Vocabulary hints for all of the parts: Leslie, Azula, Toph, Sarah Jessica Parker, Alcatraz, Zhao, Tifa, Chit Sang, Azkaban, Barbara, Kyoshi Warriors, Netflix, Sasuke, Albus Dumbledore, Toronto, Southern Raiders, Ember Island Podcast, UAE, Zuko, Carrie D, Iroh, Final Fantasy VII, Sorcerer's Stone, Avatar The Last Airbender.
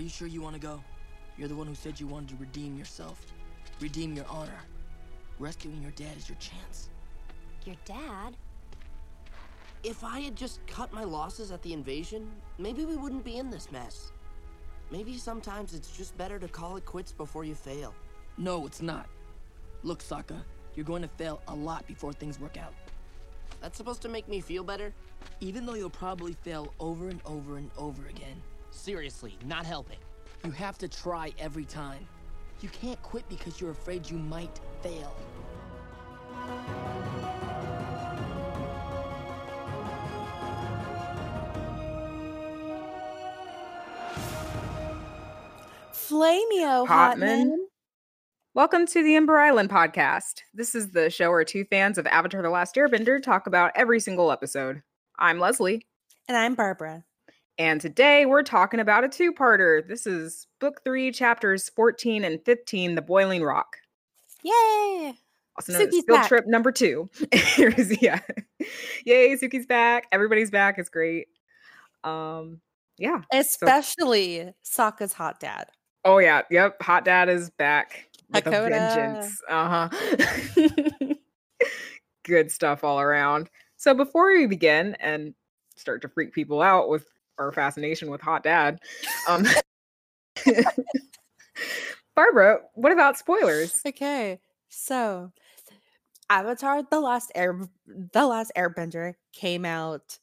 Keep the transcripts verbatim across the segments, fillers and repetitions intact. Are you sure you want to go? You're the one who said you wanted to redeem yourself. Redeem your honor. Rescuing your dad is your chance. Your dad? If I had just cut my losses at the invasion, maybe we wouldn't be in this mess. Maybe sometimes it's just better to call it quits before you fail. No, it's not. Look, Sokka, you're going to fail a lot before things work out. That's supposed to make me feel better? Even though you'll probably fail over and over and over again. Seriously, not helping. You have to try every time. You can't quit because you're afraid you might fail. Flamio, Hotman. Welcome to the Ember Island Podcast. This is the show where two fans of Avatar The Last Airbender talk about every single episode. I'm Leslie. And I'm Barbara. And today we're talking about a two-parter. This is book three, chapters fourteen and fifteen, The Boiling Rock. Yay! Also known Suki's as Field Trip number two. Here's, yeah. Yay, Suki's back. Everybody's back. It's great. Um, yeah. Especially so- Sokka's hot dad. Oh, yeah. Yep. Hot dad is back. With Hakoda. A vengeance. Uh-huh. Good stuff all around. So before we begin and start to freak people out with our fascination with hot dad, um, Barbara, what about spoilers? Okay. So Avatar The Last Air The Last Airbender came out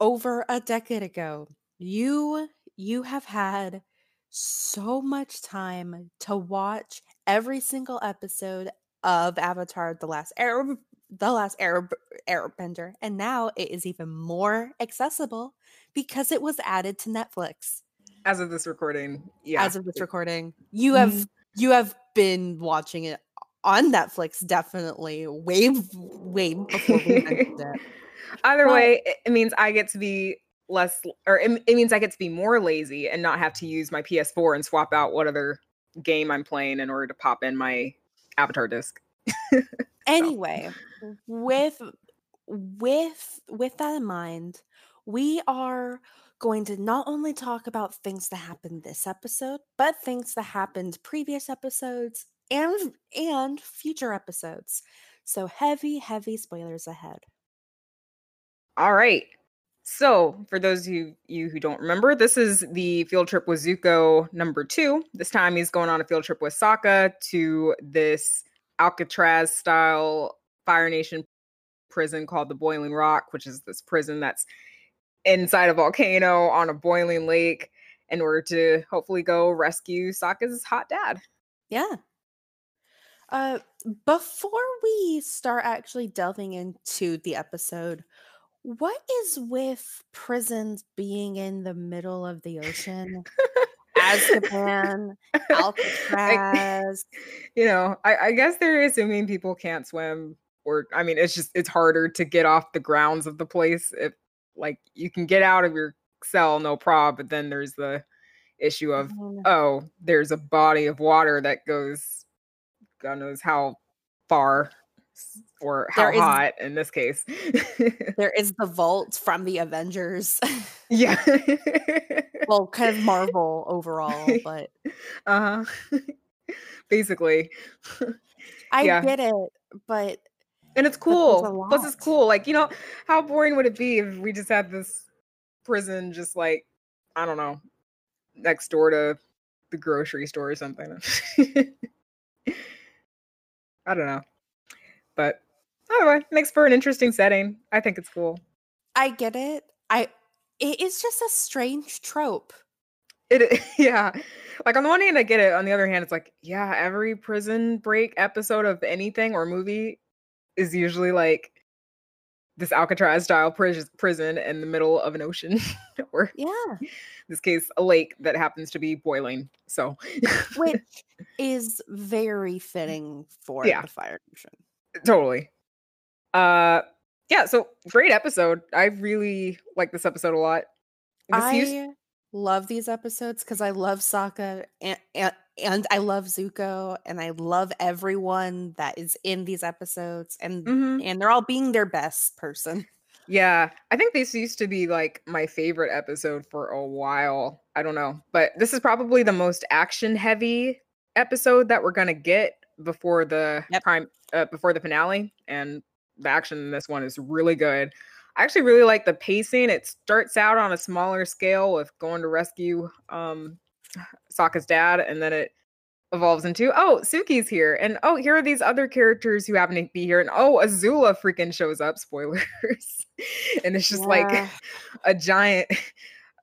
over a decade ago. You you have had so much time to watch every single episode of Avatar The Last Air The Last Air Airbender, and now it is even more accessible because it was added to Netflix. As of this recording, yeah. As of this recording, you have mm. you have been watching it on Netflix, definitely way way before we mentioned it. Either but, way, it means I get to be less, or it, it means I get to be more lazy and not have to use my P S four and swap out what other game I'm playing in order to pop in my Avatar disc. so. Anyway, with with with that in mind, we are going to not only talk about things that happened this episode, but things that happened previous episodes and and future episodes. So heavy, heavy spoilers ahead. All right. So, for those of you, you who don't remember, this is the field trip with Zuko number two. This time he's going on a field trip with Sokka to this Alcatraz-style Fire Nation prison called the Boiling Rock, which is this prison that's inside a volcano on a boiling lake in order to hopefully go rescue Sokka's hot dad. Yeah. Uh, before we start actually delving into the episode, what is with prisons being in the middle of the ocean? Azkaban, Alcatraz. I, you know, I, I guess they're assuming people can't swim, or I mean, it's just it's harder to get off the grounds of the place. If like you can get out of your cell, no problem. But then there's the issue of oh, there's a body of water that goes, God knows how far. Or how there hot is, in this case. There is the vault from the Avengers. Yeah. Well, kind of Marvel overall, but uh huh. Basically. I yeah. get it, but and it's cool. Plus it's cool. Like, you know, how boring would it be if we just had this prison just like, I don't know, next door to the grocery store or something. I don't know. But anyway, it makes for an interesting setting. I think it's cool. I get it. I it is just a strange trope. It yeah. Like on the one hand, I get it. On the other hand, it's like, yeah, every prison break episode of anything or movie is usually like this Alcatraz style pris- prison in the middle of an ocean. Or yeah. In this case, a lake that happens to be boiling. So which is very fitting for yeah. the Fire Nation. Totally. Uh, yeah, so great episode. I really like this episode a lot. This I used- love these episodes because I love Sokka and, and, and I love Zuko and I love everyone that is in these episodes and mm-hmm. and they're all being their best person. Yeah, I think this used to be like my favorite episode for a while. I don't know, but this is probably the most action-heavy episode that we're gonna get before the yep. prime uh, before the finale, and the action in this one is really good. I actually really like the pacing. It starts out on a smaller scale with going to rescue um, Sokka's dad, and then it evolves into, oh, Suki's here, and oh, here are these other characters who happen to be here, and oh, Azula freaking shows up, spoilers. And it's just yeah. like a giant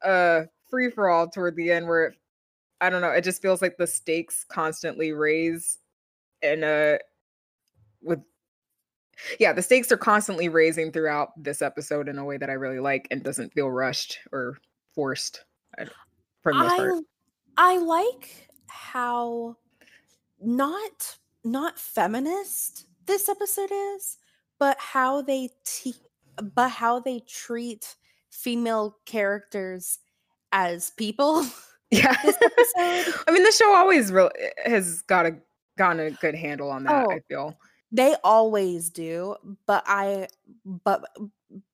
uh, free-for-all toward the end where, it, I don't know, it just feels like the stakes constantly raise, and uh, with yeah, the stakes are constantly raising throughout this episode in a way that I really like and doesn't feel rushed or forced for the most I, part. I like how not not feminist this episode is, but how they te- but how they treat female characters as people. Yeah, this episode. I mean, the show always re- has got a gotten a good handle on that. Oh. I feel. They always do, but I but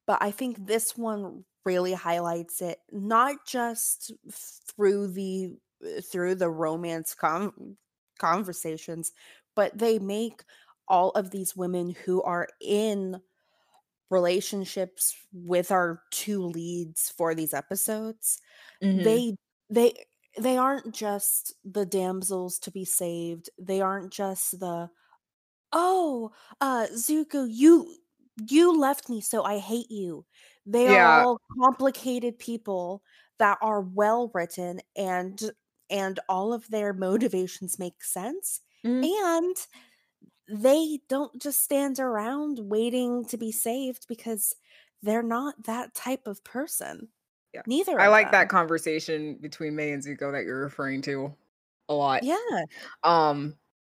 but I think this one really highlights it, not just through the through the romance com- conversations, but they make all of these women who are in relationships with our two leads for these episodes. Mm-hmm. They they they aren't just the damsels to be saved. They aren't just the oh, uh, Zuko, you you left me, so I hate you. They yeah. are all complicated people that are well written, and and all of their motivations make sense. Mm. And they don't just stand around waiting to be saved, because they're not that type of person. Yeah. Neither. I of like them. That conversation between Mai and Zuko that you're referring to a lot. Yeah. Um.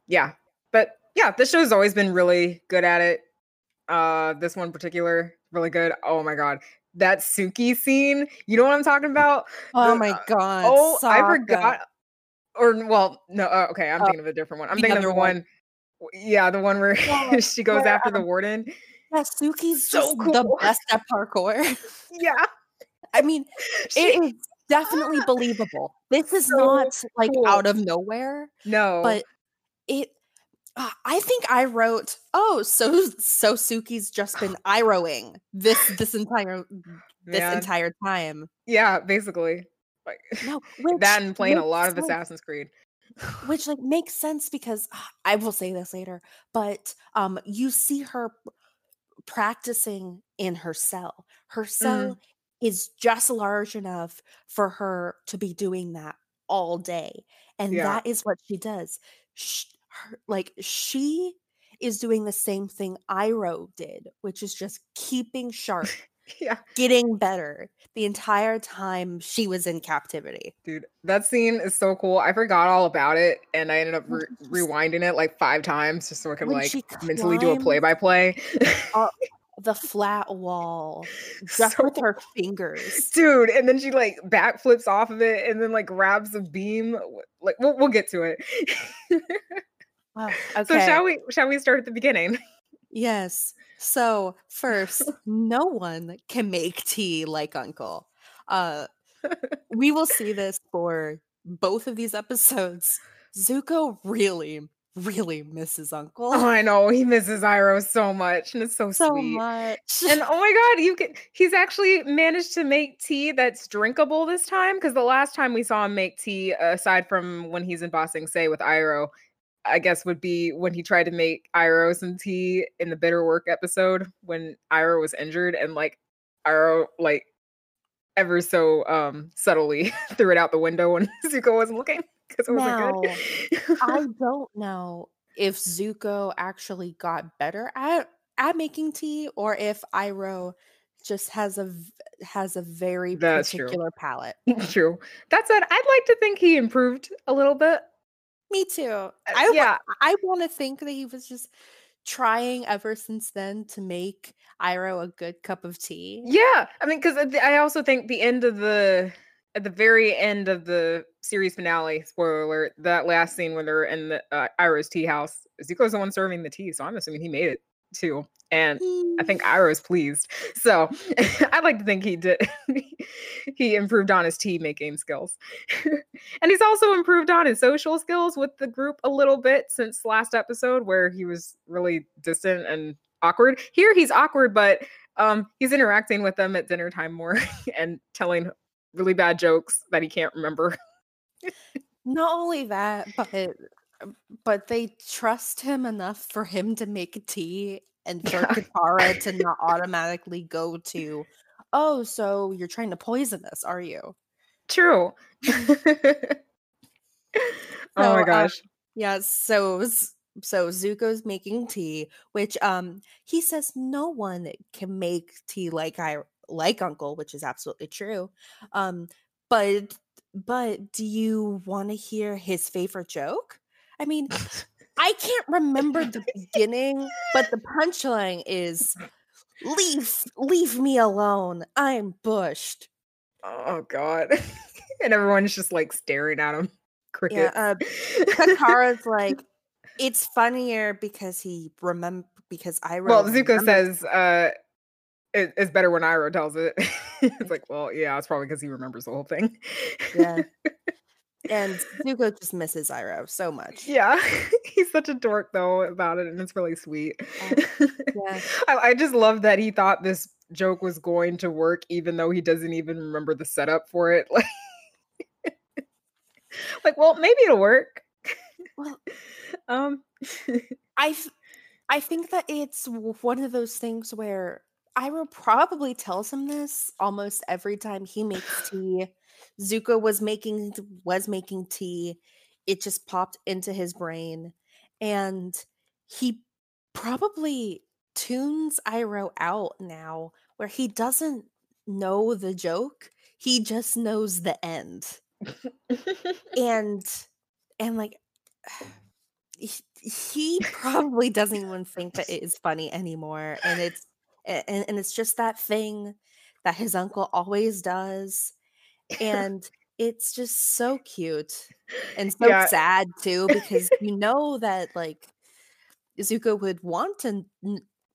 Yeah, but. Yeah, this show's always been really good at it. Uh, this one in particular, really good. Oh my god, that Suki scene! You know what I'm talking about? Oh the, my god! Oh, Sokka. I forgot. Or well, no, uh, okay, I'm uh, thinking of a different one. I'm thinking of the one. one. Yeah, the one where yeah, she goes yeah. after the warden. Yeah, Suki's so just cool. The best at parkour. Yeah, I mean, she, it is definitely ah, believable. This is so not like cool. out of nowhere. No, but it. I think I wrote, oh, so so Suki's just been Irohing this this entire this yeah. entire time. Yeah, basically. Like, no, which, that and playing a lot of Assassin's Creed. Which like makes sense, because I will say this later, but um you see her practicing in her cell. Her cell mm. is just large enough for her to be doing that all day. And yeah. that is what she does. She, Her, like she is doing the same thing Iroh did, which is just keeping sharp, yeah, getting better the entire time she was in captivity. Dude, that scene is so cool. I forgot all about it, and I ended up re- rewinding it like five times just so I could when like mentally do a play-by-play. The flat wall just so, with her fingers, dude, and then she like backflips off of it and then like grabs a beam. Like we'll, we'll get to it. Oh, okay. So shall we shall we start at the beginning? Yes. So first, no one can make tea like Uncle. Uh, we will see this for both of these episodes. Zuko really, really misses Uncle. Oh, I know. He misses Iroh so much. And it's so, so sweet. Much. And oh my god, you can he's actually managed to make tea that's drinkable this time, because the last time we saw him make tea, aside from when he's in Ba Sing Se with Iroh, I guess would be when he tried to make Iroh some tea in the Bitter Work episode when Iroh was injured, and like Iroh like ever so um subtly threw it out the window when Zuko wasn't looking, because it wasn't good. I don't know if Zuko actually got better at at making tea, or if Iroh just has a has a very That's particular true. palate. True. That said, I'd like to think he improved a little bit. Me too. I, yeah. I want to think that he was just trying ever since then to make Iroh a good cup of tea. Yeah. I mean, because I also think the end of the, at the very end of the series finale, spoiler alert, that last scene when they're in the, uh, Iroh's tea house, Zuko's the one serving the tea, so I'm assuming he made it too. And I think Iroh is pleased. So I'd like to think he did. He improved on his tea making skills. And he's also improved on his social skills with the group a little bit since last episode, where he was really distant and awkward. Here he's awkward, but um, he's interacting with them at dinner time more and telling really bad jokes that he can't remember. Not only that, but but they trust him enough for him to make tea. And for yeah. Katara to not automatically go to, oh, so you're trying to poison us, are you? True. so, oh my gosh. Um, yeah, so so Zuko's making tea, which um he says no one can make tea like I like Uncle, which is absolutely true. Um, but but do you want to hear his favorite joke? I mean, I can't remember the beginning, but the punchline is, leave, leave me alone. I'm bushed. Oh, God. And everyone's just, like, staring at him. Crickets. Yeah, uh, Katara's like, it's funnier because he remember because Iroh. Well, Zuko says, uh, it, it's better when Iroh tells it. It's like, well, yeah, it's probably because he remembers the whole thing. Yeah. And Zuko just misses Iroh so much. Yeah. He's such a dork, though, about it, and it's really sweet. Uh, yeah. I, I just love that he thought this joke was going to work, even though he doesn't even remember the setup for it. Like, like well, maybe it'll work. Well, um, I, th- I think that it's one of those things where Iroh probably tells him this almost every time he makes tea. Zuko was making was making tea. It just popped into his brain, and he probably tunes Iroh out now, where he doesn't know the joke. He just knows the end, and and like he, he probably doesn't even think that it is funny anymore. And it's and, and it's just that thing that his uncle always does. And it's just so cute and so yeah. sad too, because you know that like Zuko would want to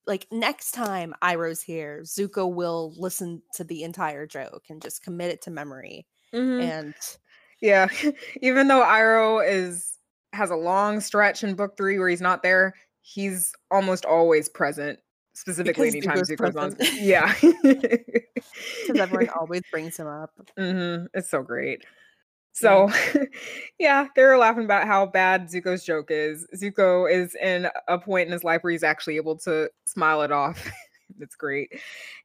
like next time Iroh's here, Zuko will listen to the entire joke and just commit it to memory. Mm-hmm. And yeah, even though Iroh is has a long stretch in book three where he's not there, he's almost always present. Specifically, anytime Zuko's on, yeah, because everyone always brings him up. Mm-hmm. It's so great. So, yeah. yeah, they're laughing about how bad Zuko's joke is. Zuko is in a point in his life where he's actually able to smile it off. It's great.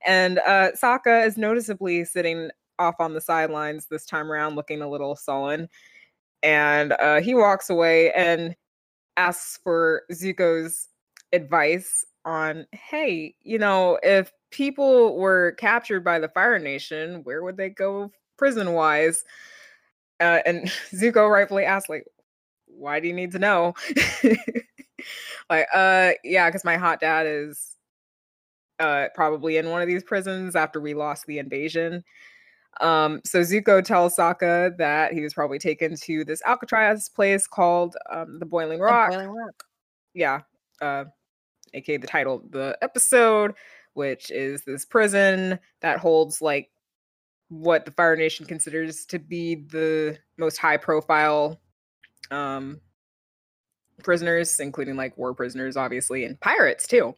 And uh, Sokka is noticeably sitting off on the sidelines this time around, looking a little sullen. And uh, he walks away and asks for Zuko's advice. On, hey, you know, if people were captured by the Fire Nation, where would they go prison-wise? Uh, and Zuko rightfully asked, like, why do you need to know? Like, uh, yeah, because my hot dad is uh, probably in one of these prisons after we lost the invasion. Um, so Zuko tells Sokka that he was probably taken to this Alcatraz place called um, The Boiling Rock. The Boiling Rock. Yeah, uh, A K A the title of the episode, which is this prison that holds like what the Fire Nation considers to be the most high profile um, prisoners, including like war prisoners, obviously, and pirates too.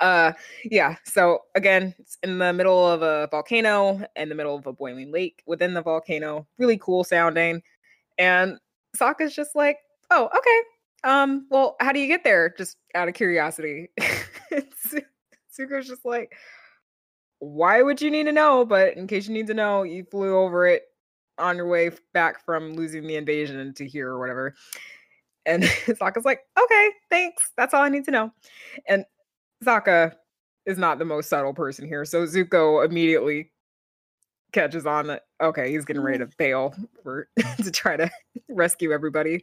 uh, yeah. So again, it's in the middle of a volcano, in the middle of a boiling lake within the volcano, really cool sounding. And Sokka's just like, oh, okay. Um, well, how do you get there? Just out of curiosity. Zuko's just like, why would you need to know? But in case you need to know, you flew over it on your way back from losing the invasion to here or whatever. And Sokka's like, okay, thanks. That's all I need to know. And Sokka is not the most subtle person here. So Zuko immediately catches on that, okay, he's getting ready to bail for, to try to rescue everybody.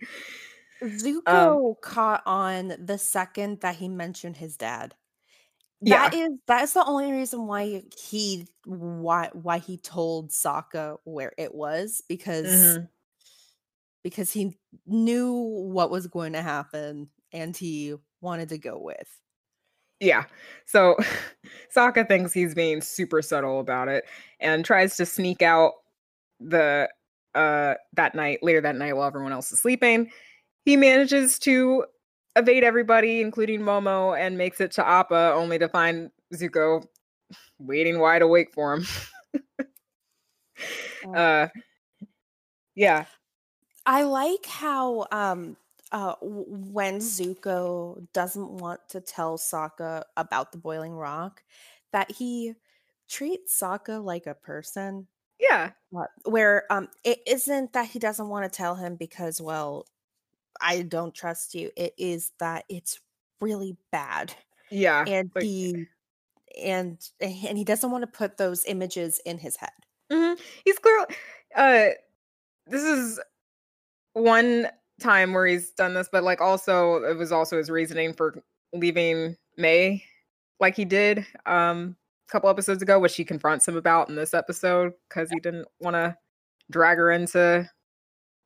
Zuko um, caught on the second that he mentioned his dad. That yeah. is that is the only reason why he why why he told Sokka where it was, because mm-hmm. because he knew what was going to happen and he wanted to go with. Yeah. So Sokka thinks he's being super subtle about it and tries to sneak out the uh that night, later that night while everyone else is sleeping. He manages to evade everybody, including Momo, and makes it to Appa, only to find Zuko waiting wide awake for him. oh. Uh yeah. I like how um Uh, when Zuko doesn't want to tell Sokka about the Boiling Rock, that he treats Sokka like a person. Yeah. Where um, it isn't that he doesn't want to tell him because, well, I don't trust you. It is that it's really bad. Yeah. And like... he and and he doesn't want to put those images in his head. Mm-hmm. He's clearly. Uh, this is one time where he's done this, but like also it was also his reasoning for leaving May like he did um a couple episodes ago, which he confronts him about in this episode because he didn't want to drag her into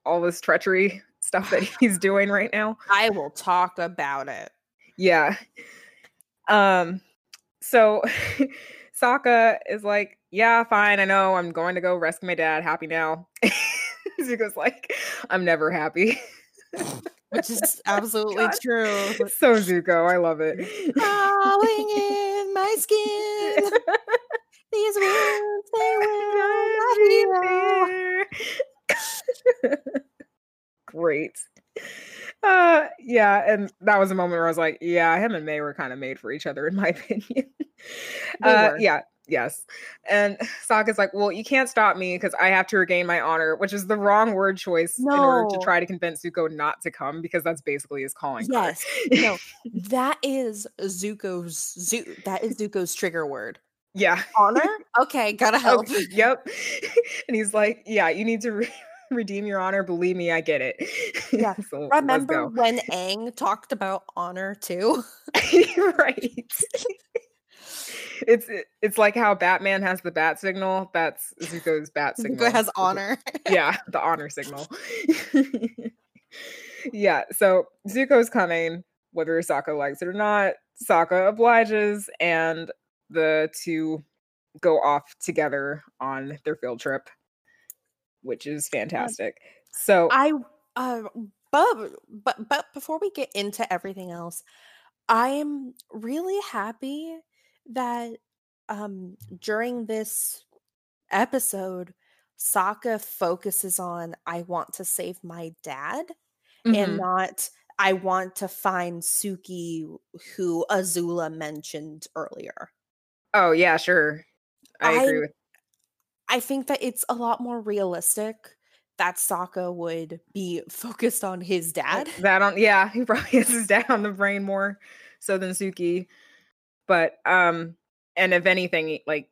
all this treachery stuff that he's doing right now. I will talk about it. Yeah. Um so Sokka is like, yeah, fine, I know, I'm going to go rescue my dad, happy now. Zuko's like, I'm never happy. Which is absolutely God. True. So Zuko, I love it. Crawling in my skin. These wounds, they will not be there. Great. Uh, yeah, and that was a moment where I was like, yeah, him and May were kind of made for each other, in my opinion. Uh, yeah. Yes. And Sokka's like, well, you can't stop me because I have to regain my honor, which is the wrong word choice no. in order to try to convince Zuko not to come, because that's basically his calling. Yes. No, that is Zuko's Zu- that is Zuko's trigger word. Yeah. Honor? Okay, gotta help. Okay, yep. And he's like, yeah, you need to re- redeem your honor. Believe me, I get it. Yeah. So remember when Aang talked about honor too? Right. It's it's like how Batman has the bat signal. That's Zuko's bat signal. Zuko has honor. Yeah, the honor signal. Yeah, so Zuko's coming, whether Sokka likes it or not. Sokka obliges, and the two go off together on their field trip, which is fantastic. So I, uh, but but but before we get into everything else, I am really happy that um during this episode Sokka focuses on I want to save my dad, mm-hmm. and not I want to find Suki, who Azula mentioned earlier. Oh yeah, sure. I, I agree with I think that it's a lot more realistic that Sokka would be focused on his dad. That on yeah, he probably has his dad on the brain more so than Suki. But, um, and if anything, like,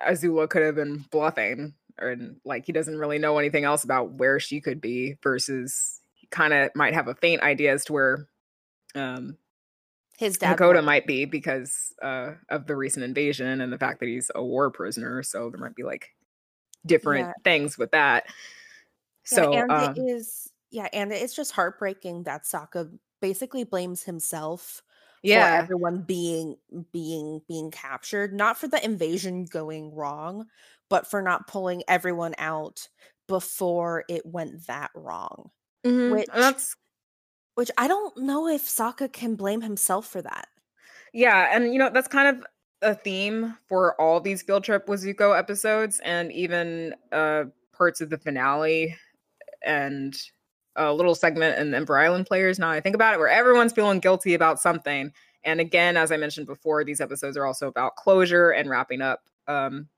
Azula could have been bluffing, or, like, he doesn't really know anything else about where she could be, versus he kind of might have a faint idea as to where, um, his dad Hakoda might be, because, uh, of the recent invasion and the fact that he's a war prisoner. So there might be, like, different yeah. things with that. Yeah, so, and um, it is, yeah, and it's just heartbreaking that Sokka basically blames himself. Yeah, for everyone being being being captured, not for the invasion going wrong, but for not pulling everyone out before it went that wrong. Mm-hmm. Which, that's... which I don't know if Sokka can blame himself for that. Yeah, and you know that's kind of a theme for all these field trip with Zuko episodes, and even uh, parts of the finale, and a little segment in Ember Island Players, now I think about it, where everyone's feeling guilty about something. And again, as I mentioned before, these episodes are also about closure and wrapping up um,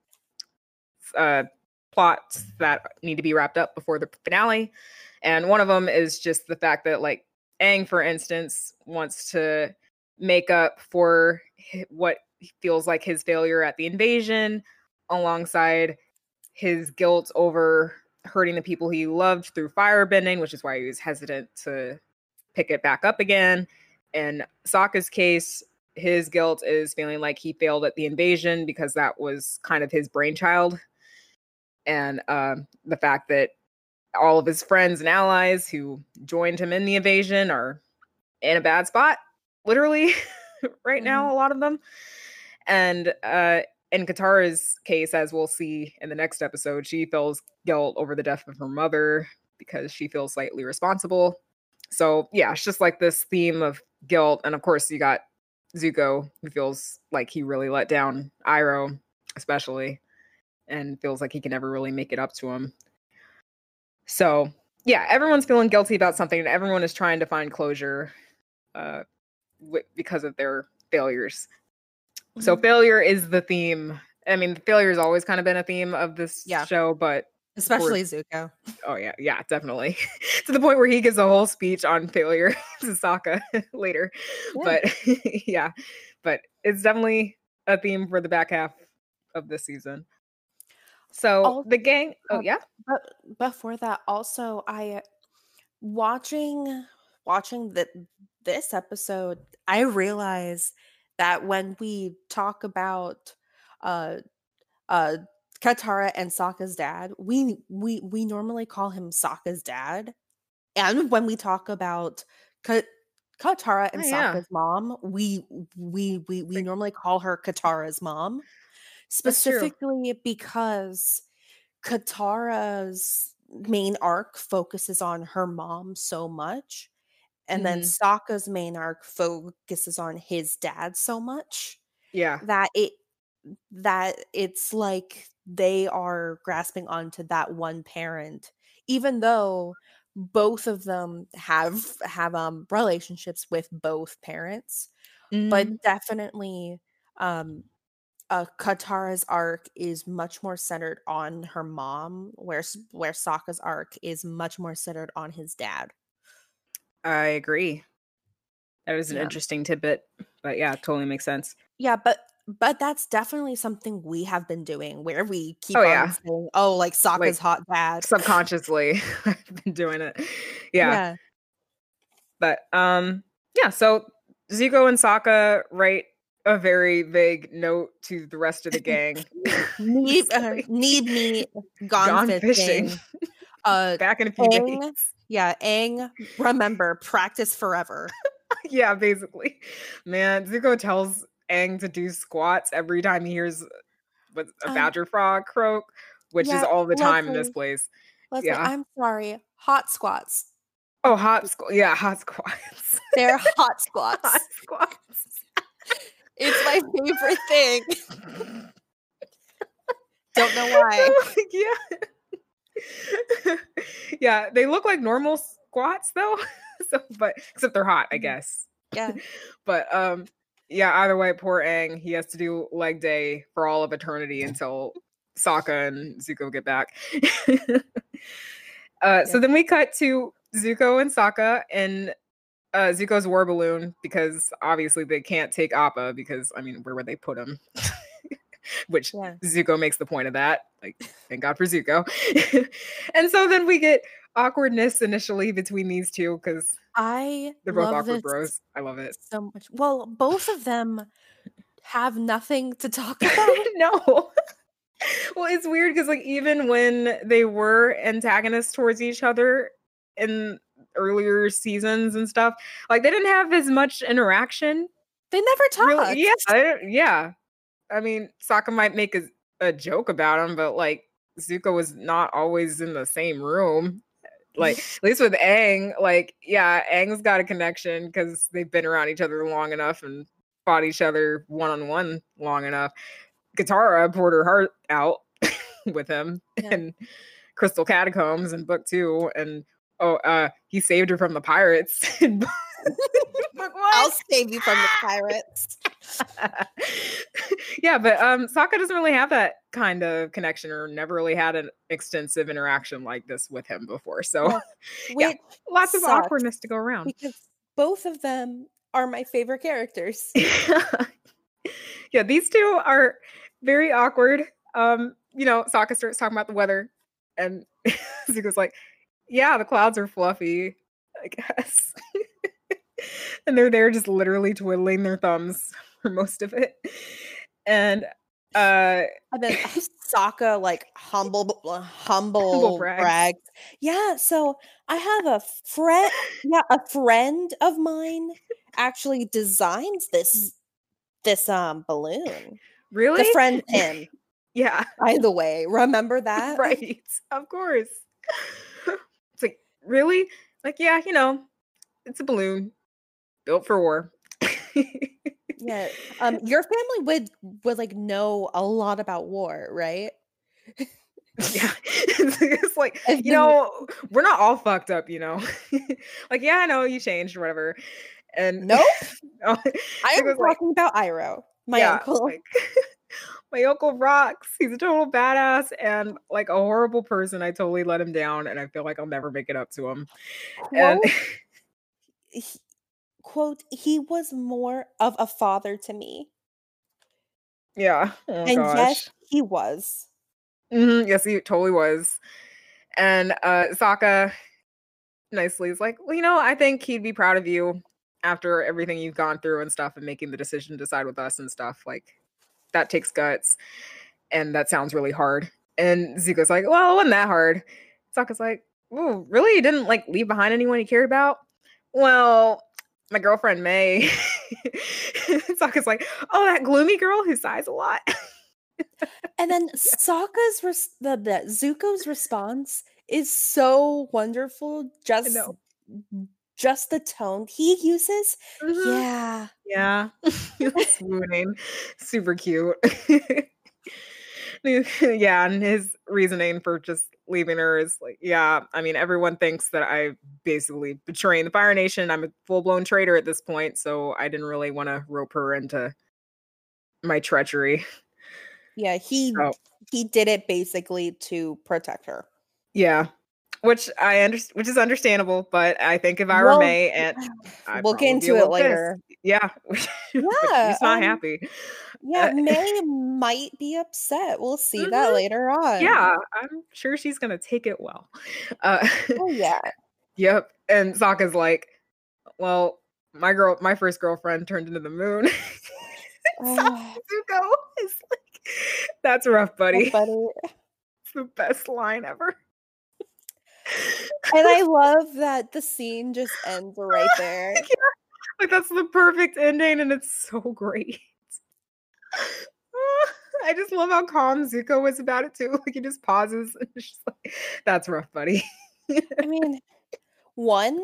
uh, plots that need to be wrapped up before the finale. And one of them is just the fact that, like, Aang, for instance, wants to make up for what feels like his failure at the invasion, alongside his guilt over hurting the people he loved through firebending, which is why he was hesitant to pick it back up again. In Sokka's case, his guilt is feeling like he failed at the invasion because that was kind of his brainchild. And um, the fact that all of his friends and allies who joined him in the invasion are in a bad spot, literally, right mm-hmm. now, a lot of them. And uh, in Katara's case, as we'll see in the next episode, she feels guilt over the death of her mother because she feels slightly responsible. So yeah, it's just like this theme of guilt. And of course, you got Zuko, who feels like he really let down Iroh, especially, and feels like he can never really make it up to him. So yeah, everyone's feeling guilty about something, and everyone is trying to find closure uh, w- because of their failures. Mm-hmm. So failure is the theme. I mean, failure has always kind of been a theme of this yeah. show, but especially for Zuko. Oh yeah, yeah, definitely. To the point where he gives a whole speech on failure to Sokka later. Yeah. But yeah, but it's definitely a theme for the back half of this season. So also, the gang. Oh yeah. But before that, also I watching watching the, this episode, I realized that when we talk about uh, uh, Katara and Sokka's dad, we we we normally call him Sokka's dad, and when we talk about Ka- Katara and oh, yeah. Sokka's mom, we we we we normally call her Katara's mom. Specifically because Katara's main arc focuses on her mom so much, and mm-hmm. then Sokka's main arc focuses on his dad so much. Yeah. That it that it's like they are grasping onto that one parent, even though both of them have have um relationships with both parents. Mm-hmm. But definitely um Uh, Katara's arc is much more centered on her mom, where where Sokka's arc is much more centered on his dad. I agree. That was an yeah. interesting tidbit, but yeah, it totally makes sense. Yeah, but but that's definitely something we have been doing, where we keep oh, on yeah. saying, "Oh, like Sokka's like, hot dad." Subconsciously, I've been doing it. Yeah. yeah. But um, yeah. So Zuko and Sokka, right? A very vague note to the rest of the gang. need, uh, need me gone, gone fishing. fishing. Uh, Back in a few Aang, days. Yeah, Aang, remember, practice forever. Yeah, basically. Man, Zuko tells Aang to do squats every time he hears a badger um, frog croak, which yeah, is all the time Leslie, in this place. Leslie, yeah. I'm sorry, hot squats. Oh, hot squats. Yeah, hot squats. They're hot squats. Hot squats. It's my favorite thing. Don't know why. Yeah. Yeah, they look like normal squats though. So, but except they're hot, I guess. Yeah. But um yeah, either way, poor Aang, he has to do leg day for all of eternity until Sokka and Zuko get back. uh yeah. So then we cut to Zuko and Sokka and Uh, Zuko's war balloon, because obviously they can't take Appa because, I mean, where would they put him? Which yeah. Zuko makes the point of that. Like, thank God for Zuko. And so then we get awkwardness initially between these two because I they're both awkward bros. I love it so much. Well, both of them have nothing to talk about. No. Well, it's weird because, like, even when they were antagonists towards each other in earlier seasons and stuff, like, they didn't have as much interaction. They never talked. Really, yeah, I, yeah. I mean, Sokka might make a, a joke about him, but like Zuko was not always in the same room. Like, at least with Aang, like, yeah, Aang's got a connection because they've been around each other long enough and fought each other one on one long enough. Katara poured her heart out with him yeah. in Crystal Catacombs and Book Two, and oh, uh, he saved her from the pirates. I'll save you from the pirates. Yeah, but um, Sokka doesn't really have that kind of connection, or never really had an extensive interaction like this with him before. So, well, yeah, lots of awkwardness to go around. Because both of them are my favorite characters. Yeah, these two are very awkward. Um, you know, Sokka starts talking about the weather, and Zuko's like, yeah, the clouds are fluffy, I guess. And they're there just literally twiddling their thumbs for most of it. And Uh, and then Sokka like humble, humble, humble brags. brags. Yeah. So I have a friend. Yeah, a friend of mine actually designs this this um balloon. Really? The friend pin. Yeah. By the way, remember that? Right. Of course. It's like, really? Like, yeah, you know, it's a balloon built for war. Yeah. Um, your family would would like know a lot about war, right? Yeah. It's like, you know, we're not all fucked up, you know. Like, yeah, I know you changed or whatever. And nope. No. I am talking like, about Iroh, my yeah, uncle. Like, my uncle rocks. He's a total badass and like a horrible person. I totally let him down and I feel like I'll never make it up to him. Quote, and he, quote, he was more of a father to me. Yeah. Oh, and gosh. Yes, he was. Mm-hmm. Yes, he totally was. And uh, Sokka nicely is like, well, you know, I think he'd be proud of you after everything you've gone through and stuff and making the decision to side with us and stuff. Like, that takes guts, and that sounds really hard. And Zuko's like, well, it wasn't that hard. Sokka's like, oh, really? You didn't, like, leave behind anyone you cared about? Well, my girlfriend, Mai. Sokka's like, oh, that gloomy girl who sighs a lot. And then Sokka's, res- the, the Zuko's response is so wonderful. Just, just the tone he uses. Mm-hmm. Yeah. Yeah. Swooning. Super cute. Yeah. And his reasoning for just leaving her is like, yeah, I mean, everyone thinks that I basically betraying the Fire Nation. I'm a full-blown traitor at this point. So I didn't really want to rope her into my treachery. Yeah. He, so. he did it basically to protect her. Yeah. Which I under- which is understandable, but I think if I were well, May, and I we'll get into it later. Pissed. Yeah, yeah, he's not um, happy. Yeah, uh, May might be upset. We'll see mm-hmm. that later on. Yeah, I'm sure she's gonna take it well. Uh, oh yeah. Yep. And Sokka's like, well, my girl, my first girlfriend turned into the moon. Zuko is like, that's rough, buddy. That's buddy. It's the best line ever. And I love that the scene just ends right there. Yeah. Like, that's the perfect ending, and it's so great. I just love how calm Zuko was about it, too. Like, he just pauses and just like, that's rough, buddy. I mean, one,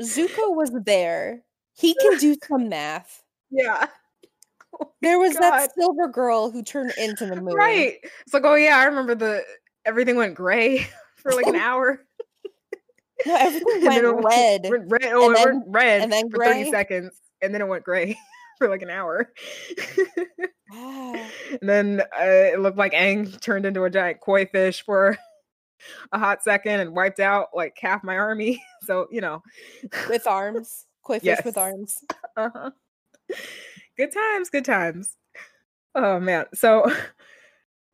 Zuko was there. He can do some math. Yeah. Oh, there was God. That silver girl who turned into the moon. Right. It's like, oh, yeah, I remember the everything went gray. For like an hour. No, everything went and red. Went red, red, oh, and then, red and then for gray. thirty seconds. And then it went gray for like an hour. Wow. And then uh, it looked like Aang turned into a giant koi fish for a hot second and wiped out like half my army. So, you know. With arms. Koi fish yes. with arms. Uh-huh. Good times, good times. Oh, man. So...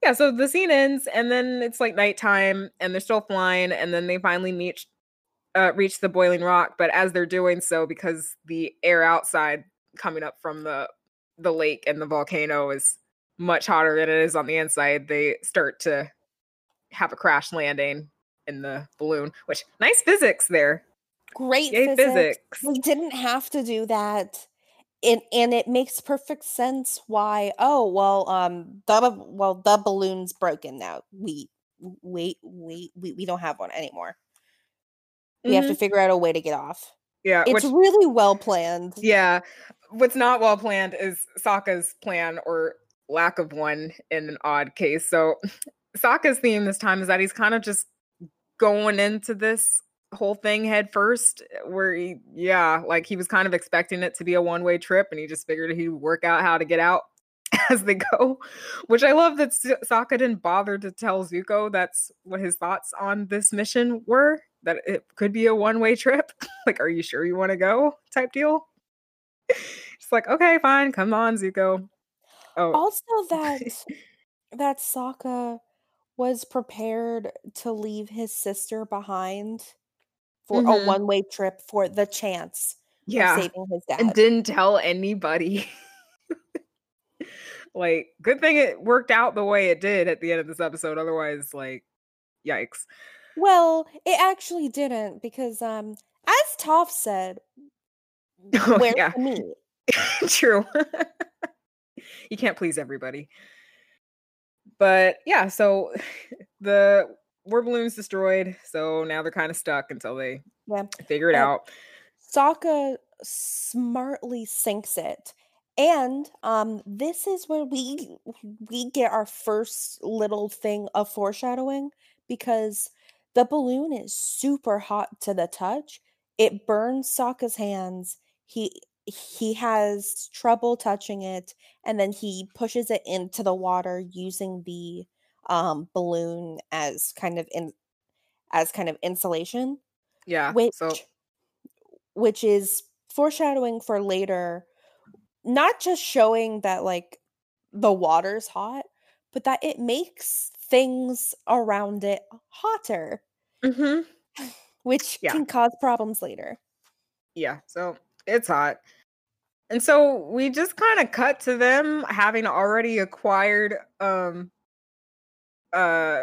Yeah, so the scene ends, and then it's like nighttime, and they're still flying, and then they finally meet, uh, reach the Boiling Rock. But as they're doing so, because the air outside coming up from the the lake and the volcano is much hotter than it is on the inside, they start to have a crash landing in the balloon. Which, nice physics there. Great physics. physics. We didn't have to do that. And, and it makes perfect sense why, oh, well, um, the, well, the balloon's broken now. We, wait, wait, we, we don't have one anymore. We mm-hmm. have to figure out a way to get off. Yeah. It's which, really well planned. Yeah. What's not well planned is Sokka's plan or lack of one in an odd case. So Sokka's theme this time is that he's kind of just going into this whole thing head first, where he, yeah, like he was kind of expecting it to be a one-way trip, and he just figured he'd work out how to get out as they go, which I love that Sokka didn't bother to tell Zuko that's what his thoughts on this mission were, that it could be a one-way trip. Like, are you sure you want to go type deal? It's like, okay, fine, come on, Zuko. Oh, also that that Sokka was prepared to leave his sister behind for mm-hmm. a one-way trip for the chance yeah. of saving his dad. And didn't tell anybody. Like, good thing it worked out the way it did at the end of this episode. Otherwise, like, yikes. Well, it actually didn't, because um, as Toph said, oh, where's yeah. the meat? True. You can't please everybody. But yeah, so the war balloon's destroyed, so now they're kind of stuck until they yeah. figure it uh, out. Sokka smartly sinks it. And um, this is where we we get our first little thing of foreshadowing, because the balloon is super hot to the touch. It burns Sokka's hands. He he has trouble touching it, and then he pushes it into the water using the um, balloon as kind of in as kind of insulation. Yeah, which so. which is foreshadowing for later. Not just showing that, like, the water's hot, but that it makes things around it hotter, mm-hmm. which yeah. can cause problems later. Yeah, so it's hot. And so we just kind of cut to them having already acquired um, uh,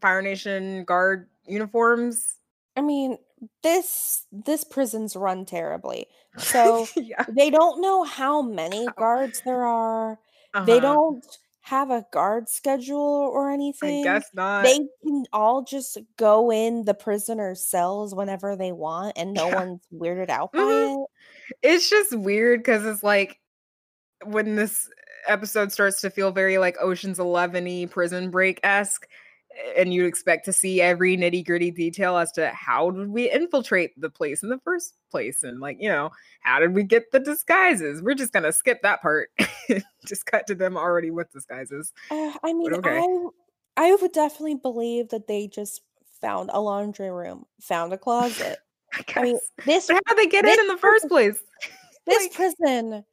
Fire Nation guard uniforms. I mean... This this prison's run terribly. So yeah. they don't know how many guards there are. Uh-huh. They don't have a guard schedule or anything. I guess not. They can all just go in the prisoner's cells whenever they want, and no yeah. one's weirded out by mm-hmm. it. It's just weird, because it's like when this episode starts to feel very like Ocean's Eleven-y, Prison Break-esque. And you'd expect to see every nitty-gritty detail as to how did we infiltrate the place in the first place, and like, you know, how did we get the disguises? We're just gonna skip that part. Just cut to them already with disguises. Uh, I mean, okay. I I would definitely believe that they just found a laundry room, found a closet. I, I mean, this how did they get in in the first place? This like, prison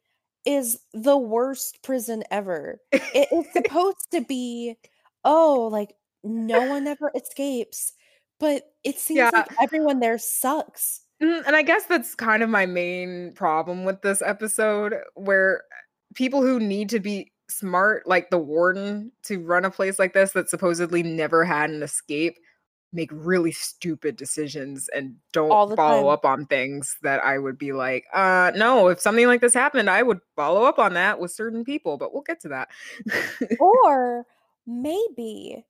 is the worst prison ever. It is supposed to be, oh, like. No one ever escapes, but it seems yeah. like everyone there sucks. And I guess that's kind of my main problem with this episode, where people who need to be smart, like the warden, to run a place like this that supposedly never had an escape, make really stupid decisions and don't follow time. up on things that I would be like, uh, no, if something like this happened, I would follow up on that with certain people, but we'll get to that. Or maybe...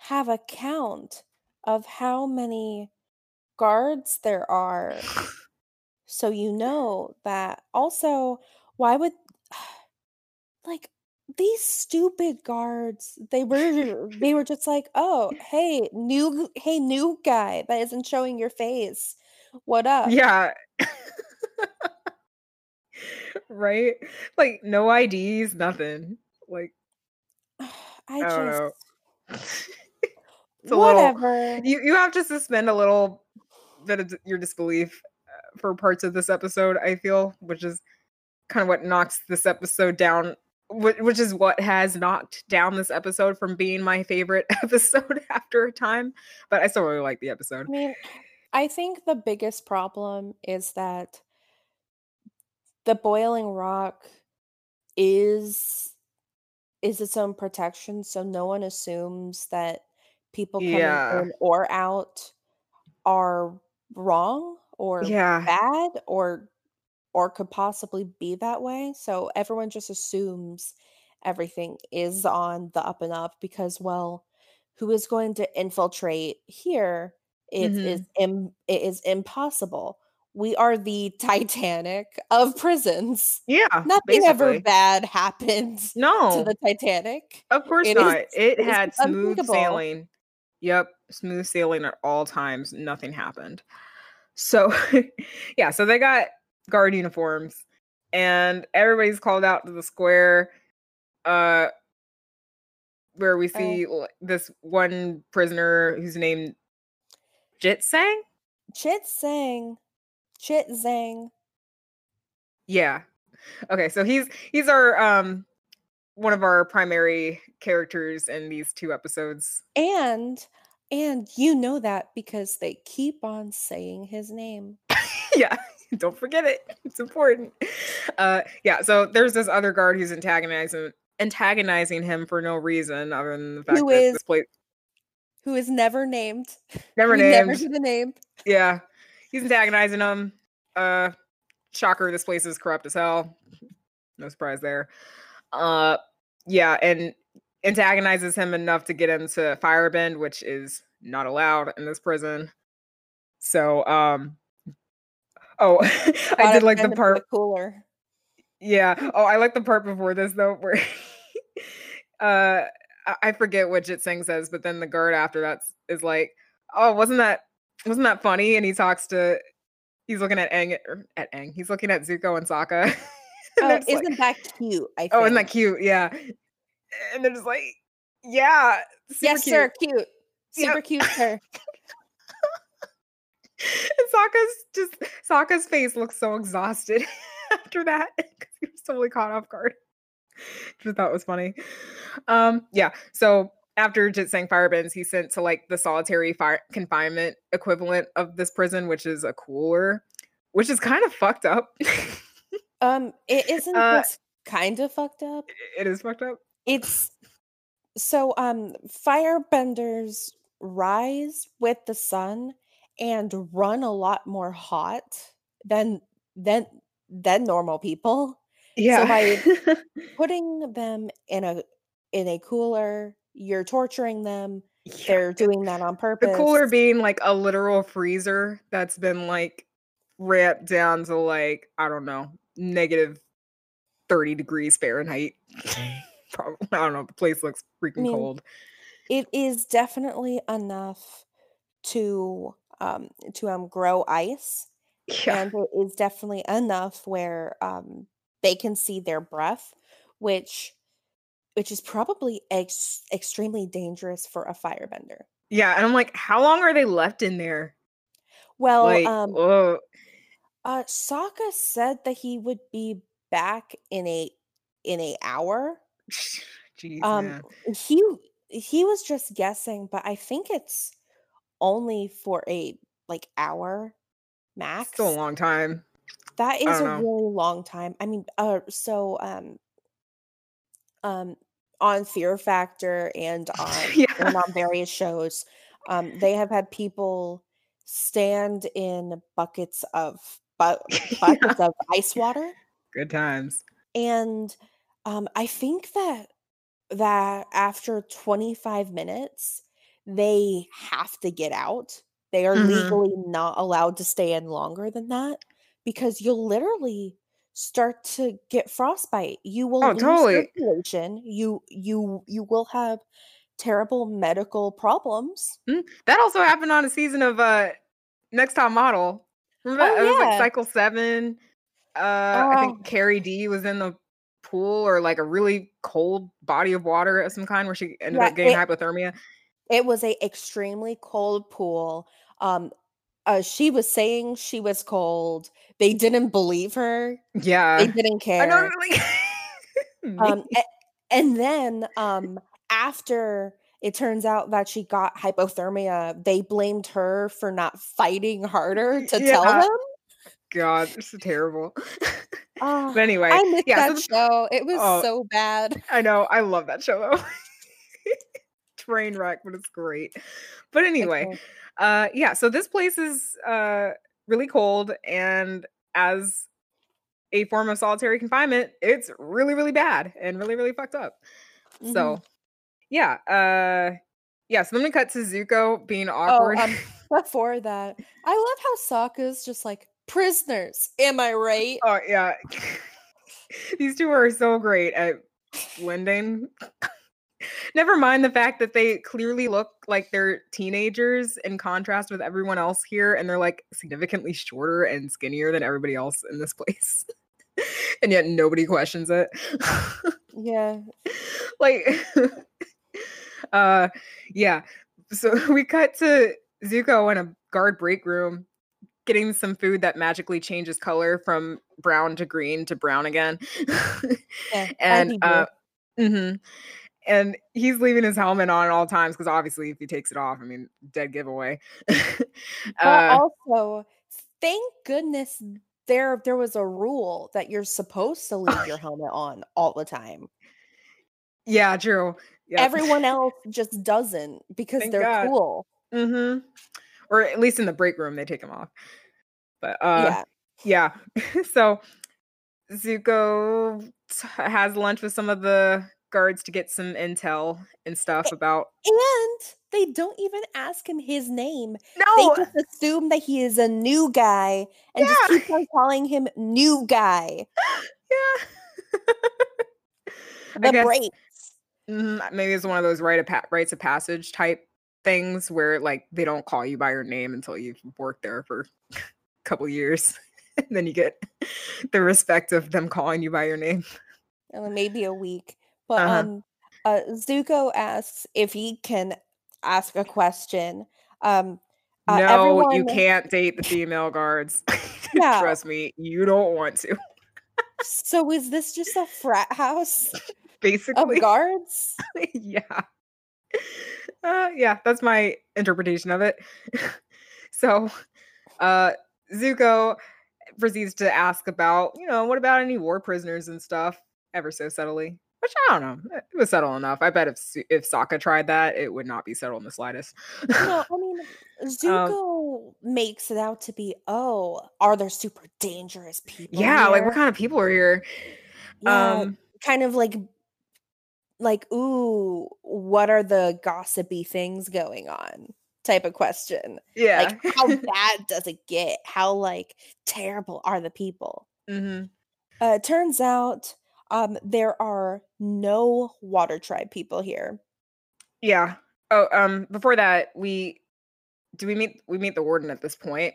have a count of how many guards there are, so you know that. Also, why would, like, these stupid guards, they were they were just like, oh, hey new hey new guy that isn't showing your face, what up? Yeah. Right, like no I Ds, nothing. Like, i, I just know. It's a whatever little, you, you have to suspend a little bit of your disbelief for parts of this episode, I feel, which is kind of what knocks this episode down, which is what has knocked down this episode from being my favorite episode after a time. But I still really like the episode. I mean, I think the biggest problem is that the Boiling Rock is is its own protection, so no one assumes that people coming yeah. in or out are wrong or yeah. bad or or could possibly be that way. So everyone just assumes everything is on the up and up, because, well, who is going to infiltrate here? It mm-hmm. is Im- it is impossible. We are the Titanic of prisons. Yeah, nothing basically. ever bad happens. No, to the Titanic. Of course it not. Is, it, it had smooth sailing. Yep, smooth sailing at all times. Nothing happened. So, yeah. So they got guard uniforms, and everybody's called out to the square, uh, where we see oh. this one prisoner who's named Chit Sang. Chit Sang. Chit Sang. Yeah. Okay, so he's he's our um one of our primary characters in these two episodes. And and you know that because they keep on saying his name. Yeah, don't forget it. It's important. Uh yeah, so there's this other guard who's antagonizing antagonizing him for no reason other than the fact who that is, this place who is never named. Never we named. Never to the name. Yeah. He's antagonizing him. Uh shocker, this place is corrupt as hell. No surprise there. Uh yeah, and antagonizes him enough to get him to firebend, which is not allowed in this prison. So um oh I did like the part cooler. Yeah. Oh, I like the part before this though, where uh I forget what Chit Sang says, but then the guard after that is like, "Oh, wasn't that wasn't that funny?" And he talks to, he's looking at Aang at Aang. He's looking at Zuko and Sokka. and oh, isn't like, that cute? I think. Oh, isn't that cute? Yeah. And they're just like, "Yeah, yes, cute. Sir, cute, super yep. cute, sir." And Sokka's just Sokka's face looks so exhausted after that because he was totally caught off guard. Which I thought was funny. Um, yeah. So after Chit Sang firebends, he's sent to like the solitary fire confinement equivalent of this prison, which is a cooler, which is kind of fucked up. um, it isn't uh, kind of fucked up. It is fucked up. It's so um, firebenders rise with the sun and run a lot more hot than than than normal people. Yeah. So by putting them in a in a cooler, you're torturing them. Yeah. They're doing that on purpose. The cooler being like a literal freezer that's been like ramped down to like, I don't know, negative thirty degrees Fahrenheit. Probably, I don't know. The place looks freaking I mean, cold. It is definitely enough to um to um grow ice. Yeah. And it is definitely enough where um they can see their breath, which which is probably ex- extremely dangerous for a firebender. Yeah, and I'm like, how long are they left in there? Well, like, um, whoa. Uh, Sokka said that he would be back in a in a hour. Jeez, um, yeah. he he was just guessing, but I think it's only for a like hour max. Still a long time. That is a know. really long time. I mean, uh, so um, um, on Fear Factor and on yeah. and on various shows, um, they have had people stand in buckets of bu- buckets yeah. of ice water. Good times. And um, I think that that after twenty-five minutes, they have to get out. They are mm-hmm. legally not allowed to stay in longer than that. Because you'll literally start to get frostbite. You will oh, lose totally. circulation. You you you will have terrible medical problems. Mm-hmm. That also happened on a season of uh, Next Top Model. Remember that? Oh, yeah. It was like cycle seven. Uh, uh, I think Carrie D was in the pool or like a really cold body of water of some kind where she ended yeah, up getting it, hypothermia. It was a extremely cold pool. Um, Uh, she was saying she was cold. They didn't believe her. Yeah. They didn't care. I don't really... um, and, and then um, after it turns out that she got hypothermia, they blamed her for not fighting harder to yeah. tell them. God, this is terrible. uh, but anyway. I missed yeah, that so the, show. It was oh, so bad. I know. I love that show, though. Train wreck, but it's great. But anyway. Okay. Uh, yeah, so this place is uh, really cold, and as a form of solitary confinement, it's really, really bad and really, really fucked up. Mm-hmm. So, yeah. Uh, yeah, so then we cut to Zuko being awkward. Oh, um, before that, I love how Sokka's just like, prisoners, am I right? Oh, yeah. These two are so great at blending. Never mind the fact that they clearly look like they're teenagers in contrast with everyone else here, and they're like significantly shorter and skinnier than everybody else in this place. And yet nobody questions it. Yeah. Like uh yeah. So we cut to Zuko in a guard break room getting some food that magically changes color from brown to green to brown again. Yeah, and uh mm-hmm. And he's leaving his helmet on at all times because obviously if he takes it off, I mean, dead giveaway. uh, also, thank goodness there there was a rule that you're supposed to leave your helmet on all the time. Yeah, true. Yep. Everyone else just doesn't because Thank they're God. cool. Mm-hmm. Or at least in the break room, they take them off. But uh, yeah. yeah. So Zuko t- has lunch with some of the guards to get some intel and stuff and, about. And they don't even ask him his name. No. They just assume that he is a new guy and yeah. just keep on calling him new guy. Yeah. The guess, breaks. Maybe it's one of those rite of, pa- rites of passage type things where like they don't call you by your name until you've worked there for a couple years. And then you get the respect of them calling you by your name. Well, maybe a week. But uh-huh. um, uh, Zuko asks if he can ask a question. Um, uh, no, everyone... you can't date the female guards. Yeah. Trust me, you don't want to. So is this just a frat house? Basically. Of guards? Yeah. Uh, yeah, that's my interpretation of it. So uh, Zuko proceeds to ask about, you know, what about any war prisoners and stuff? Ever so subtly. Which I don't know. It was subtle enough. I bet if if Sokka tried that, it would not be subtle in the slightest. No, I mean, Zuko um, makes it out to be, oh, are there super dangerous people? Yeah, here? Like what kind of people are here? Yeah, um, kind of like, like, ooh, what are the gossipy things going on? Type of question. Yeah, like how bad does it get? How like terrible are the people? Mm-hmm. Uh, it turns out. Um, there are no Water Tribe people here. Yeah. Oh, um, before that, we do we meet we meet the warden at this point,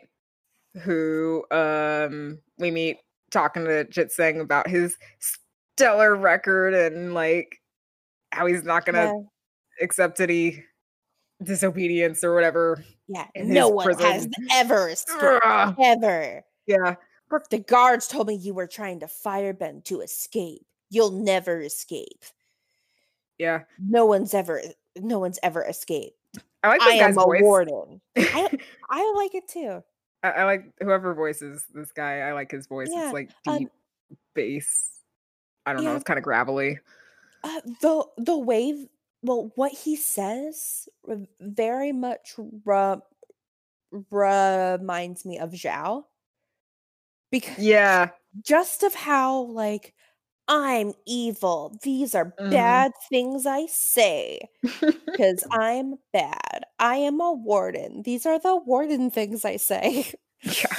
who um we meet talking to Chit Sang about his stellar record and like how he's not gonna yeah. accept any disobedience or whatever. Yeah, no one prison. has ever escaped, ever. Yeah. The guards told me you were trying to firebend to escape. You'll never escape. Yeah. No one's ever no one's ever escaped. I like this guy's voice. Warden. I, I like it too. I, I like whoever voices this guy. I like his voice. Yeah. It's like deep um, bass. I don't yeah. know. It's kind of gravelly. Uh, the the way well what he says very much re- reminds me of Zhao. Because yeah, just of how like I'm evil. These are mm. bad things I say because I'm bad. I am a warden. These are the warden things I say. Yeah.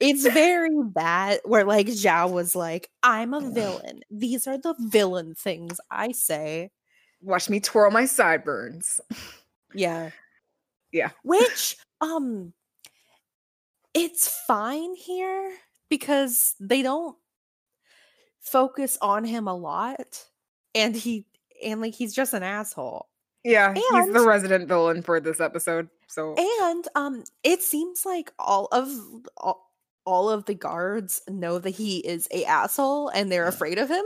It's very that where like Zhao was like, I'm a villain. These are the villain things I say. Watch me twirl my sideburns. Yeah, yeah. Which um, it's fine here. Because they don't focus on him a lot, and he and like he's just an asshole. Yeah, and, he's the resident villain for this episode. So and um, it seems like all of all, all of the guards know that he is a asshole, and they're afraid of him.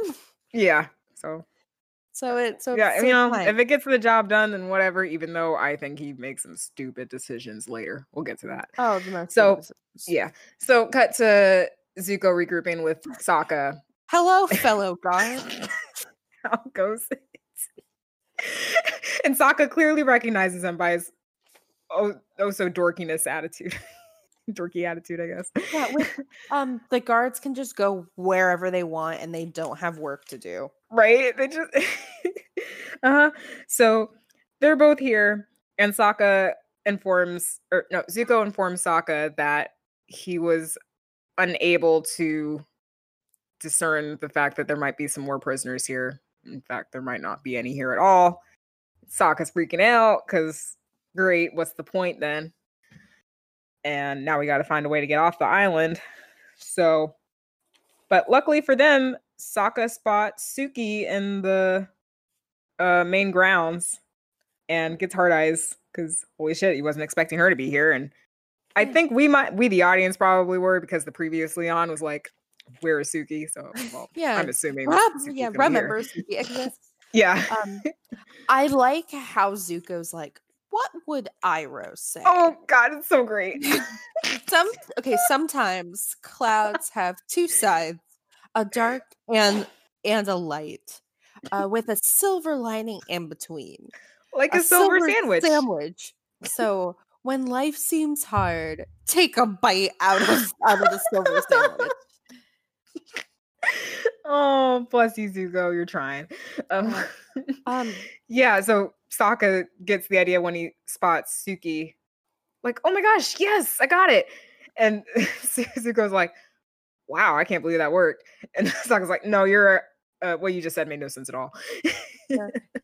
Yeah. So so it so yeah, you know, fine. If it gets the job done, then whatever. Even though I think he makes some stupid decisions later, we'll get to that. Oh, the most so. Famous. Yeah. So cut to Zuko regrouping with Sokka. Hello, fellow guard. How goes it? And Sokka clearly recognizes him by his oh, oh so dorkiness attitude. Dorky attitude, I guess. Yeah, with, um, the guards can just go wherever they want and they don't have work to do. Right? They just uh-huh. So they're both here, and Sokka informs or no, Zuko informs Sokka that he was unable to discern the fact that there might be some war prisoners here. In fact, there might not be any here at all. Sokka's freaking out because, great, what's the point then? And now we got to find a way to get off the island. So, but luckily for them, Sokka spots Suki in the uh, main grounds and gets hard eyes because holy shit, he wasn't expecting her to be here. And I think we might, we the audience probably were because the previously on was like, where is Suki? So well, yeah, I'm assuming. Rob, yeah, remember Suki. I guess. Yeah. Um, I like how Zuko's like, what would Iroh say? Oh God, it's so great. Some okay. Sometimes clouds have two sides, a dark and and a light. uh, with a silver lining in between. Like a, a silver, silver sandwich. Sandwich. So when life seems hard, take a bite out of, out of the silver sandwich. Oh, bless you, Zuko. You're trying. Um, um, yeah, so Sokka gets the idea when he spots Suki. Like, oh my gosh, yes, I got it. And Zuko's like, wow, I can't believe that worked. And Sokka's like, no, you're, uh, what you just said made no sense at all.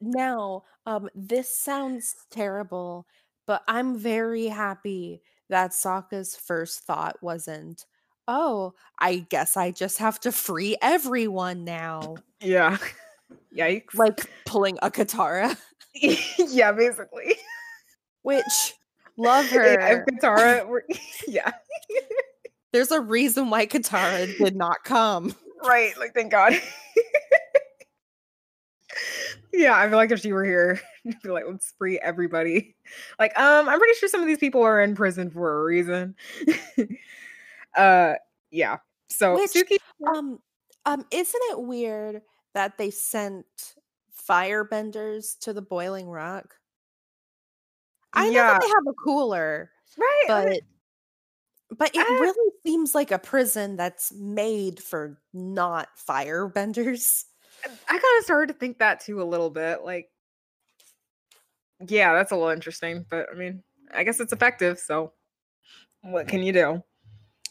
Now, um, this sounds terrible, but I'm very happy that Sokka's first thought wasn't, oh, I guess I just have to free everyone now. Yeah. Yikes. Like pulling a Katara. Yeah, basically. Which, love her. Yeah, Katara, were, yeah. There's a reason why Katara did not come. Right. Like, thank God. Yeah, I feel like if she were here, I'd be like, let's free everybody. Like, um, I'm pretty sure some of these people are in prison for a reason. Uh, yeah. So, Which, Suki- um, um, isn't it weird that they sent firebenders to the Boiling Rock? I yeah. know that they have a cooler, right? But but it I, really seems like a prison that's made for not firebenders. I kind of started to think that too a little bit. Like, yeah, that's a little interesting. But I mean, I guess it's effective. So, what can you do?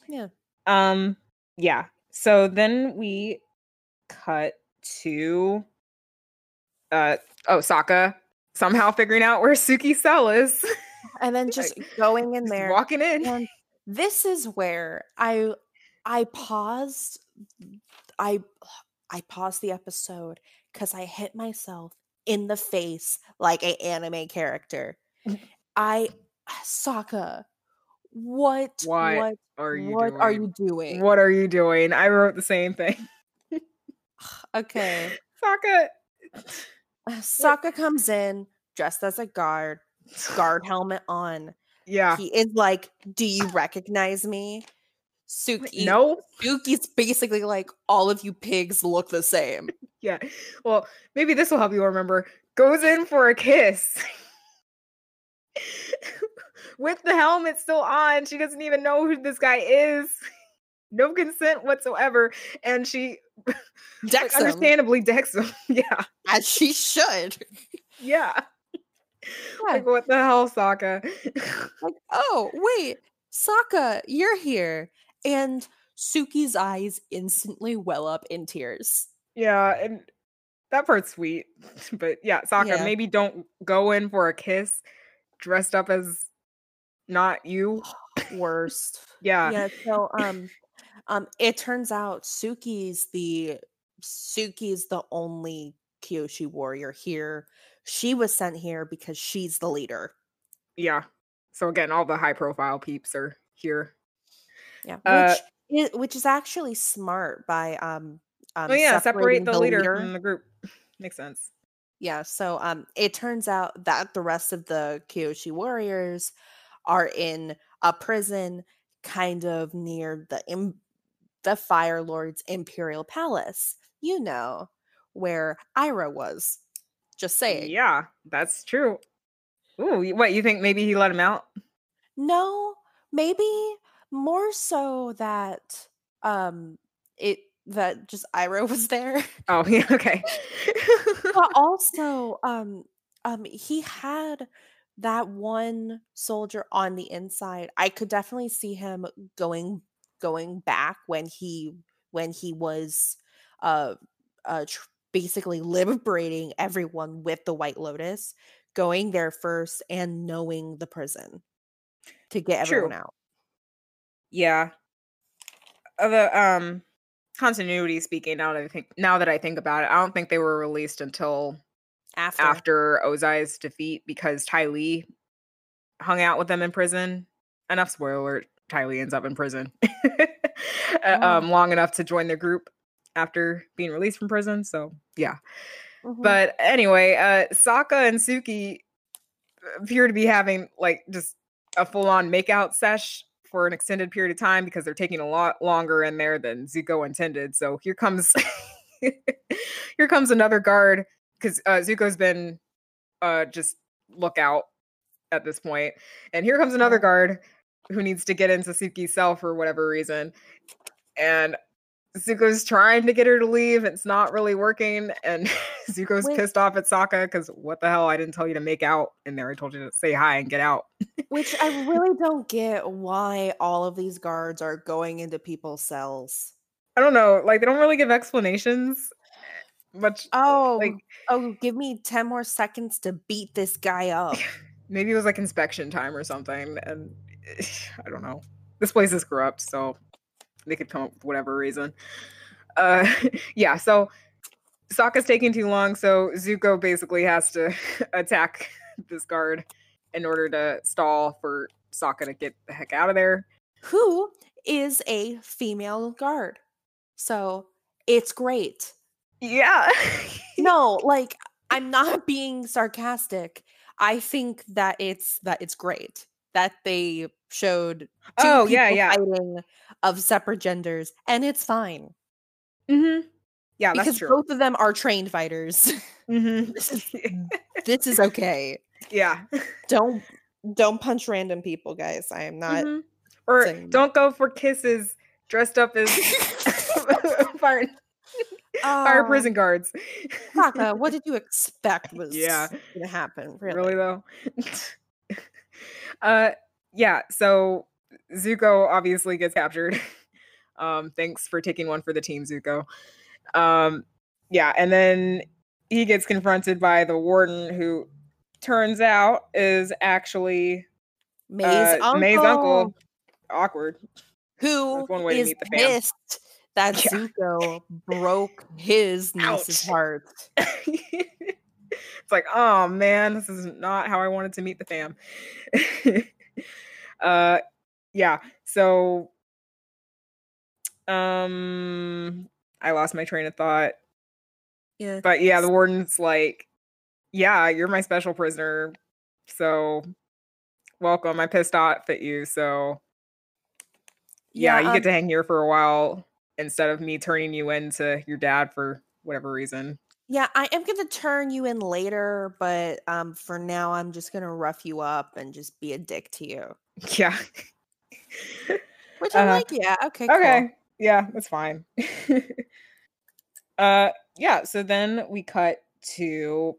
Yeah. Um, yeah. So then we cut to uh oh Sokka somehow figuring out where Suki's cell is. And then just like, going in just there. Walking in. And this is where I I paused I I paused the episode because I hit myself in the face like an anime character. I Sokka. What, what what are you what doing? are you doing? What are you doing? I wrote the same thing. Okay. Sokka Sokka comes in dressed as a guard, guard helmet on. Yeah. He is like, do you recognize me? Suki. No. Suki's basically like, all of you pigs look the same. Yeah. Well, maybe this will help you remember. Goes in for a kiss. With the helmet still on, she doesn't even know who this guy is. No consent whatsoever. And she decks like, understandably decks him. Yeah. As she should. Yeah. yeah. Like, what the hell, Sokka? Like, oh, wait. Sokka, you're here. And Suki's eyes instantly well up in tears. Yeah. And that part's sweet. But yeah, Sokka, yeah. maybe don't go in for a kiss dressed up as not you. Worst. yeah. Yeah. So um um it turns out Suki's the Suki's the only Kyoshi warrior here. She was sent here because she's the leader. Yeah. So again, all the high profile peeps are here. Yeah. Uh, which is which is actually smart by um, um oh yeah, separate the, the leader, leader from the group. Makes sense. Yeah, so um it turns out that the rest of the Kyoshi warriors are in a prison kind of near the Im- the Fire Lord's Imperial Palace, you know, where Iroh was. Just saying. Yeah, that's true. Ooh, what, you think maybe he let him out? No, maybe more so that um it that just Iroh was there. Oh, yeah, okay. But also um um he had that one soldier on the inside. I could definitely see him going going back when he when he was uh uh tr- basically liberating everyone with the White Lotus, going there first and knowing the prison to get everyone True. out. Yeah. The um continuity speaking, now that I think now that I think about it, I don't think they were released until After. after Ozai's defeat, because Ty Lee hung out with them in prison. Enough spoiler alert, Ty Lee ends up in prison oh. um, long enough to join the group after being released from prison. So, yeah. Mm-hmm. But anyway, uh, Sokka and Suki appear to be having like just a full-on makeout sesh for an extended period of time because they're taking a lot longer in there than Zuko intended. So here comes Here comes another guard, because uh, Zuko's been uh, just look out at this point. And here comes another guard who needs to get into Suki's cell for whatever reason. And Zuko's trying to get her to leave. It's not really working. And Zuko's Wait. pissed off at Sokka because what the hell? I didn't tell you to make out in there. I told you to say hi and get out. Which I really don't get why all of these guards are going into people's cells. I don't know. Like, they don't really give explanations. Much. Oh, like, oh, give me ten more seconds to beat this guy up. Maybe it was like inspection time or something. And I don't know. This place is corrupt, so they could come up with whatever reason. Uh, yeah, so Sokka's taking too long, so Zuko basically has to attack this guard in order to stall for Sokka to get the heck out of there. Who is a female guard. So it's great. Yeah. No, like, I'm not being sarcastic. I think that it's that it's great that they showed two oh, people yeah, yeah. fighting of separate genders, and it's fine. Mm-hmm. Yeah, because that's true. Both of them are trained fighters. Mm-hmm. this, is, this is okay. Yeah. Don't don't punch random people, guys. I am not. Mm-hmm. Or don't that. go for kisses dressed up as fire, uh, fire prison guards. Kaka, what did you expect was yeah. going to happen? Really, really though. uh, yeah. So Zuko obviously gets captured. Um, thanks for taking one for the team, Zuko. Um, yeah, and then he gets confronted by the warden, who turns out is actually May's uh, uncle. May's uncle. Awkward. Who That's one way is to meet the pissed fam. that yeah. Zuko broke his niece's heart. It's like, oh man, this is not how I wanted to meet the fam. uh, yeah. So, um, I lost my train of thought. Yeah. But yeah, the warden's like, yeah, you're my special prisoner, so welcome. I pissed off at you, so. Yeah, you get to hang here for a while instead of me turning you in to your dad for whatever reason. Yeah, I am going to turn you in later, but um, for now, I'm just going to rough you up and just be a dick to you. Yeah. Which I'm uh, like, yeah, okay, Okay, cool. Yeah, that's fine. uh, yeah, so then we cut to...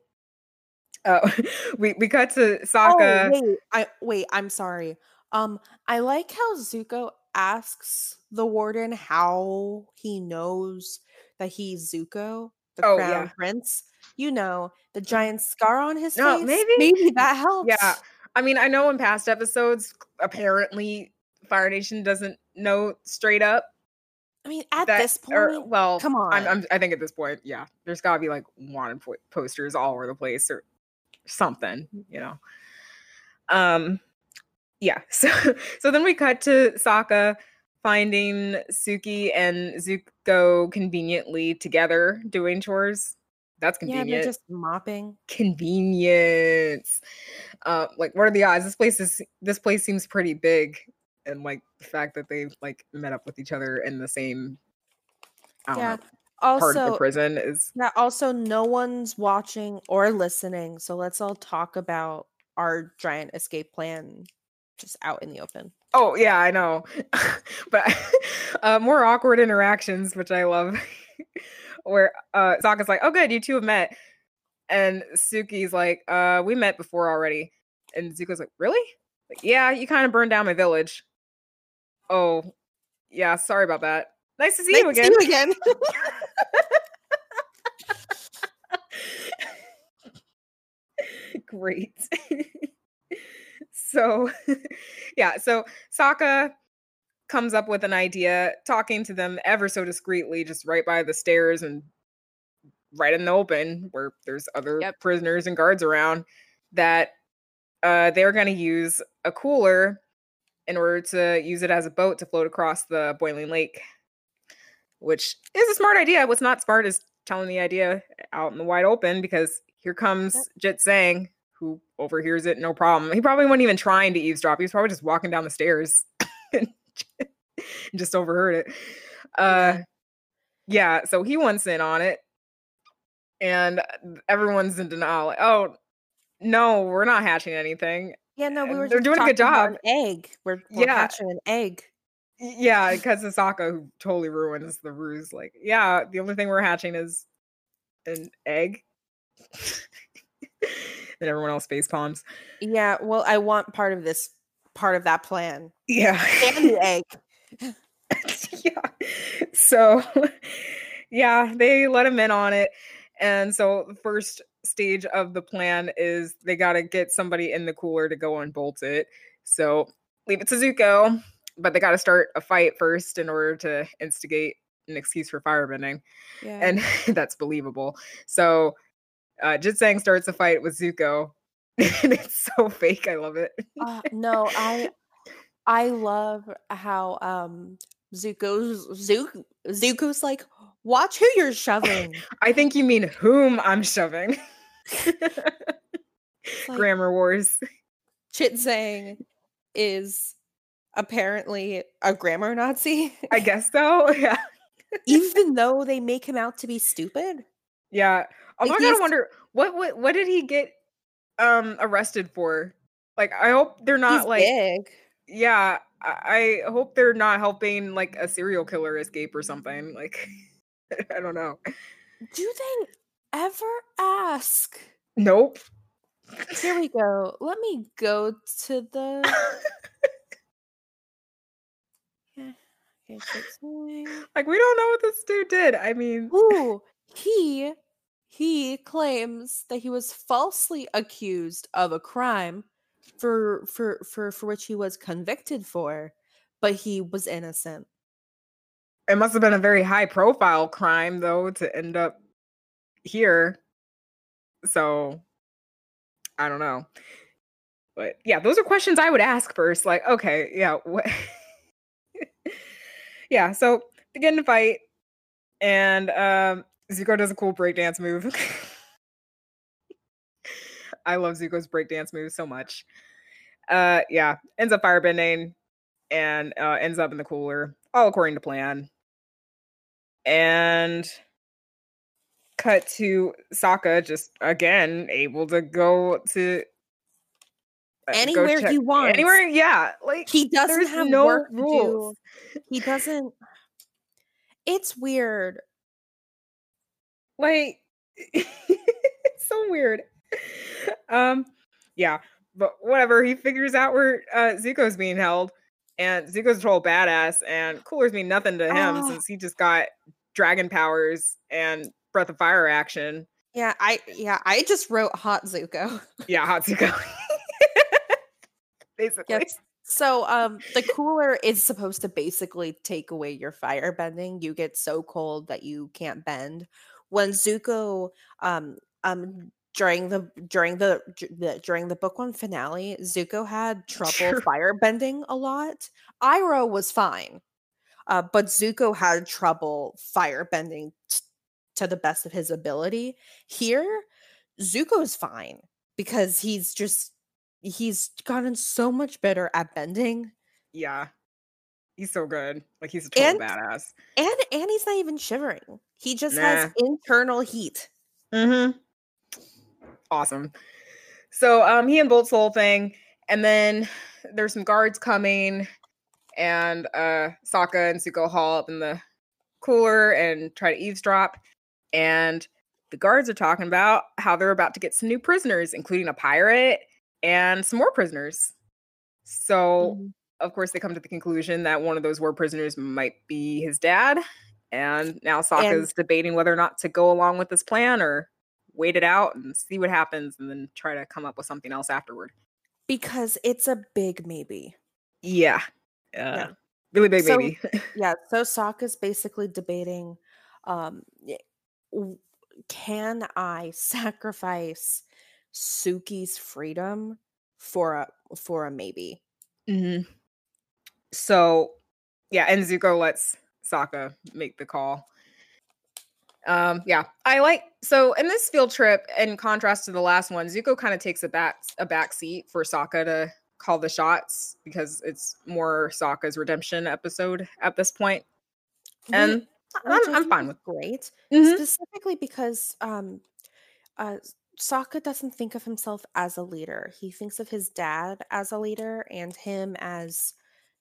Uh, we, we cut to Sokka. Oh, wait, I, wait, I'm sorry. Um, I like how Zuko asks the warden how he knows that he's Zuko, the oh, crown yeah. prince. You know, the giant scar on his no, face. Maybe. maybe that helps. Yeah. I mean, I know in past episodes, apparently Fire Nation doesn't know straight up. I mean, at that, this point, or, well, come on. I'm, I'm, I think at this point, yeah, there's got to be like wanted po- posters all over the place or something, you know. Um. Yeah, so so then we cut to Sokka finding Suki and Zuko conveniently together doing chores. That's convenient. Yeah, they're just mopping. Convenience. Uh, like, what are the odds? This place is this place seems pretty big, and like the fact that they like met up with each other in the same I don't yeah. know, also, part of the prison is. Yeah. Also, no one's watching or listening, so let's all talk about our giant escape plan. Just out in the open. Oh yeah, I know. But uh, more awkward interactions, which I love. Where uh, Sokka's like, "Oh, good, you two have met," and Suki's like, uh, "We met before already." And Zuko's like, "Really?" Like, yeah, you kind of burned down my village. Oh, yeah. Sorry about that. Nice to see nice you again. To see you again. Great. So, yeah, so Sokka comes up with an idea, talking to them ever so discreetly, just right by the stairs and right in the open where there's other yep. prisoners and guards around, that uh, they're going to use a cooler in order to use it as a boat to float across the boiling lake, which is a smart idea. What's not smart is telling the idea out in the wide open, because here comes yep. Chit Sang, who overhears it, no problem. He probably wasn't even trying to eavesdrop. He was probably just walking down the stairs and just overheard it. Uh, Yeah, so he wants in on it. And everyone's in denial. Like, oh, no, we're not hatching anything. Yeah, no, we were They're just doing a good job. An egg. We're, we're yeah. hatching an egg. Yeah, Cousin Sokka, who totally ruins the ruse. Like, yeah, the only thing we're hatching is an egg. And everyone else face palms. Yeah, well, I want part of this, part of that plan. Yeah. And the egg. Yeah. So, yeah, they let him in on it. And so the first stage of the plan is they got to get somebody in the cooler to go unbolt it. So leave it to Zuko, but they got to start a fight first in order to instigate an excuse for firebending. Yeah. And that's believable. So uh, Chit Sang starts a fight with Zuko. And it's so fake. I love it. uh, no, I I love how um, Zuko's, Zuko, Zuko's like, watch who you're shoving. I think you mean whom I'm shoving. Like, Grammar Wars. Chit Sang is apparently a grammar Nazi. I guess so. Yeah. Even though they make him out to be stupid. Yeah. Oh my god, I wonder what what what did he get um arrested for? Like, I hope they're not like big. Yeah. I, I hope they're not helping like a serial killer escape or something. Like, I don't know. Do they ever ask? Nope. Here we go. Let me go to the... Like, we don't know what this dude did. I mean... Ooh, he, he claims that he was falsely accused of a crime for, for, for, for which he was convicted for, but he was innocent. It must have been a very high-profile crime, though, to end up here. So, I don't know. But, yeah, those are questions I would ask first. Like, okay, yeah. What? Yeah, so they get in a fight, and um, Zuko does a cool breakdance move. I love Zuko's breakdance move so much. Uh, yeah, ends up firebending, and uh, ends up in the cooler. All according to plan. And cut to Sokka just, again, able to go to... Uh, anywhere go he wants. Anywhere, yeah. Like, he doesn't have no work rules. To do. He doesn't... It's weird. Like, it's so weird. Um, yeah. But whatever, he figures out where uh, Zuko's being held. And Zuko's a total badass, and coolers mean nothing to him oh. since he just got dragon powers and breath of fire action. Yeah, I yeah, I just wrote hot Zuko. Yeah, hot Zuko. Basically. Yes. So um the cooler is supposed to basically take away your fire bending. You get so cold that you can't bend. When Zuko um um During the during the, the during the book one finale, Zuko had trouble True. firebending a lot. Iroh was fine, uh, but Zuko had trouble firebending t- to the best of his ability. Here, Zuko's fine because he's just he's gotten so much better at bending. Yeah, he's so good. Like, he's a total and, badass, and and he's not even shivering. He just nah. has internal heat. Mm-hmm. Awesome. So um, he unbolts the whole thing, and then there's some guards coming, and uh, Sokka and Zuko haul up in the cooler and try to eavesdrop, and the guards are talking about how they're about to get some new prisoners, including a pirate and some more prisoners. So, mm-hmm. of course, they come to the conclusion that one of those war prisoners might be his dad, and now Sokka's and- debating whether or not to go along with this plan or... wait it out and see what happens and then try to come up with something else afterward. Because it's a big maybe. Yeah. Uh, yeah. Really big so, maybe. Yeah. So Sokka's basically debating, um, can I sacrifice Suki's freedom for a, for a maybe? Mm-hmm. So, yeah. And Zuko lets Sokka make the call. Um, yeah, I like, so in this field trip, in contrast to the last one, Zuko kind of takes a back, a back seat for Sokka to call the shots because it's more Sokka's redemption episode at this point. And I'm, I'm fine with great. Mm-hmm. Specifically because um, uh, Sokka doesn't think of himself as a leader. He thinks of his dad as a leader and him as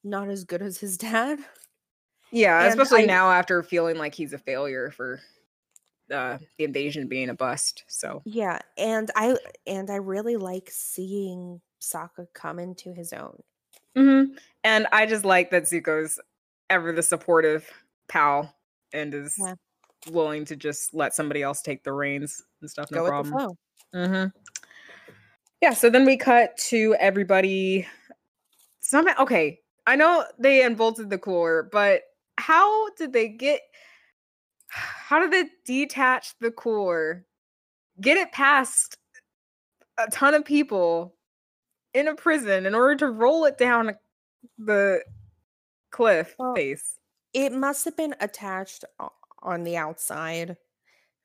not as good as his dad. Yeah, and especially I, now after feeling like he's a failure for uh, the invasion being a bust. So yeah, and I and I really like seeing Sokka come into his own. Mm-hmm. And I just like that Zuko's ever the supportive pal and is yeah. willing to just let somebody else take the reins and stuff. No Go problem. With the flow. Mm-hmm. Yeah. So then we cut to everybody. Some okay. I know they unbolted the cooler, but how did they get? How did they detach the cooler? Get it past a ton of people in a prison in order to roll it down the cliff well, face. It must have been attached on the outside.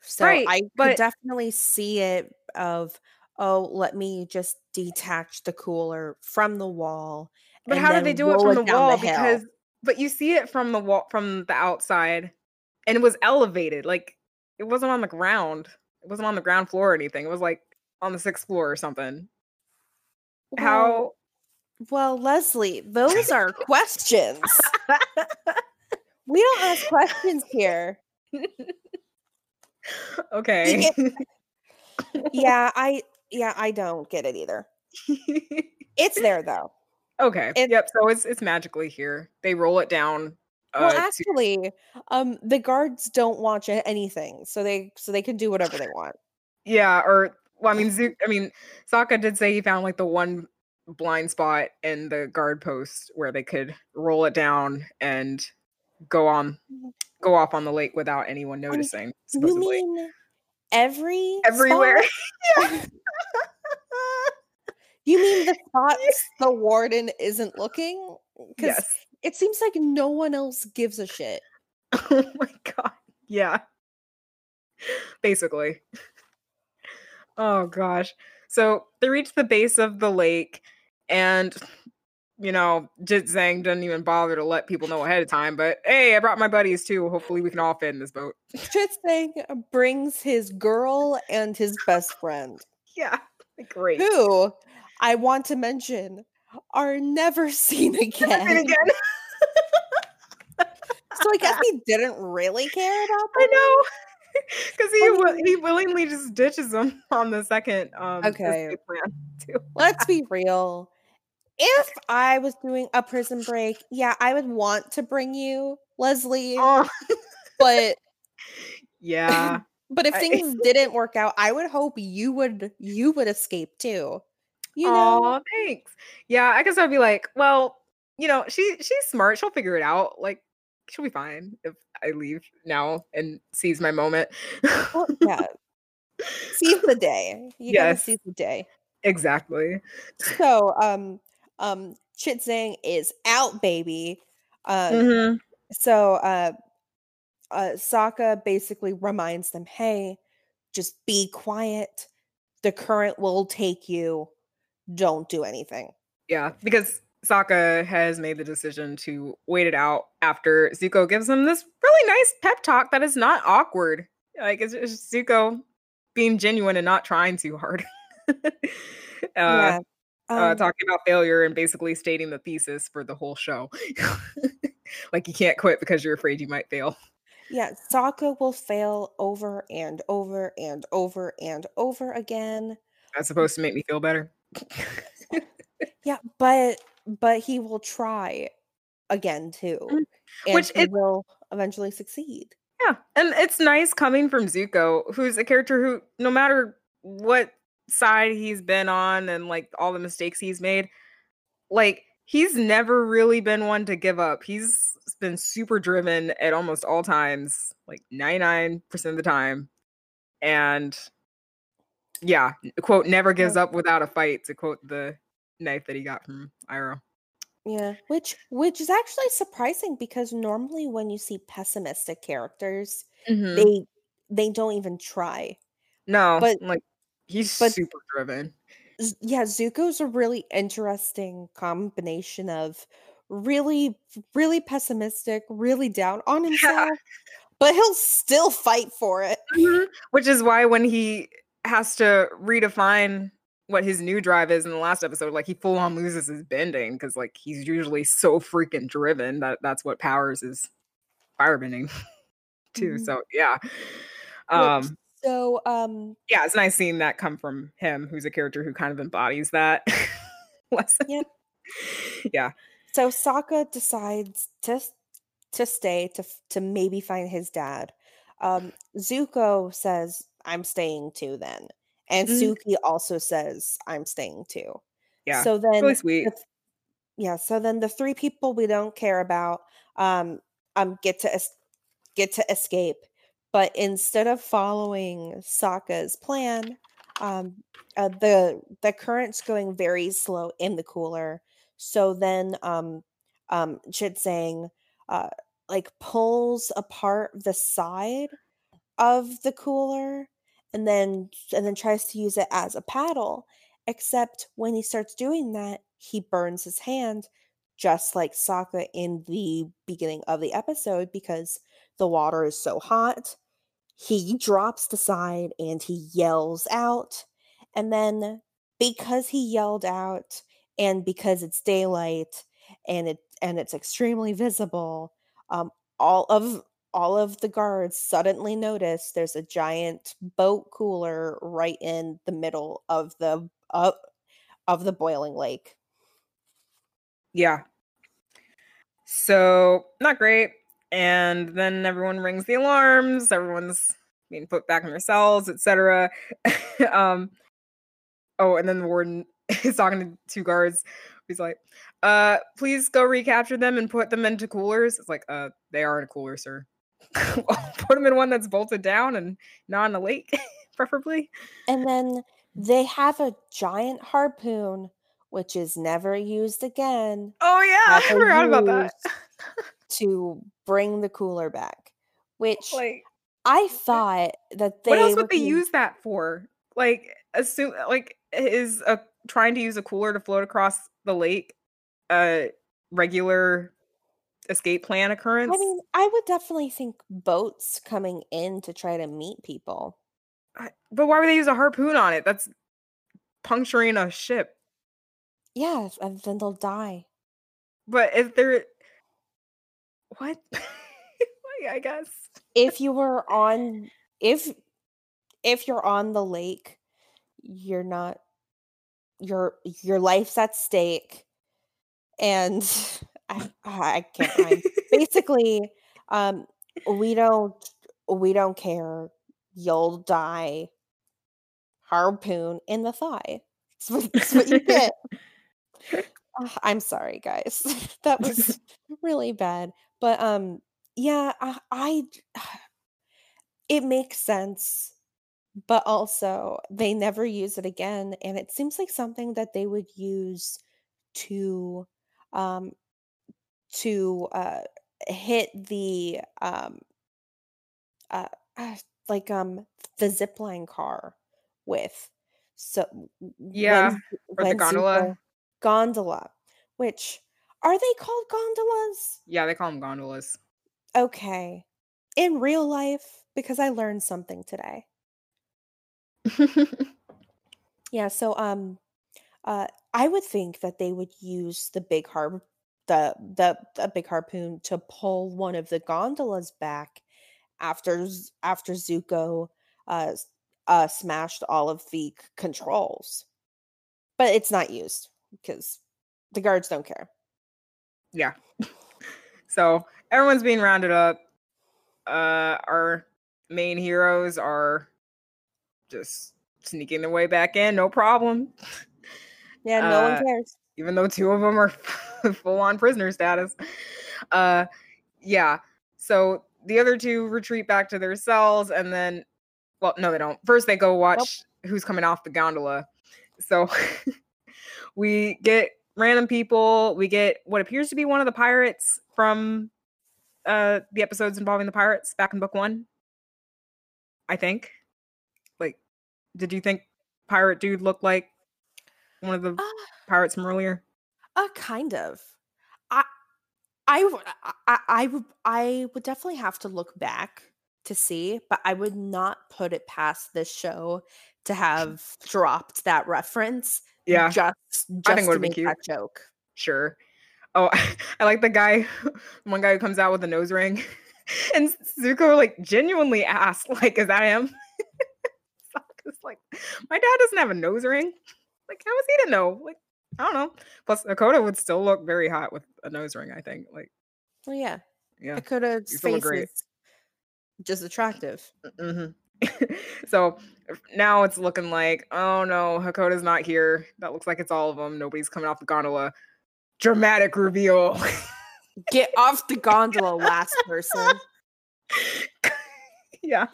So right, I but- could definitely see it of, oh, let me just detach the cooler from the wall. But how do they do it from the wall? Because but you see it from the wall from the outside and it was elevated. Like it wasn't on the ground. It wasn't on the ground floor or anything. It was like on the sixth floor or something. Well, how well, Leslie, those are questions. We don't ask questions here. Okay. yeah, I yeah, I don't get it either. It's there though. Okay. It, yep. So it's it's magically here. They roll it down. Uh, well, actually, to- um, the guards don't watch anything, so they so they can do whatever they want. Yeah. Or well, I mean, Zuko, I mean, Sokka did say he found like the one blind spot in the guard post where they could roll it down and go on, go off on the lake without anyone noticing. Um, supposedly, you mean every everywhere. You mean the spots the warden isn't looking? Because yes. It seems like no one else gives a shit. Oh my god. Yeah. Basically. Oh gosh. So they reach the base of the lake and, you know, Chit Sang doesn't even bother to let people know ahead of time. But hey, I brought my buddies too. Hopefully we can all fit in this boat. Chit Sang brings his girl and his best friend. Yeah. Great. Who? I want to mention are never seen again. Never seen again. So I guess he didn't really care about them. I know, because he will, he willingly just ditches them on the second. Um, okay. Plan too. Let's be real. If I was doing a prison break, yeah, I would want to bring you, Leslie. Oh. But yeah. But if things I, didn't work out, I would hope you would you would escape too. You know? Aw, thanks. Yeah, I guess I'd be like, well, you know, she she's smart. She'll figure it out. Like, she'll be fine if I leave now and seize my moment. Well, yeah, seize the day. You yes. gotta seize the day. Exactly. So, um, um, Chit Sang is out, baby. Uh, mm-hmm. So, uh. Uh, Sokka basically reminds them, hey, just be quiet. The current will take you. Don't do anything. Yeah, because Sokka has made the decision to wait it out after Zuko gives him this really nice pep talk that is not awkward. Like, it's just Zuko being genuine and not trying too hard. uh, yeah. um, uh, talking about failure and basically stating the thesis for the whole show. Like, you can't quit because you're afraid you might fail. Yeah, Sokka will fail over and over and over and over again. That's supposed to make me feel better. Yeah, but but he will try again too. And Which he it, will eventually succeed. Yeah, and it's nice coming from Zuko, who's a character who, no matter what side he's been on and like all the mistakes he's made, like he's never really been one to give up. He's been super driven at almost all times, like ninety-nine percent of the time. And yeah, quote, never gives up without a fight, to quote the knife that he got from Iroh. Yeah, which which is actually surprising because normally when you see pessimistic characters, mm-hmm. they they don't even try. No, but like he's but, super driven. Yeah, Zuko's a really interesting combination of really, really pessimistic, really down on himself, yeah. but he'll still fight for it. Mm-hmm. Which is why when he has to redefine what his new drive is in the last episode, like, he full on loses his bending, because like he's usually so freaking driven that that's what powers his firebending too. Mm-hmm. So yeah. Um, Which, so um, yeah, it's nice seeing that come from him, who's a character who kind of embodies that lesson. Yeah. Yeah. So Sokka decides to to stay to to maybe find his dad. Um, Zuko says, "I'm staying too." Then, and mm-hmm. Suki also says, "I'm staying too." Yeah. So then, really sweet. The, yeah. So then, the three people we don't care about um, um get to es- get to escape, but instead of following Sokka's plan, um, uh, the the current's going very slow in the cooler. So then um, um, Chit Sang uh, like pulls apart the side of the cooler and then and then tries to use it as a paddle. Except when he starts doing that, he burns his hand, just like Sokka in the beginning of the episode, because the water is so hot. He drops the side and he yells out. And then because he yelled out, and because it's daylight and it and it's extremely visible, um, all of all of the guards suddenly notice there's a giant boat cooler right in the middle of the uh, of the boiling lake. Yeah. So not great. And then everyone rings the alarms. Everyone's being put back in their cells, et cetera. um, oh, and then the warden. He's talking to two guards. He's like, uh, please go recapture them and put them into coolers. It's like, uh, they are in a cooler, sir. Put them in one that's bolted down and not in the lake, preferably. And then they have a giant harpoon, which is never used again. Oh, yeah. I forgot about that. To bring the cooler back, which like, I thought that they What else would they be- use that for? Like, assume, like, is a trying to use a cooler to float across the lake a regular escape plan occurrence? I mean, I would definitely think boats coming in to try to meet people. But why would they use a harpoon on it? That's puncturing a ship. Yeah, and then they'll die. But if they're... What? I guess. If you were on... If, if you're on the lake, you're not... Your your life's at stake, and I, I can't mind. Basically, um, we don't we don't care. You'll die. Harpoon in the thigh. That's what, that's what you get. uh, I'm sorry, guys. That was really bad. But um, yeah, I, I it makes sense. But also, they never use it again, and it seems like something that they would use to, um, to uh, hit the, um, uh, like um, the zipline car with. So yeah, when, or when the gondola, Zuko, gondola. Which are they called gondolas? Yeah, they call them gondolas. Okay, in real life, because I learned something today. Yeah, so um uh I would think that they would use the big har the, the the big harpoon to pull one of the gondolas back after after Zuko uh uh smashed all of the c- controls. But it's not used because the guards don't care. Yeah. So everyone's being rounded up. Uh our main heroes are just sneaking their way back in, no problem. Yeah, no uh, one cares. Even though two of them are full-on prisoner status. Uh, yeah, so the other two retreat back to their cells, and then, well, no, they don't. First, they go watch nope. who's coming off the gondola. So we get random people. We get what appears to be one of the pirates from uh, the episodes involving the pirates back in book one, I think. Did you think pirate dude looked like one of the uh, pirates from earlier? Uh, kind of. I, I, I, I, I would definitely have to look back to see, but I would not put it past this show to have dropped that reference. Yeah, just, just I think to make that joke. Sure. Oh, I like the guy, one guy who comes out with a nose ring, and Zuko like genuinely asked, like, "Is that him?" It's like, my dad doesn't have a nose ring. Like, how is he to know? Like, I don't know. Plus, Hakoda would still look very hot with a nose ring, I think. Like, well, yeah, yeah. Hakoda's face is just attractive. Mm-hmm. So now it's looking like, oh no, Hakoda's not here. That looks like it's all of them. Nobody's coming off the gondola. Dramatic reveal. Get off the gondola, last person. Yeah.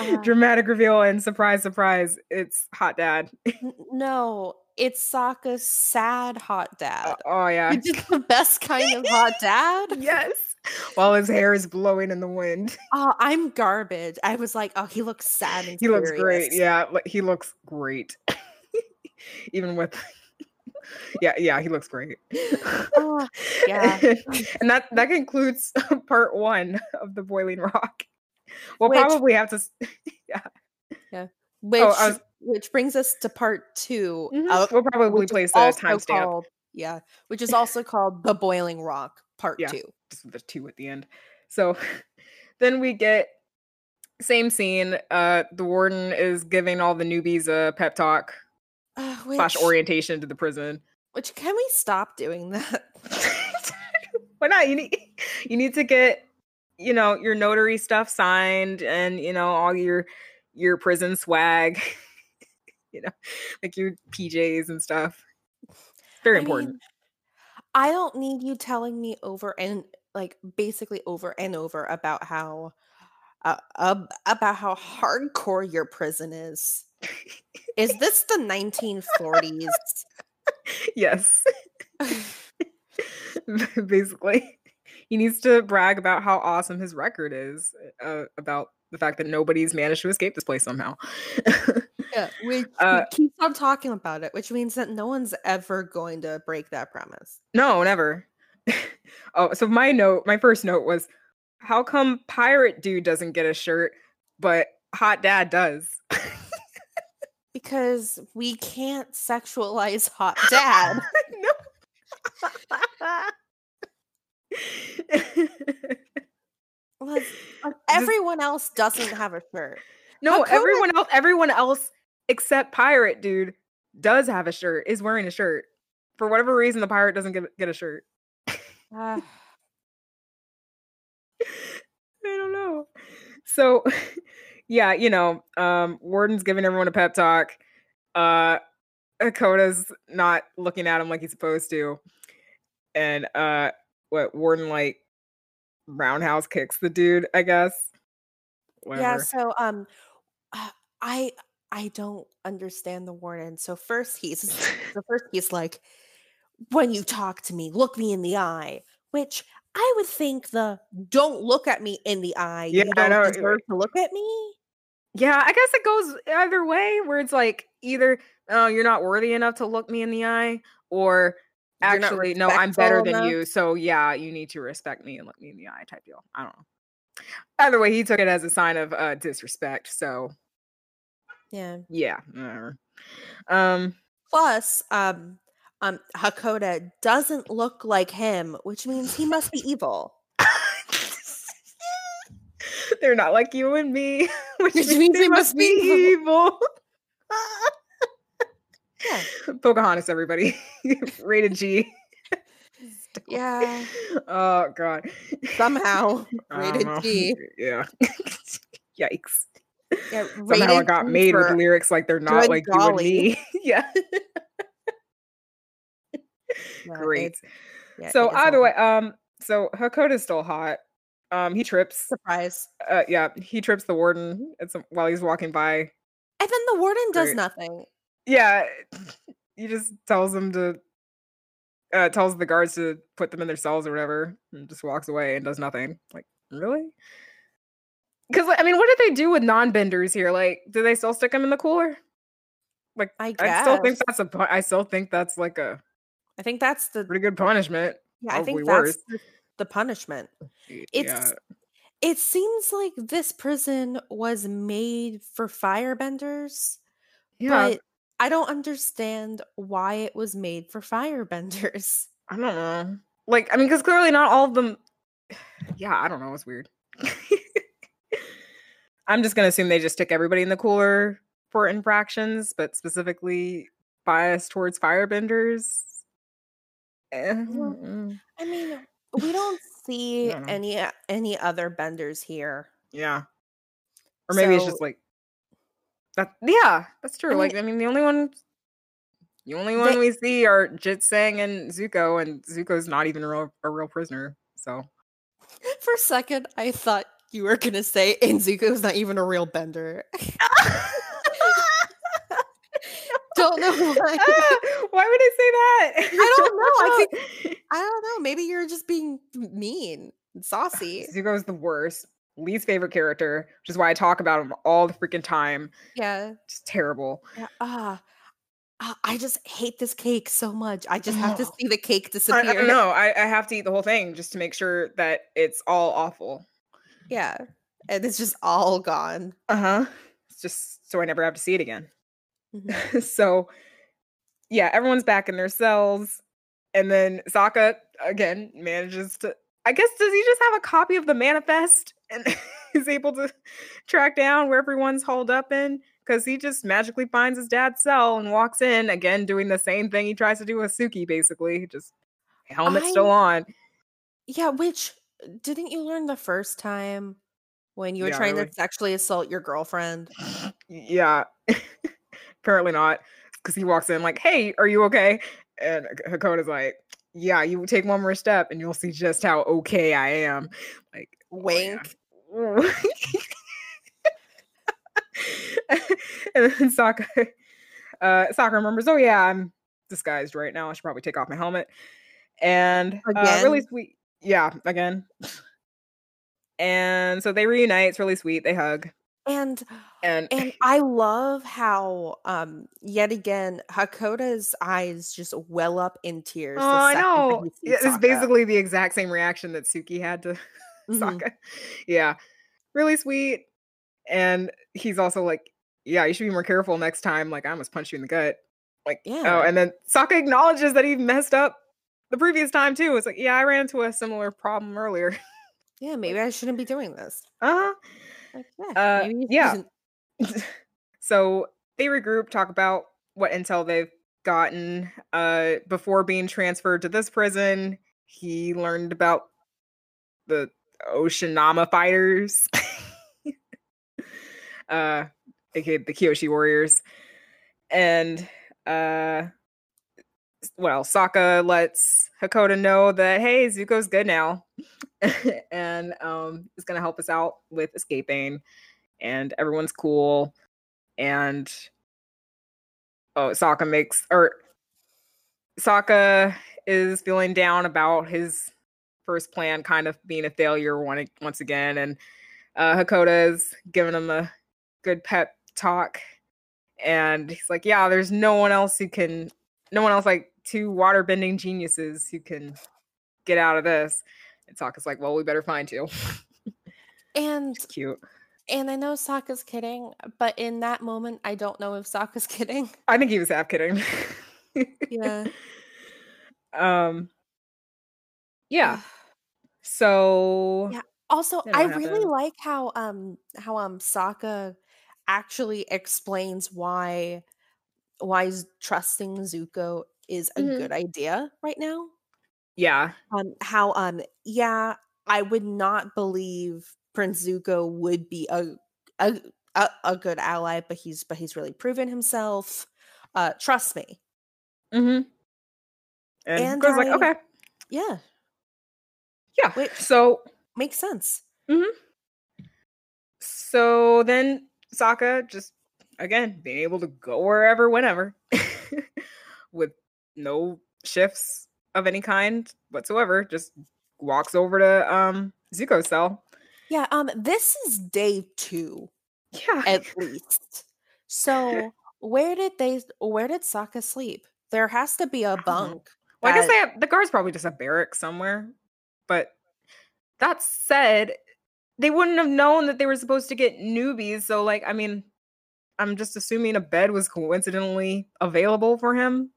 Uh, Dramatic reveal, and surprise, surprise, it's hot dad. No, it's Sokka's sad hot dad. Uh, oh yeah. Which is the best kind of hot dad. Yes. While his hair is blowing in the wind. Oh, I'm garbage. I was like, oh, he looks sad and he serious. Looks great. Yeah, he looks great. Even with yeah, yeah, he looks great. Oh, yeah. And that that concludes part one of The Boiling Rock. We'll which, probably have to, yeah, yeah. Which oh, was, which brings us to part two. Mm-hmm. Of, we'll probably place a timestamp. Yeah, which is also called The Boiling Rock Part yeah, Two. Just the two at the end. So then we get same scene. Uh, the warden is giving all the newbies a pep talk uh, which, slash orientation to the prison. Which can we stop doing that? Why not? You need you need to get. You know, your notary stuff signed, and you know, all your your prison swag, you know, like your P Js and stuff. Very I important. Mean, I don't need you telling me over and like basically over and over about how uh, uh, about how hardcore your prison is. Is this the nineteen forties? Yes. Basically. He needs to brag about how awesome his record is, uh, about the fact that nobody's managed to escape this place somehow. Yeah, we, uh, we keep on talking about it, which means that no one's ever going to break that promise. No, never. Oh, so my note, my first note was, how come pirate dude doesn't get a shirt, but hot dad does? Because we can't sexualize hot dad. No. Like, everyone else doesn't have a shirt. No, Hakoda, everyone else, everyone else except pirate dude does have a shirt. Is wearing a shirt for whatever reason. The pirate doesn't get get a shirt. Uh, I don't know. So, yeah, you know, um, Warden's giving everyone a pep talk. Uh, Hakoda's not looking at him like he's supposed to, and uh. What Warden like roundhouse kicks the dude, I guess. Whatever. Yeah. So, um, I I don't understand the Warden. So first he's so first he's like, when you talk to me, look me in the eye. Which I would think the don't look at me in the eye. Yeah, you don't I know. Deserve to look at me. Yeah, I guess it goes either way. Where it's like either oh you're not worthy enough to look me in the eye, or actually, no, I'm better enough. Than you. So yeah, you need to respect me and look me in the eye type deal. I don't know. Either way, he took it as a sign of uh, disrespect. So yeah. Yeah. Um, Plus, um, um, Hakoda doesn't look like him, which means he must be evil. They're not like you and me, which, which means, means they must, must be evil. evil. Yeah. Pocahontas, everybody. Rated G. Yeah. Oh god. Somehow rated G. Yeah. Yikes. Yeah, somehow it got made with lyrics like they're not like you and me. Yeah. Yeah. Great. Yeah, so either way, um, so Hakoda's still hot. Um, he trips. Surprise. Uh, yeah, he trips the warden at some, while he's walking by. And then the warden Great. does nothing. Yeah, he just tells them to, uh, tells the guards to put them in their cells or whatever, and just walks away and does nothing. Like, really? Because, I mean, what did they do with non-benders here? Like, do they still stick them in the cooler? Like, I, guess. I still think that's a, I still think that's like a, I think that's the pretty good punishment. Yeah, I think that's the, the punishment. It's, yeah. It seems like this prison was made for firebenders, yeah. but I don't understand why it was made for firebenders. I don't know. Like, I mean, because clearly not all of them... Yeah, I don't know. It's weird. I'm just going to assume they just stick everybody in the cooler for infractions, but specifically biased towards firebenders. Well, I mean, we don't see no. any any other benders here. Yeah. Or maybe so, it's just like... that. Yeah, that's true. I mean, like, I mean, the only one... The only one they, we see are Chit Sang and Zuko, and Zuko's not even a real, a real prisoner, so. For a second, I thought you were going to say, and Zuko's not even a real bender. Don't know why. Ah, why would I say that? I don't know. I think I don't know. Maybe you're just being mean and saucy. Zuko's the worst. Lee's favorite character, which is why I talk about him all the freaking time. Yeah. Just terrible. Yeah. Ah. I just hate this cake so much. I just have to see the cake disappear. I, I don't know. I, I have to eat the whole thing just to make sure that it's all awful. Yeah. And it's just all gone. Uh-huh. It's just so I never have to see it again. Mm-hmm. So, yeah, everyone's back in their cells. And then Sokka, again, manages to... I guess, does he just have a copy of the manifest? And he's able to track down where everyone's holed up in? Because he just magically finds his dad's cell and walks in, again, doing the same thing he tries to do with Suki, basically. Just helmet's I, still on. Yeah, which, didn't you learn the first time when you were yeah, trying really. to sexually assault your girlfriend? Yeah. Apparently not. Because he walks in like, hey, are you okay? And Hakoda's like, yeah, you take one more step and you'll see just how okay I am. Like, wink. Oh, yeah. And then Sokka, uh, Sokka remembers, oh yeah, I'm disguised right now. I should probably take off my helmet. And uh, really sweet. Yeah, again. And so they reunite. It's really sweet. They hug. And and, and I love how, um, yet again, Hakoda's eyes just well up in tears. Oh, I know. It's basically the exact same reaction that Suki had to mm-hmm. Sokka. Yeah. Really sweet. And he's also like, yeah, you should be more careful next time. Like, I almost punched you in the gut. Like, yeah. Oh, and then Sokka acknowledges that he messed up the previous time, too. It's like, yeah, I ran into a similar problem earlier. Yeah, maybe I shouldn't be doing this. Uh-huh. Like, yeah. Uh, yeah. So they regroup, talk about what intel they've gotten. Uh, before being transferred to this prison, he learned about the Oshinama fighters. Uh, aka the Kyoshi Warriors, and uh, well, Sokka lets Hakoda know that hey, Zuko's good now, and um, is gonna help us out with escaping, and everyone's cool, and oh, Sokka makes or Sokka is feeling down about his first plan kind of being a failure one, once again, and uh, Hakoda's giving him a good pep talk, and he's like, yeah, there's no one else who can no one else like two waterbending geniuses who can get out of this. And Sokka's like, well, we better find you. And it's cute. And I know Sokka's kidding, but in that moment I don't know if Sokka's kidding. I think he was half kidding. Yeah. Um yeah. So yeah. Also, I happened. really like how um how um Sokka actually explains why why trusting Zuko is a mm-hmm. good idea right now. Yeah. Um how um yeah, I would not believe Prince Zuko would be a a a, a good ally, but he's but he's really proven himself. Uh trust me. Mm-hmm. And, and Go's I, like, okay. Yeah. Yeah. Wait, so makes sense. Mm-hmm. So then Sokka just, again, being able to go wherever, whenever, with no shifts of any kind whatsoever, just walks over to um, Zuko's cell. Yeah, um, this is day two. Yeah. At least. So where did they, where did Sokka sleep? There has to be a bunk. Well, that... I guess they have, the guards probably just a barrack somewhere, but that said, they wouldn't have known that they were supposed to get newbies. So, like, I mean, I'm just assuming a bed was coincidentally available for him.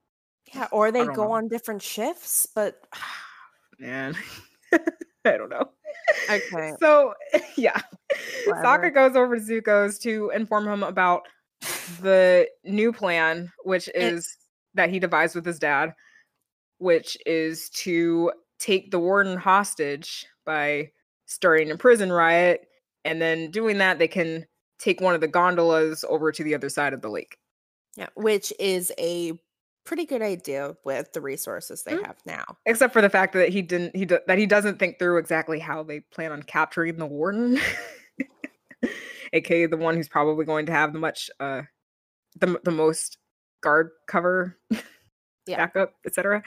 Yeah, or they go know. on different shifts, but... Man. I don't know. Okay. So, yeah. Whatever. Sokka goes over to Zuko's to inform him about the new plan, which is it- that he devised with his dad, which is to take the warden hostage by starting a prison riot, and then doing that, they can take one of the gondolas over to the other side of the lake. Yeah, which is a pretty good idea with the resources they mm-hmm. have now. Except for the fact that he didn't, he do, that he doesn't think through exactly how they plan on capturing the warden, aka the one who's probably going to have the much, uh, the the most guard cover, yeah. backup, et cetera.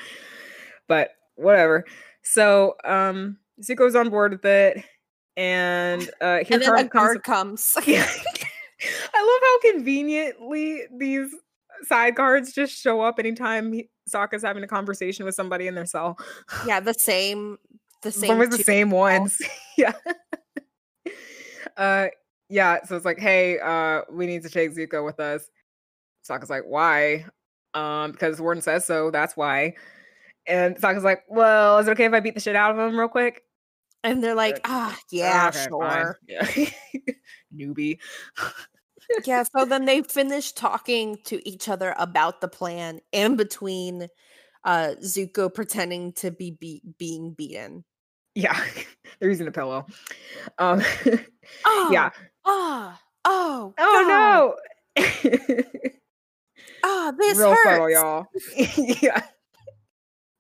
But whatever. So, um, Zuko's on board with it, and uh, here and then Carl the guard comes. comes. I love how conveniently these side guards just show up anytime he, Sokka's having a conversation with somebody in their cell. Yeah, the same, the same, always the same people. ones. yeah, uh, yeah. So it's like, hey, uh, we need to take Zuko with us. Sokka's like, why? Um, because the warden says so. That's why. And Sokka's like, well, is it okay if I beat the shit out of him real quick? And they're like, ah, oh, yeah, okay, sure. Yeah. Newbie. Yeah, so then they finish talking to each other about the plan in between uh, Zuko pretending to be, be- being beaten. Yeah, they're using a pillow. Um, oh, yeah. Oh, oh, oh God. no. Oh, this Real hurts. Subtle, y'all. Yeah.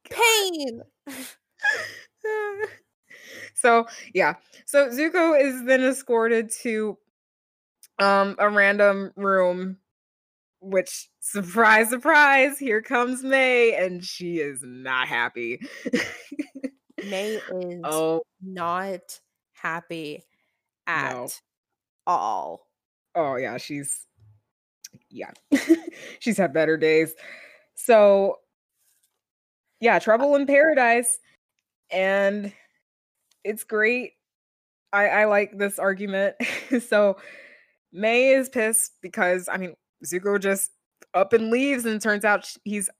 Pain. So, yeah. So Zuko is then escorted to um, a random room, which, surprise, surprise, here comes Mai, and she is not happy. Mai is oh. not happy at no. all. Oh, yeah. She's, yeah. She's had better days. So, yeah, trouble in paradise. And it's great. I, I like this argument. So Mai is pissed because, I mean, Zuko just up and leaves, and turns out he's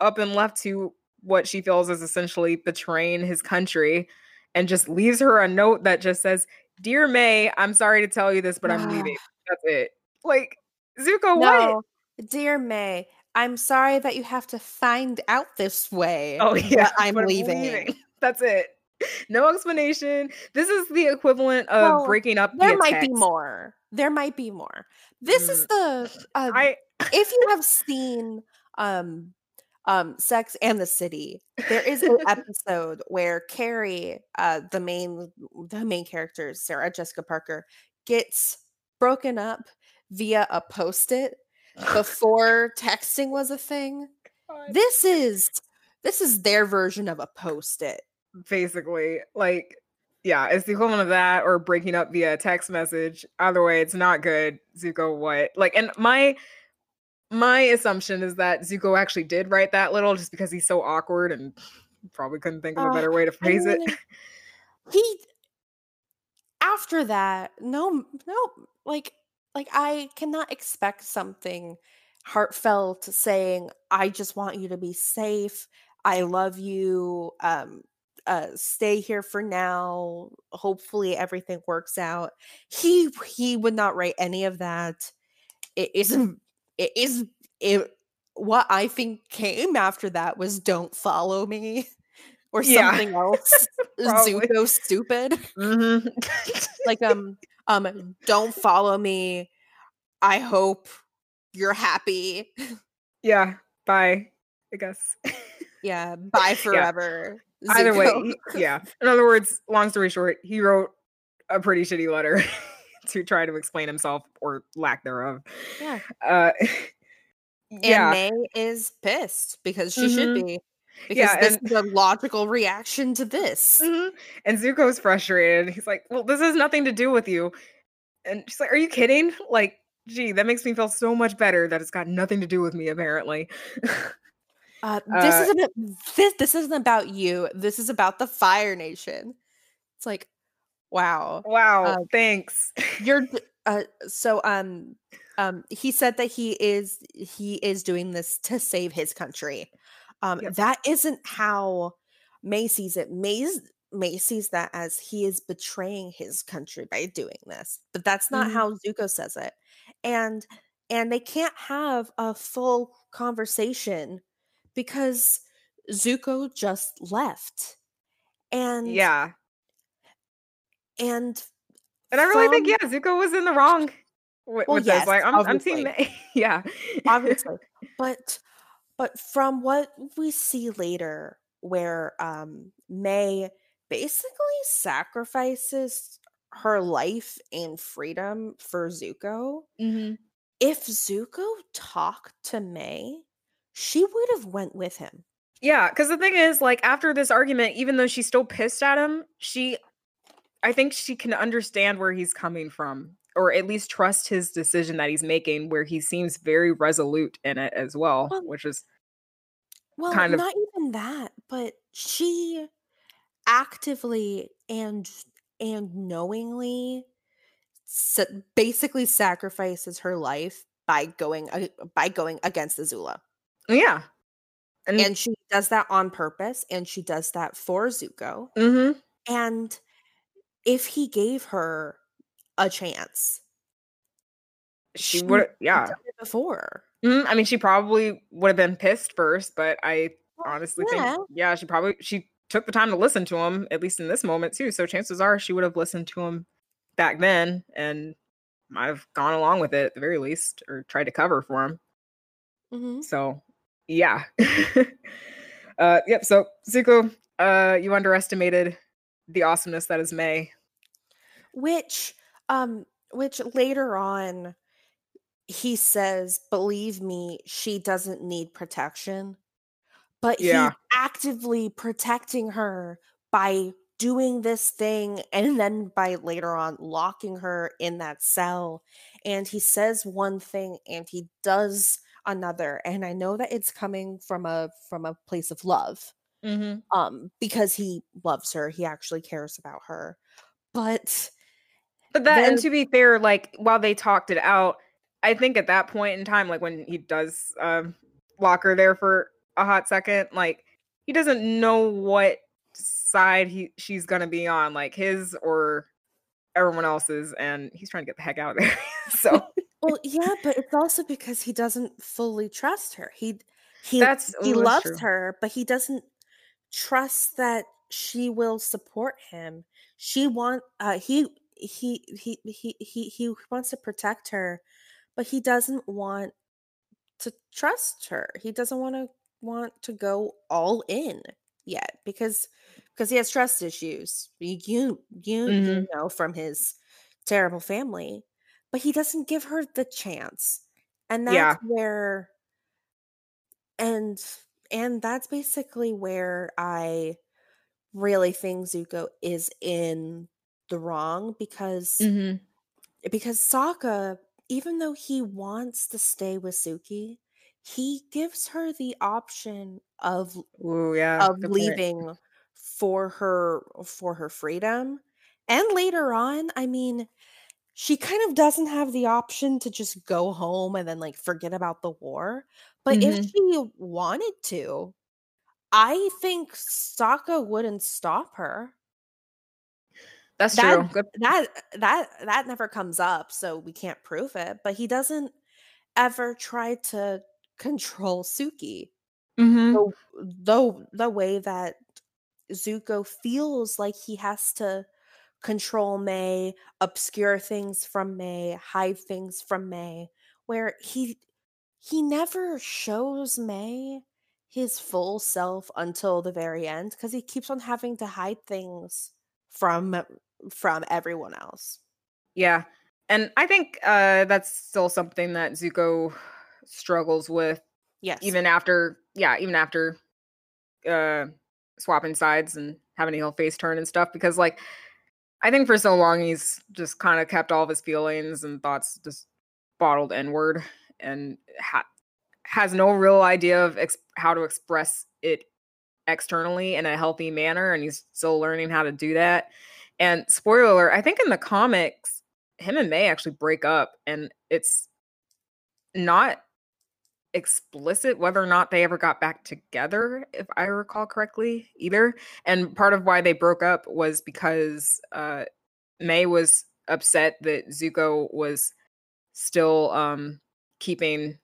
up and left to what she feels is essentially betraying his country, and just leaves her a note that just says, "Dear Mai, I'm sorry to tell you this, but I'm leaving." That's it. Like, Zuko, no, what? "Dear Mai, I'm sorry that you have to find out this way. Oh, yeah. I'm, I'm leaving. leaving. That's it. No explanation. This is the equivalent of well, breaking up. There might text. be more. There might be more. This mm. is the uh, I... if you have seen um, um, Sex and the City, there is an episode where Carrie, uh, the main the main character, Sarah Jessica Parker, gets broken up via a post-it before texting was a thing. God. This is this is their version of a post-it. Basically, like, yeah, it's the equivalent of that, or breaking up via text message. Either way, it's not good. Zuko, what? Like, and my my assumption is that Zuko actually did write that little just because he's so awkward and probably couldn't think of a better uh, way to phrase I mean, it. He after that, no, no, like, like I cannot expect something heartfelt saying, "I just want you to be safe. I love you. Um, Uh, stay here for now. Hopefully everything works out." He he would not write any of that. It isn't. It is. It what I think came after that was "Don't follow me" or something yeah. else. Zuko stupid. Mm-hmm. Like um um "Don't follow me. I hope you're happy. Yeah. Bye. I guess. Yeah. Bye forever." Yeah. Zuko. Either way, he, yeah. In other words, long story short, he wrote a pretty shitty letter to try to explain himself, or lack thereof. Yeah. Uh, yeah. And Mai is pissed because she mm-hmm. should be. Because yeah, this and, is a logical reaction to this. Mm-hmm. And Zuko's frustrated. He's like, "Well, this has nothing to do with you." And she's like, "Are you kidding? Like, gee, that makes me feel so much better that it's got nothing to do with me, apparently." Uh, this uh, isn't this, this isn't about you. This is about the Fire Nation. It's like, Wow. Wow. Uh, thanks. You're uh, so um um he said that he is he is doing this to save his country. Um yep. That isn't how May sees it. May's May sees that as he is betraying his country by doing this. But that's not mm-hmm. how Zuko says it. And and they can't have a full conversation because Zuko just left. And yeah. And and I really from, think, yeah, Zuko was in the wrong with, well, with yes, this. Like, I'm, I'm seeing that. Yeah. Obviously. But but from what we see later, where um, May basically sacrifices her life and freedom for Zuko. Mm-hmm. If Zuko talked to May, she would have went with him. Yeah, because the thing is, like, after this argument, even though she's still pissed at him, she... I think she can understand where he's coming from, or at least trust his decision that he's making, where he seems very resolute in it as well, well which is well, kind of... not even that, but she actively and and knowingly sa- basically sacrifices her life by going uh, by going against Azula. Yeah. And, and she does that on purpose, and she does that for Zuko. Mm-hmm. And if he gave her a chance, she, she would have yeah. done it before. Mm, I mean, she probably would have been pissed first, but I honestly yeah. think, yeah, she probably, she took the time to listen to him, at least in this moment too. So chances are she would have listened to him back then and might have gone along with it at the very least, or tried to cover for him. Mm-hmm. So, yeah. uh, yep. So, Zuko, uh, you underestimated the awesomeness that is May. Which, um, which later on, he says, believe me, she doesn't need protection. But yeah. he's actively protecting her by doing this thing, and then by later on locking her in that cell. And he says one thing and he does another. And I know that it's coming from a from a place of love. Mm-hmm. Um, because he loves her, he actually cares about her. But, but that, then, and to be fair, like while they talked it out, I think at that point in time, like when he does um, lock her there for a hot second, like he doesn't know what side he she's gonna be on, like his or everyone else's, and he's trying to get the heck out of there. So, well, yeah, but it's also because he doesn't fully trust her. He he that's, he oh, loves that's her, but he doesn't trust that she will support him. She want uh he he he he he he wants to protect her, but he doesn't want to trust her. He doesn't want to want to go all in yet because because he has trust issues. You you, mm-hmm. you know, from his terrible family, but he doesn't give her the chance. And that's yeah. where and And that's basically where I really think Zuko is in the wrong, because mm-hmm. because Sokka, even though he wants to stay with Suki, he gives her the option of Ooh, yeah, of leaving point. for her for her freedom. And later on, I mean, she kind of doesn't have the option to just go home and then like forget about the war. But mm-hmm. if she wanted to, I think Sokka wouldn't stop her. That's that, true. Good. That that that never comes up, so we can't prove it. But he doesn't ever try to control Suki, mm-hmm. though the, the way that Zuko feels like he has to control May, obscure things from May, hide things from May, where he. He never shows May his full self until the very end, because he keeps on having to hide things from from everyone else. Yeah, and I think uh, that's still something that Zuko struggles with. Yes, even after yeah, even after uh, swapping sides and having a heel face turn and stuff, because like I think for so long he's just kind of kept all of his feelings and thoughts just bottled inward. And ha- has no real idea of ex- how to express it externally in a healthy manner, and he's still learning how to do that. And spoiler alert, I think in the comics, him and May actually break up, and it's not explicit whether or not they ever got back together, if I recall correctly, either. And part of why they broke up was because uh, May was upset that Zuko was still um, keeping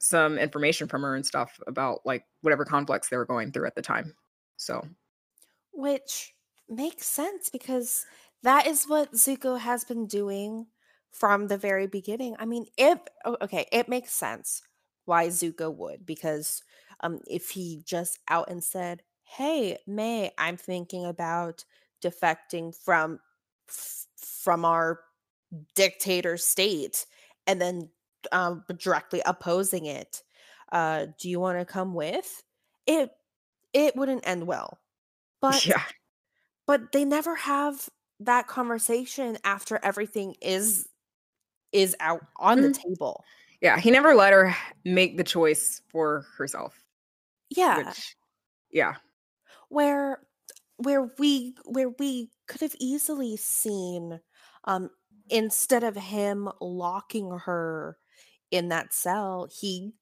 some information from her and stuff about like whatever conflicts they were going through at the time. So, which makes sense because that is what Zuko has been doing from the very beginning. I mean, if okay, it makes sense why Zuko would, because um, if he just out and said, "Hey, May, I'm thinking about defecting from f- from our dictator state," and then um, directly opposing it, uh, "Do you want to come with?" It it wouldn't end well, but yeah. But they never have that conversation after everything is. is out on the mm-hmm. table. Yeah, he never let her make the choice for herself. Yeah. Which, yeah. Where where we where we could have easily seen um instead of him locking her in that cell, he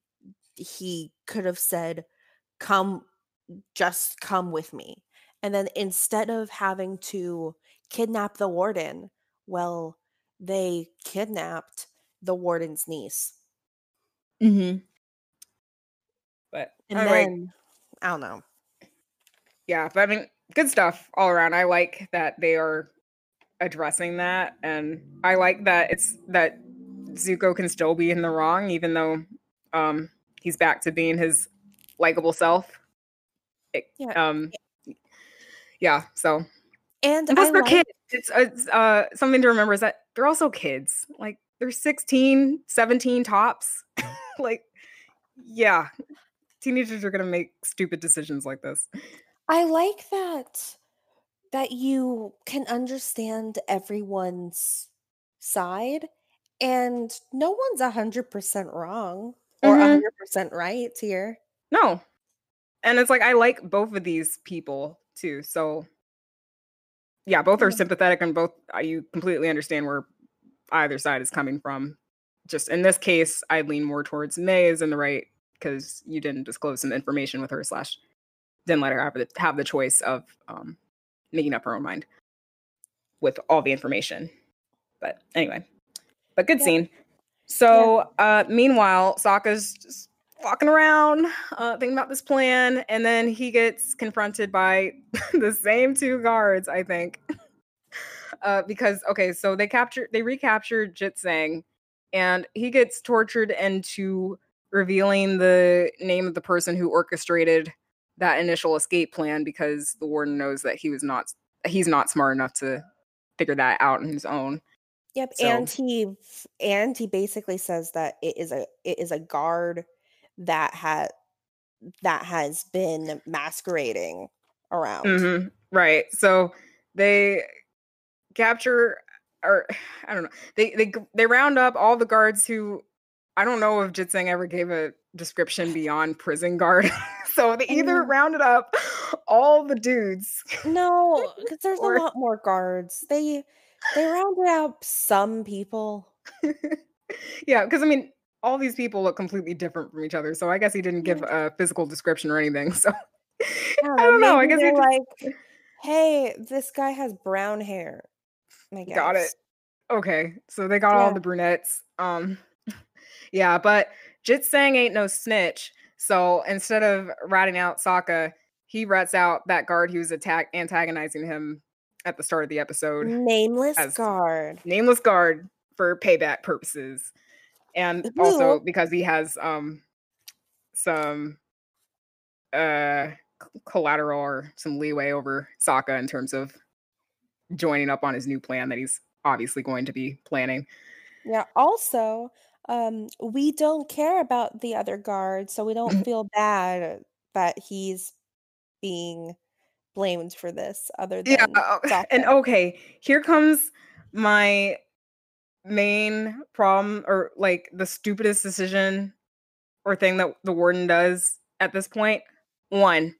he could have said, "Come, just come with me." And then instead of having to kidnap the warden, well, they kidnapped the warden's niece. Mm-hmm. But and then, right. I don't know. Yeah, but I mean, good stuff all around. I like that they are addressing that, and I like that it's that Zuko can still be in the wrong, even though um, he's back to being his likable self. It, yeah. Um, yeah. So. And that's for like- kids. It's, it's uh, something to remember is that they're also kids. Like, they're sixteen, seventeen tops. Like, yeah. Teenagers are going to make stupid decisions like this. I like that that you can understand everyone's side, and no one's one hundred percent wrong or mm-hmm. one hundred percent right here. No. And it's like, I like both of these people, too, so... Yeah, both are sympathetic, and both uh, you completely understand where either side is coming from. Just in this case, I lean more towards May is in the right because you didn't disclose some information with her slash didn't let her have the, have the choice of um, making up her own mind with all the information. But anyway, but good yeah. scene. So yeah. uh, meanwhile, Sokka's just walking around uh thinking about this plan, and then he gets confronted by the same two guards, I think, uh because okay so they captured they recaptured Chit Sang, and he gets tortured into revealing the name of the person who orchestrated that initial escape plan, because the warden knows that he was not he's not smart enough to figure that out on his own. Yep. So. and he and he basically says that it is a it is a guard that had that has been masquerading around. Mm-hmm. Right. So they capture, or I don't know, they they they round up all the guards who, I don't know if Chit Sang ever gave a description beyond prison guard. So they either mm. rounded up all the dudes. No, because there's or... a lot more guards. They they rounded up some people. Yeah, because I mean, all these people look completely different from each other, so I guess he didn't give a physical description or anything. So yeah, I don't know. I guess they're just... like, "Hey, this guy has brown hair." I guess. Got it. Okay, so they got yeah. all the brunettes. Um, yeah, but Chit Sang ain't no snitch. So instead of ratting out Sokka, he rats out that guard who's attack antagonizing him at the start of the episode. Nameless guard. Nameless guard for payback purposes. And also because he has um, some uh, collateral or some leeway over Sokka in terms of joining up on his new plan that he's obviously going to be planning. Yeah. Also, um, we don't care about the other guard, so we don't feel bad that he's being blamed for this. Other than yeah, Sokka. And okay, here comes my main problem, or like the stupidest decision or thing that the warden does at this point. One,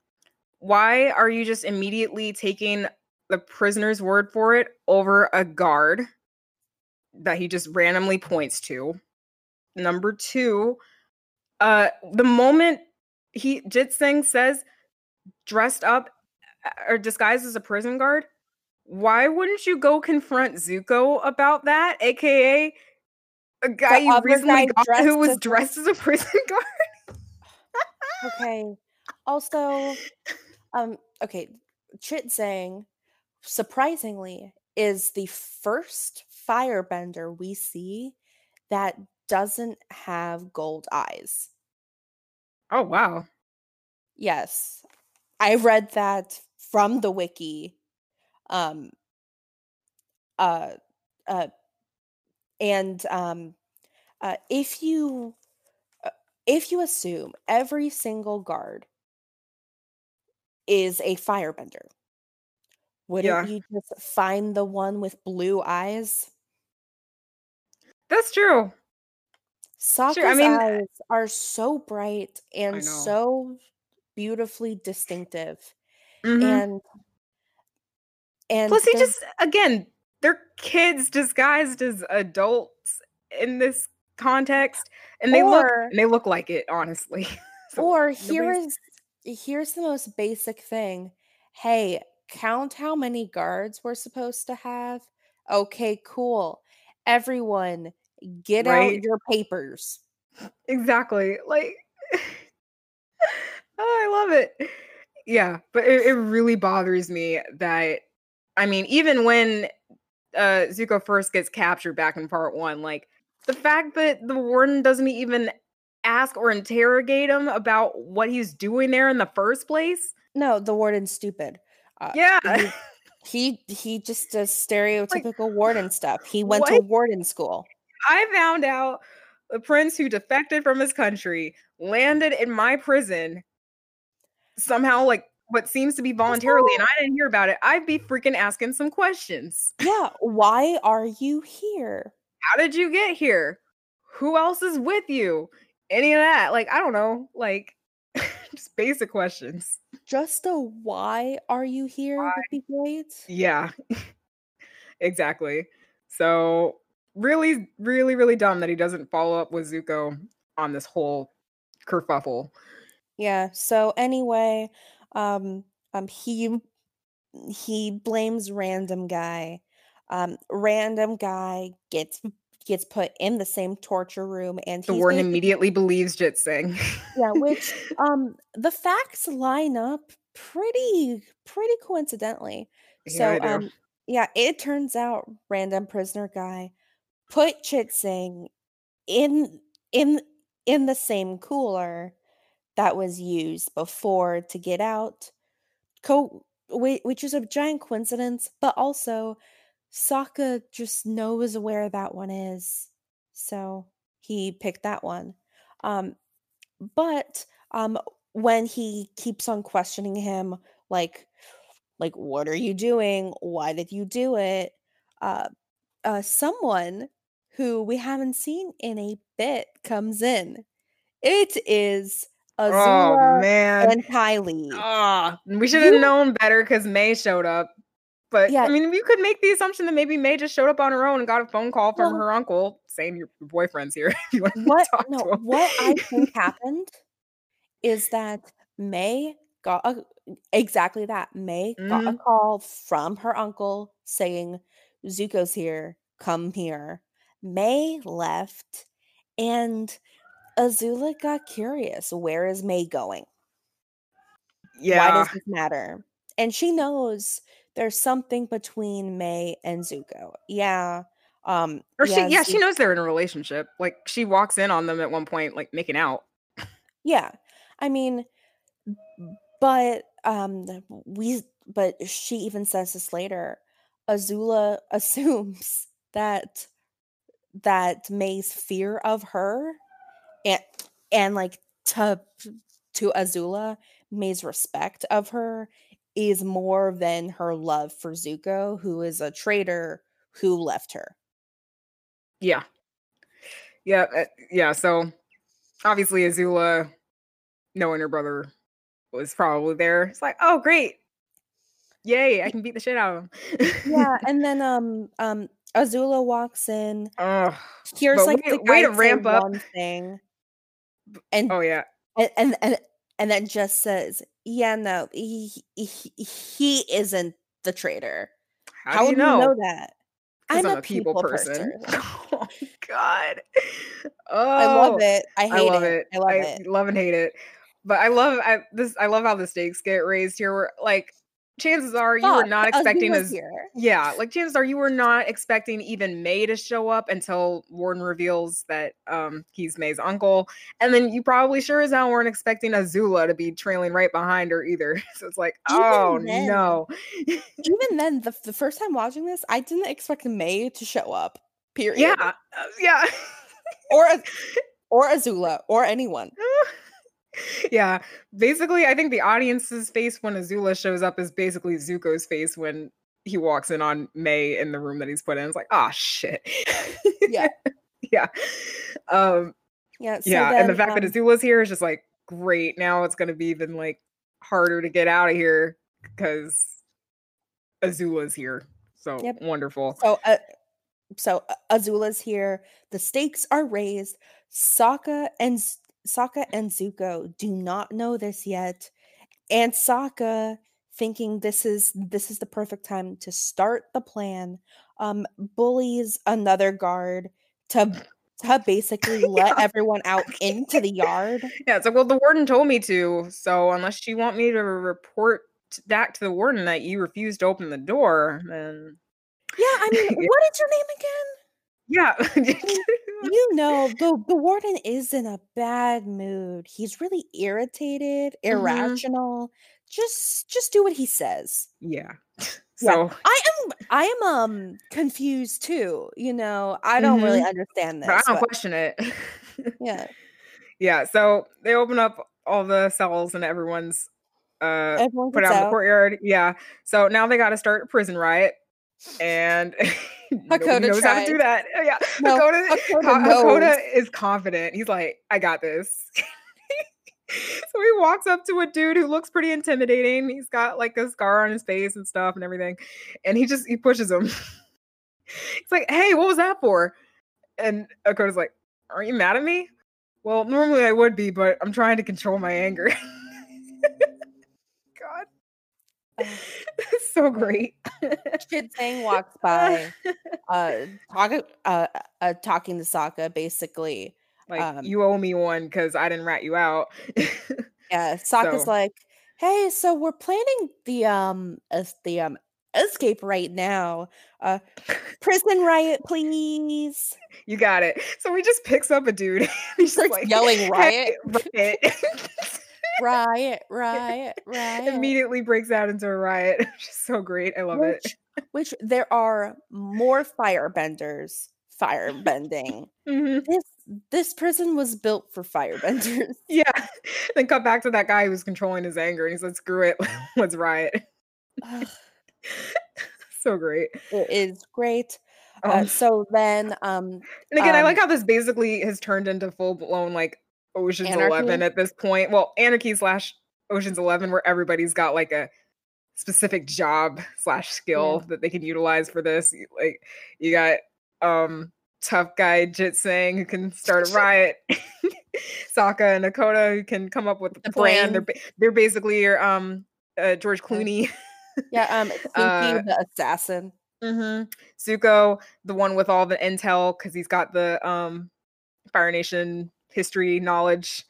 why are you just immediately taking the prisoner's word for it over a guard that he just randomly points to. Number two, uh, the moment he Chit Sang says dressed up or disguised as a prison guard, why wouldn't you go confront Zuko about that? A K A a guy you recently got who was dressed as a prison guard. Okay. Also, um, okay, Chit Sang, surprisingly, is the first firebender we see that doesn't have gold eyes. Oh, wow. Yes. I read that from the wiki. Um, uh, uh, and um, uh, if you uh, if you assume every single guard is a firebender, wouldn't yeah. you just find the one with blue eyes? That's true. Sokka's sure, I mean, eyes are so bright and so beautifully distinctive, mm-hmm. and. And plus, he just, again, they're kids disguised as adults in this context, and they or, look and they look like it, honestly. So or here is here's the most basic thing. Hey, count how many guards we're supposed to have. Okay, cool. Everyone, get right? out your papers. Exactly. Like, oh, I love it. Yeah, but it, it really bothers me that. I mean, even when uh, Zuko first gets captured back in part one, like, the fact that the warden doesn't even ask or interrogate him about what he's doing there in the first place. No, the warden's stupid. Uh, yeah. He, he he just does stereotypical like, warden stuff. He went what? to warden school. I found out the prince who defected from his country landed in my prison somehow, like, what seems to be voluntarily, and I didn't hear about it, I'd be freaking asking some questions. Yeah, why are you here? How did you get here? Who else is with you? Any of that. Like, I don't know. Like, just basic questions. Just a why are you here why? would be great. Yeah, exactly. So, really, really, really dumb that he doesn't follow up with Zuko on this whole kerfuffle. Yeah, so anyway... Um, um, he, he blames random guy, um, random guy gets, gets put in the same torture room, and the warden immediately believes Chit Sang. Yeah. Which, um, the facts line up pretty, pretty coincidentally. Yeah, so, um, yeah, it turns out random prisoner guy put Chit Sang in, in, in the same cooler that was used before to get out, co- which is a giant coincidence, but also Sokka just knows where that one is, so he picked that one. Um, but um, when he keeps on questioning him, like, like what are you doing? Why did you do it? Uh, uh, someone who we haven't seen in a bit comes in. It is Azula oh, man. and Ty Lee. Oh, we should have you... known better because Mai showed up. But yeah. I mean, you could make the assumption that maybe Mai just showed up on her own and got a phone call from well, her uncle saying your boyfriend's here. If you want what, to talk no, to him. What I think happened is that Mai got a, exactly that. Mai mm-hmm. got a call from her uncle saying, Zuko's here, come here. Mai left, and Azula got curious. Where is Mai going? Yeah. Why does this matter? And she knows there's something between Mai and Zuko. Yeah. Um, or yeah, she, yeah, Zuko. She knows they're in a relationship. Like, she walks in on them at one point, like, making out. Yeah. I mean, but um, we. But she even says this later. Azula assumes that that May's fear of her And, and like, to to Azula, May's respect of her is more than her love for Zuko, who is a traitor who left her. Yeah. Yeah. Uh, yeah. So, obviously, Azula, knowing her brother was probably there, it's like, oh, great. yay, I can beat the shit out of him. Yeah, and then um um Azula walks in. Uh, Here's like way, the way to ramp up thing. And oh yeah, and and and, and then just says, yeah, no, he, he, he isn't the traitor. How, How do you know? know that? I'm, I'm a, a people, people person. person. Oh God! Oh, I love it. I hate I love it. it. I love I it. Love and hate it. But I love I, this. I love how the stakes get raised here. Where like, chances are you Fuck, were not expecting this. Yeah, like chances are you were not expecting even Mai to show up until Warden reveals that um he's May's uncle, and then you probably sure as hell weren't expecting Azula to be trailing right behind her either. So it's like, even oh then, no. Even then, the the first time watching this, I didn't expect Mai to show up. Period. Yeah, uh, yeah. or or Azula or anyone. Yeah, basically, I think the audience's face when Azula shows up is basically Zuko's face when he walks in on Mai in the room that he's put in. It's like, ah, oh, shit. Yeah, yeah, um, yeah, so yeah. Then, and the fact um, that Azula's here is just like great. Now it's going to be even like harder to get out of here because Azula's here. So yep. Wonderful. So, uh, so Azula's here. The stakes are raised. Sokka and. Sokka and Zuko do not know this yet, and Sokka thinking this is this is the perfect time to start the plan, um, bullies another guard to to basically let yeah. everyone out into the yard. Yeah, it's like, well, the warden told me to, so unless you want me to report back to the warden that you refused to open the door, then yeah, I mean, yeah. What is your name again? Yeah. You know, the, the warden is in a bad mood. He's really irritated, irrational. Mm-hmm. Just just do what he says. Yeah. So yeah. I am I am um confused too. You know, I don't mm-hmm. really understand this. I don't but, question it. Yeah. Yeah. So they open up all the cells and everyone's uh Everyone put out, out in the courtyard. Yeah. So now they gotta start a prison riot. And Hakoda knows tried. how to do that. Yeah, no, Hakoda, Hakoda, Hakoda is confident. He's like, I got this. So he walks up to a dude who looks pretty intimidating. He's got like a scar on his face and stuff and everything. And he just, he pushes him. He's like, hey, what was that for? And Hakoda's like, are you mad at me? Well, normally I would be, but I'm trying to control my anger. God. So great. Chit Sang walks by, uh, talk, uh, uh, talking to Sokka, basically. Like, um, you owe me one because I didn't rat you out. Yeah, Sokka's so. like, hey, so we're planning the um, uh, the um, escape right now. Uh, prison riot, please. You got it. So he just picks up a dude. He starts like, yelling riot. Hey, riot. Riot, riot, riot. Immediately breaks out into a riot, which is so great. I love which, it. Which there are more firebenders firebending. Mm-hmm. This this prison was built for firebenders. Yeah. Then cut back to that guy who was controlling his anger and he's like, screw it, let's riot. So great. It is great. Um, uh, so then um And again, um, I like how this basically has turned into full blown like Ocean's Anarchy. Eleven at this point. Well, Anarchy slash Ocean's Eleven, where everybody's got like a specific job slash skill yeah. that they can utilize for this. Like you got um tough guy Chit Sang who can start a riot. Sokka and Hakoda who can come up with the, the plan. plan. They're ba- they're basically your um uh, George Clooney. Yeah, um uh, the assassin. Mm-hmm. Zuko, the one with all the intel, because he's got the um Fire Nation history knowledge.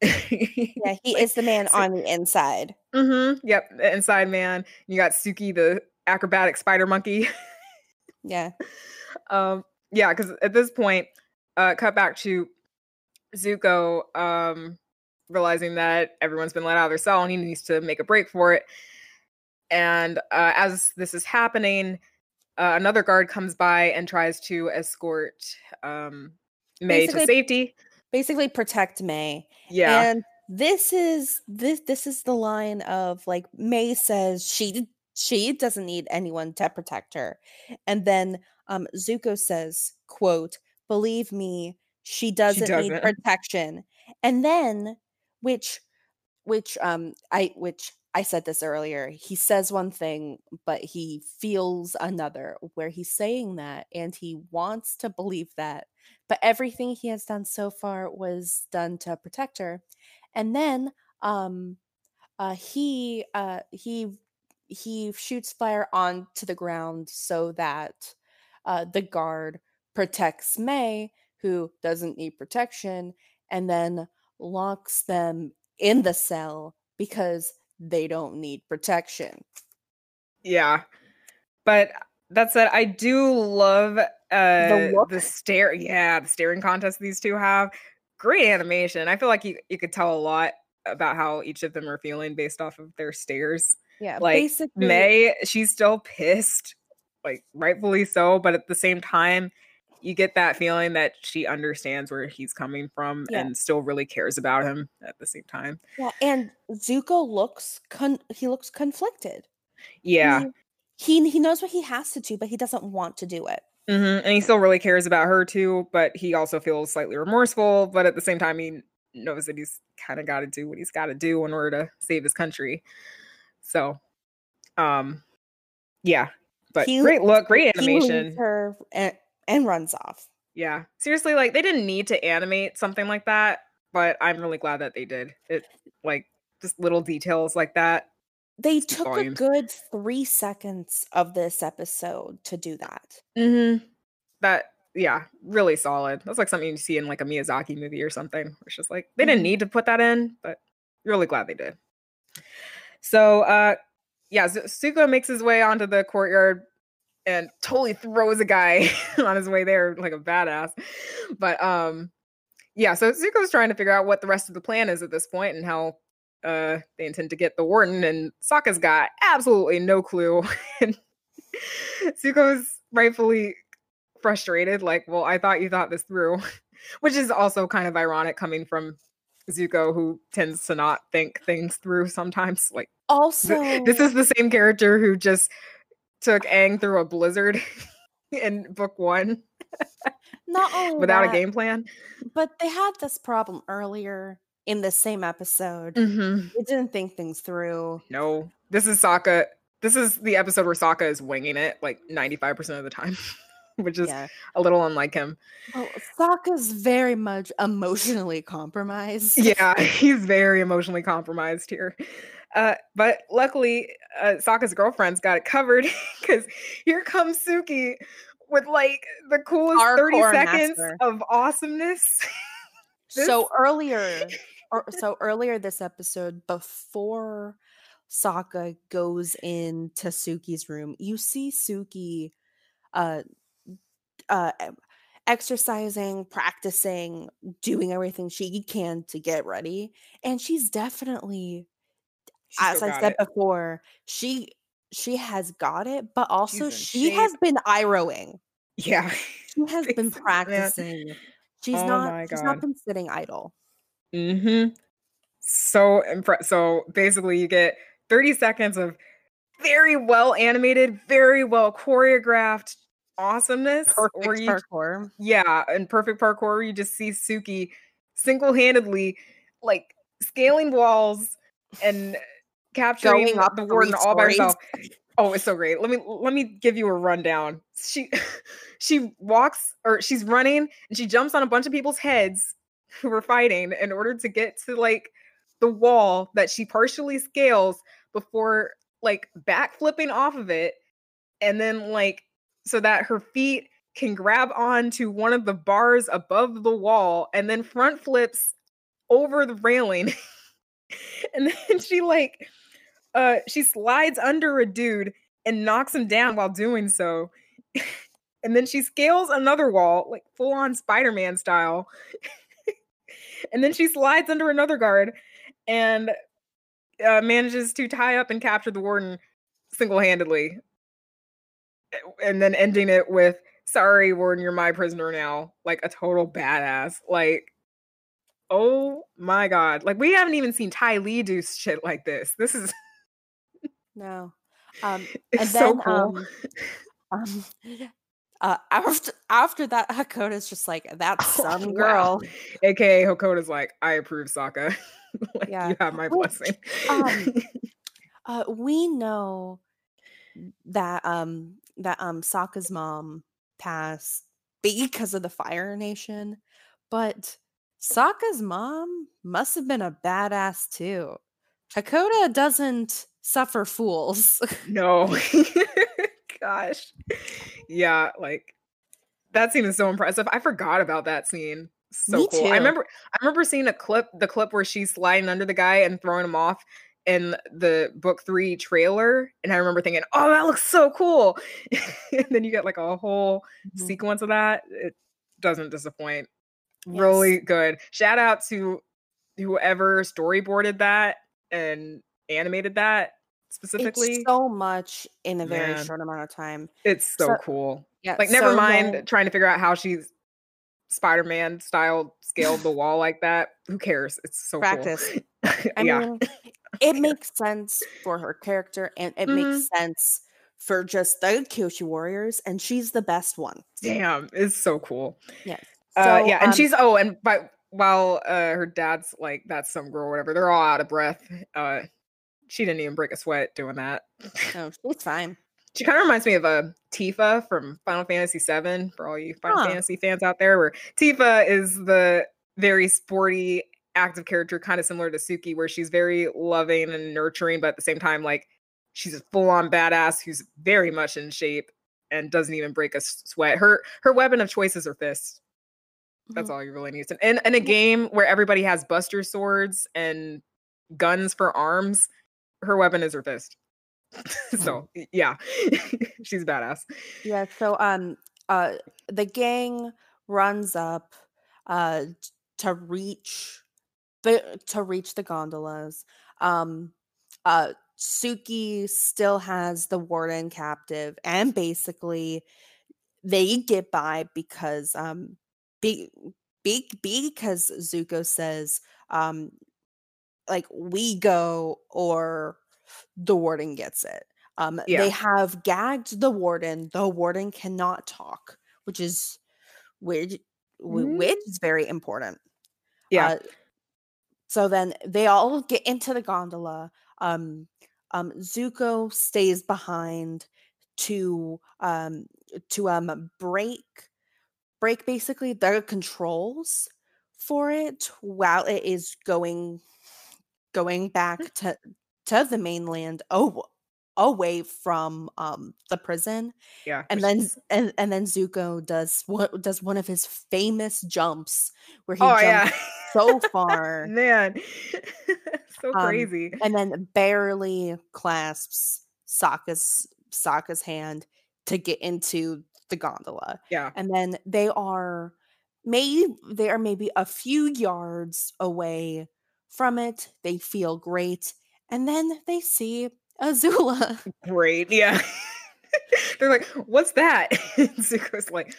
Yeah, he like, is the man so, on the inside. Mm-hmm. Yep, the inside man. You got Suki, the acrobatic spider monkey. Yeah. Um, yeah, because at this point, uh, cut back to Zuko um, realizing that everyone's been let out of their cell and he needs to make a break for it. And uh, as this is happening, uh, another guard comes by and tries to escort um, Mai Basically, to safety. Basically protect Mai. Yeah. And this is this this is the line of like Mai says she she doesn't need anyone to protect her. And then um Zuko says, quote, believe me, she doesn't, she doesn't. need protection. And then which which um I which I said this earlier, he says one thing, but he feels another, where he's saying that and he wants to believe that. But everything he has done so far was done to protect her. And then um, uh, he uh, he he shoots fire onto the ground so that uh, the guard protects Mai, who doesn't need protection, and then locks them in the cell because they don't need protection. Yeah. But that said, I do love uh, the, the stare. Yeah, the staring contest these two have. Great animation. I feel like you, you could tell a lot about how each of them are feeling based off of their stares. Yeah, like basically. Mai, she's still pissed, like rightfully so. But at the same time, you get that feeling that she understands where he's coming from, yeah, and still really cares about him at the same time. Yeah, and Zuko looks con- he looks conflicted. Yeah. He, he he knows what he has to do, but he doesn't want to do it. Mm-hmm. And he still really cares about her too, but he also feels slightly remorseful. But at the same time, he knows that he's kind of got to do what he's got to do in order to save his country. So, um, yeah. But he, great look, great animation. He leaves her and- And runs off. Yeah. Seriously, like, they didn't need to animate something like that, but I'm really glad that they did. It, like, just little details like that. They took volumes. A good three seconds of this episode to do that. Mm-hmm. That, yeah, really solid. That's like something you see in, like, a Miyazaki movie or something. It's just like, they didn't need to put that in, but really glad they did. So, uh, yeah, Zuko makes his way onto the courtyard and totally throws a guy on his way there like a badass. But um, yeah, so Zuko's trying to figure out what the rest of the plan is at this point and how uh, they intend to get the warden. And Sokka's got absolutely no clue. And Zuko's rightfully frustrated. Like, well, I thought you thought this through. Which is also kind of ironic coming from Zuko, who tends to not think things through sometimes. Like, also, th- this is the same character who just took Aang through a blizzard in book one. Not only without that, a game plan. But they had this problem earlier in the same episode. Mm-hmm. They didn't think things through. No. This is Sokka. This is the episode where Sokka is winging it like ninety-five percent of the time, which is yeah. a little unlike him. Well, Sokka's very much emotionally compromised. Yeah, he's very emotionally compromised here. Uh, but luckily, uh, Sokka's girlfriend's got it covered, because here comes Suki with like the coolest Our thirty seconds master. Of awesomeness. this- so earlier, or, so earlier this episode, before Sokka goes into Suki's room, you see Suki, uh, uh, exercising, practicing, doing everything she can to get ready, and she's definitely. She's As I said it. before, she she has got it, but also she shape. has been Irohing. Yeah, she has been practicing. Man. She's oh not. She's not been sitting idle. Mm-hmm. So impre- So basically, you get thirty seconds of very well animated, very well choreographed awesomeness. Perfect where you, parkour. Yeah, and perfect parkour. Where you just see Suki single-handedly, like scaling walls and capturing up the warden all by herself. Oh, it's so great. Let me let me give you a rundown. She she walks, or she's running, and she jumps on a bunch of people's heads who were fighting in order to get to like the wall that she partially scales before like backflipping off of it, and then like so that her feet can grab on to one of the bars above the wall, and then front flips over the railing. And then she like, uh, she slides under a dude and knocks him down while doing so. And then she scales another wall, like full on Spider-Man style. And then she slides under another guard and uh, manages to tie up and capture the warden single-handedly. And then ending it with, sorry, warden, you're my prisoner now. Like a total badass. Like, oh my god. Like, we haven't even seen Ty Lee do shit like this. This is... No. Um, it's and then, so cool. Um, um, uh, after, after that, Hakoda's just like, that's some oh, girl. Wow. A K A Hakoda's like, I approve, Sokka. Like, yeah. You have my blessing. Um, Uh, we know that um that um Sokka's mom passed because of the Fire Nation, but Sokka's mom must have been a badass too. Hakoda doesn't suffer fools. No. Gosh. Yeah, like that scene is so impressive. I forgot about that scene. So Me cool. Too. I remember I remember seeing a clip, the clip where she's sliding under the guy and throwing him off in the book three trailer, and I remember thinking, oh, that looks so cool. And then you get like a whole mm-hmm. sequence of that. It doesn't disappoint. Yes. Really good. Shout out to whoever storyboarded that and animated that specifically. It's so much in a very yeah. short amount of time. It's so, so cool. Yeah, like never so mind then, trying to figure out how she's Spider-Man style scaled the wall like that. Who cares? It's so practice. Cool. I yeah. mean, it makes sense for her character, and it mm-hmm. makes sense for just the Kyoshi Warriors, and she's the best one. Damn, it's so cool. Yes. So, uh, yeah, and um, she's oh, and but while uh, her dad's like, that's some girl or whatever, they're all out of breath. Uh, she didn't even break a sweat doing that. Oh, she's fine. She kind of reminds me of a Tifa from Final Fantasy seven, for all you Final huh. Fantasy fans out there, where Tifa is the very sporty, active character, kind of similar to Suki, where she's very loving and nurturing, but at the same time, like, she's a full-on badass who's very much in shape and doesn't even break a sweat. Her her weapon of choice is her fists. That's mm-hmm. all you really need. And in a game where everybody has buster swords and guns for arms, her weapon is her fist. So yeah, she's badass. Yeah. So um, uh, the gang runs up uh to reach the to reach the gondolas. Um, uh, Suki still has the warden captive, and basically they get by because um, be be because Zuko says um, like, we go or the warden gets it. Um, yeah. They have gagged the warden. The warden cannot talk, which is which, mm-hmm. which is very important. Yeah. Uh, so then they all get into the gondola. Um, um, Zuko stays behind to um, to um, break break basically the controls for it while it is going going back to. to the mainland, oh, away from um the prison. Yeah. And then and, and then Zuko does what does one of his famous jumps where he oh, jumps yeah. so far. Man. So um, crazy. And then barely clasps Sokka's Sokka's hand to get into the gondola. Yeah. And then they are maybe they are maybe a few yards away from it. They feel great. And then they see Azula. Great, yeah. They're like, what's that? And Zuko's like,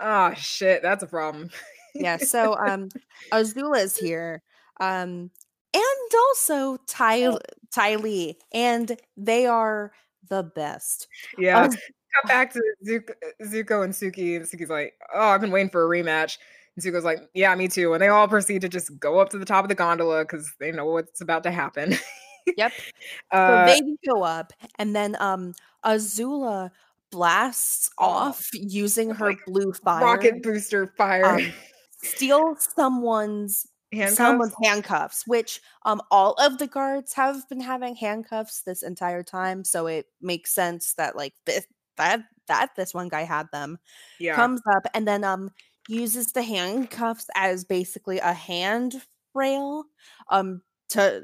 oh, shit, that's a problem. Yeah, so um, Azula's here. Um, and also Ty, Ty Lee. And they are the best. Yeah. Az- Come back to Zuko, Zuko and Suki. And Suki's like, oh, I've been waiting for a rematch. And Zuko's like, yeah, me too. And they all proceed to just go up to the top of the gondola because they know what's about to happen. Yep. Uh, so they go up, and then um, Azula blasts off using her like blue fire rocket booster fire, um, steals someone's handcuffs? someone's handcuffs, which um, all of the guards have been having handcuffs this entire time, so it makes sense that like this that that this one guy had them. Yeah. Comes up and then um uses the handcuffs as basically a handrail um to.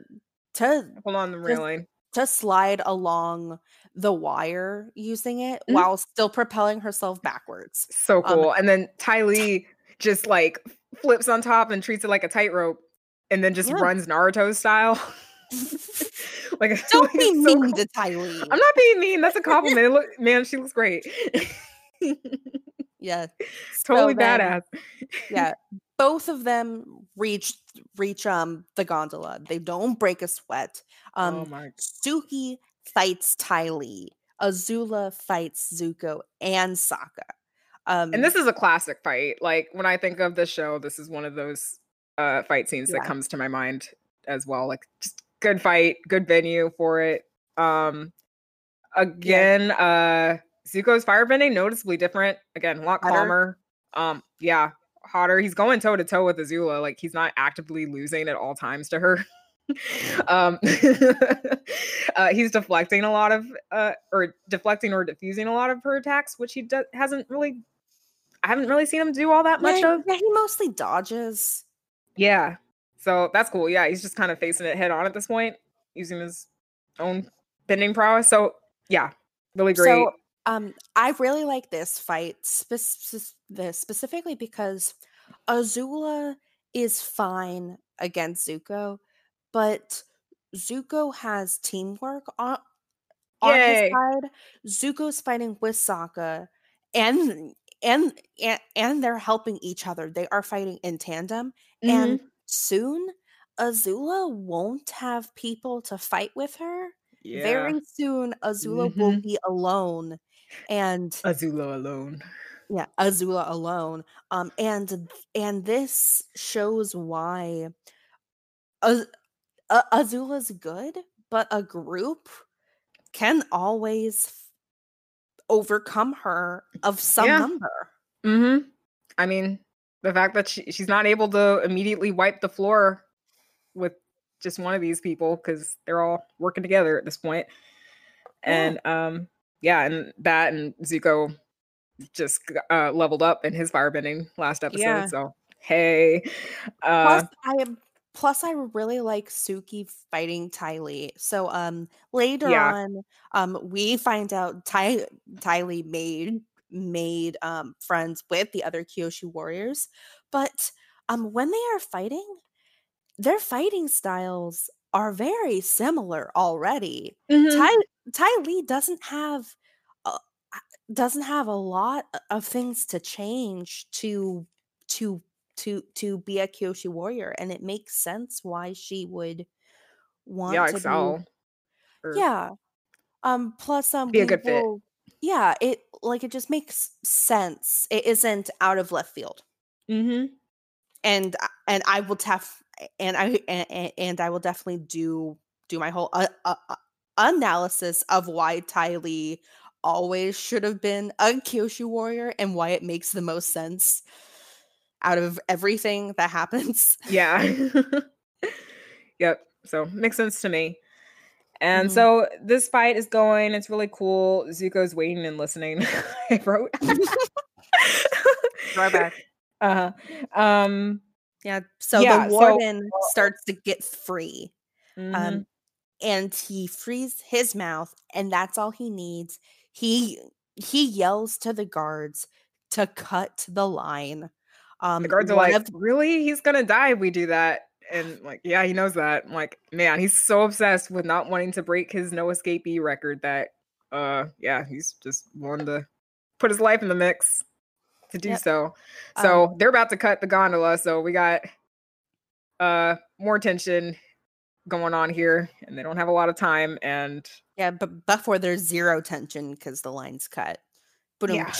to hold on the railing to, to slide along the wire using it mm-hmm. while still propelling herself backwards. So cool. Um, and then Ty Lee just like flips on top and treats it like a tightrope and then just yeah. runs Naruto style. Like, don't like, be so mean cool. to Ty Lee. I'm not being mean. That's a compliment. It look, man, she looks great. Yeah. Totally so then, badass. Yeah. Both of them reach reach um the gondola. They don't break a sweat. Um, oh my. Suki fights Ty Lee. Azula fights Zuko and Sokka. Um, and this is a classic fight. Like when I think of the show, this is one of those uh, fight scenes yeah. that comes to my mind as well. Like just good fight, good venue for it. Um, again, yeah. uh, Zuko's firebending noticeably different. Again, a lot calmer. Hotter. Um, yeah, hotter. He's going toe to toe with Azula. Like, he's not actively losing at all times to her. um, uh, he's deflecting a lot of, uh, or deflecting or diffusing a lot of her attacks, which he do- hasn't really. I haven't really seen him do all that much yeah, of. Yeah, he mostly dodges. Yeah, so that's cool. Yeah, he's just kind of facing it head on at this point, using his own bending prowess. So yeah, really great. So um, I really like this fight spe- spe- specifically because Azula is fine against Zuko, but Zuko has teamwork on, on his side. Zuko's fighting with Sokka and. And, and and they're helping each other. They are fighting in tandem. Mm-hmm. And soon, Azula won't have people to fight with her. Yeah. Very soon, Azula mm-hmm. will be alone. And Azula alone. Yeah, Azula alone. Um, and and this shows why Az- uh, Azula's good, but a group can always overcome her of some yeah. number. Mm-hmm. I mean, the fact that she, she's not able to immediately wipe the floor with just one of these people because they're all working together at this point. And yeah. um, yeah, and that and Zuko just uh, leveled up in his firebending last episode. Yeah. So hey, uh, plus I plus I really like Suki fighting Ty Lee. So um, later yeah. on. Um, we find out Ty, Ty Lee made made um, friends with the other Kyoshi Warriors, but um, when they are fighting, their fighting styles are very similar already. Mm-hmm. Ty Ty Lee doesn't have uh, doesn't have a lot of things to change to to to to be a Kyoshi Warrior, and it makes sense why she would want yeah, to excel. Be. Or- yeah. Um, plus, um, be a good fit. Yeah, it like it just makes sense. It isn't out of left field. Mm-hmm. And and I will def and I and, and I will definitely do do my whole uh, uh, analysis of why Ty Lee always should have been a Kyoshi Warrior and why it makes the most sense out of everything that happens. Yeah. Yep. So makes sense to me. And mm-hmm. so this fight is going. It's really cool. Zuko's waiting and listening. I wrote. Throwback. Uh huh. Um, yeah. So yeah, the warden so- starts to get free, mm-hmm. um, and he frees his mouth, and that's all he needs. He he yells to the guards to cut the line. Um, the guards are like, of- "Really? He's gonna die if we do that." And like, yeah, he knows that. I'm like, man, he's so obsessed with not wanting to break his no escapee record that, uh, yeah, he's just willing to put his life in the mix to do yep. so. So um, they're about to cut the gondola. So we got uh more tension going on here, and they don't have a lot of time. And yeah, but before there's zero tension because the line's cut. Boom. Yeah.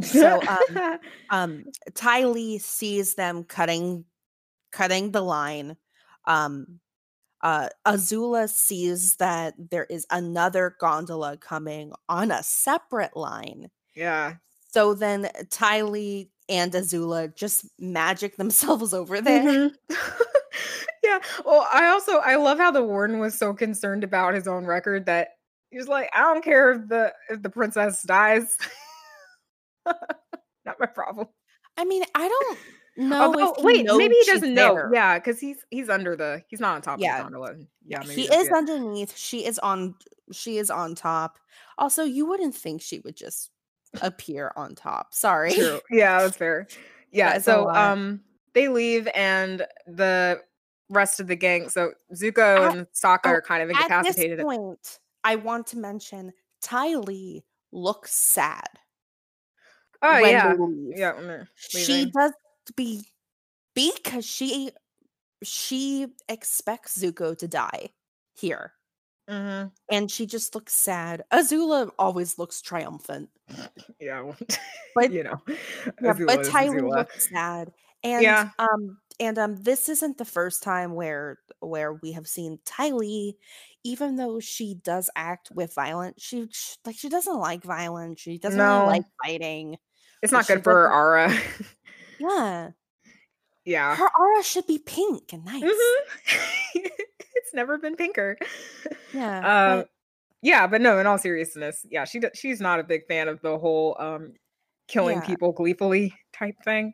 So um, um, Ty Lee sees them cutting. Cutting the line, um, uh, Azula sees that there is another gondola coming on a separate line. Yeah. So then Ty Lee and Azula just magic themselves over there. Mm-hmm. Yeah. Well, I also I love how the warden was so concerned about his own record that he was like, I don't care if the if the princess dies. Not my problem. I mean, I don't. No, Although, if he wait, maybe he doesn't know. There. Yeah, because he's he's under the he's not on top yeah. of the gondola. Yeah, maybe he is it. underneath. She is on she is on top. Also, you wouldn't think she would just appear on top. Sorry. True. Yeah, that's fair. Yeah. That's so um they leave and the rest of the gang. So Zuko at, and Sokka oh, are kind of incapacitated. At this point, I want to mention Ty Lee looks sad. Oh when yeah. Yeah. When she does. Be because she she expects Zuko to die here, mm-hmm. and she just looks sad. Azula always looks triumphant, yeah, well, but you know, yeah, but Ty Lee looks sad, and yeah. um, and um, this isn't the first time where where we have seen Ty Lee even though she does act with violence, she, she like she doesn't like violence. She doesn't no. really like fighting. It's not good for her aura. Yeah. Yeah. Her aura should be pink and nice. Mm-hmm. It's never been pinker. Yeah. Um, but- yeah, but no, in all seriousness, yeah, she she's not a big fan of the whole um, killing yeah. people gleefully type thing.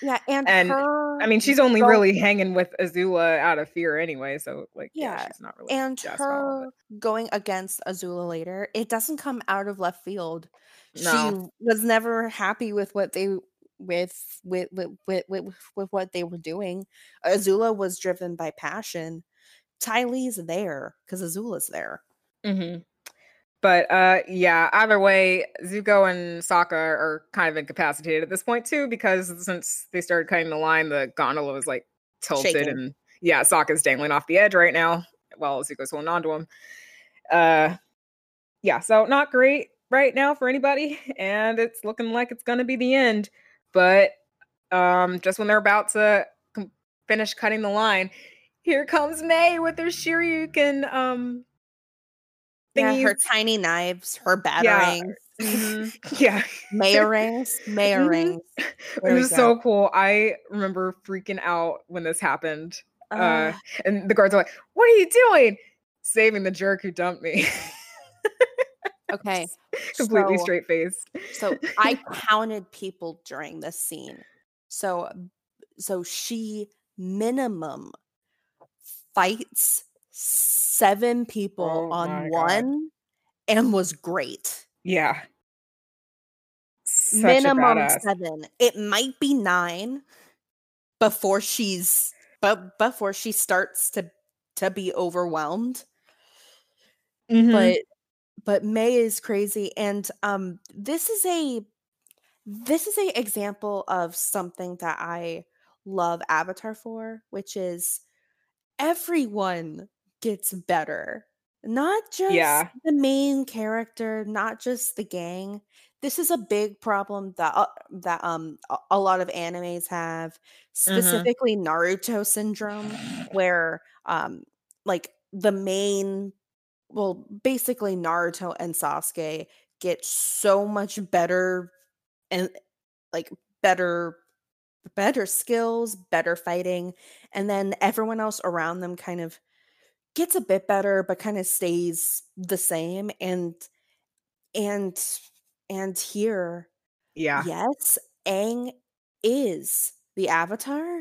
Yeah, and, and her, I mean, she's only goal- really hanging with Azula out of fear anyway, so like, yeah, yeah she's not really. And her going against Azula later, it doesn't come out of left field. No. She was never happy with what they with with with with with, with what they were doing. Azula was driven by passion. Ty Lee's there because Azula's there. Mm-hmm. But uh, yeah, either way, Zuko and Sokka are kind of incapacitated at this point too, because since they started cutting the line, the gondola was like tilted, shaking. And yeah, Sokka's dangling off the edge right now while Zuko's holding onto him. Uh, yeah, so not great right now for anybody, and it's looking like it's gonna be the end. But um, just when they're about to com- finish cutting the line, here comes May with her Shuriken. Um, Yeah, her tiny knives, her batterings. Yeah. Mm-hmm. yeah. Mayor rings. Mayor rings. It was so cool. I remember freaking out when this happened. Uh, uh, and the guards are like, what are you doing? Saving the jerk who dumped me. Okay. Completely so, straight-faced. So I counted people during this scene. So, so she minimum fights seven people oh on one God. And was great. Yeah. Such minimum seven. It might be nine before she's but before she starts to to be overwhelmed. Mm-hmm. But but May is crazy, and um this is a this is a example of something that I love Avatar for, which is everyone gets better, not just yeah. the main character, not just the gang. This is a big problem that uh, that um a lot of animes have, specifically mm-hmm. Naruto syndrome, where um like the main, well, basically Naruto and Sasuke get so much better and like better better skills, better fighting, and then everyone else around them kind of gets a bit better, but kind of stays the same. And and and here, yeah, yes, Aang is the Avatar,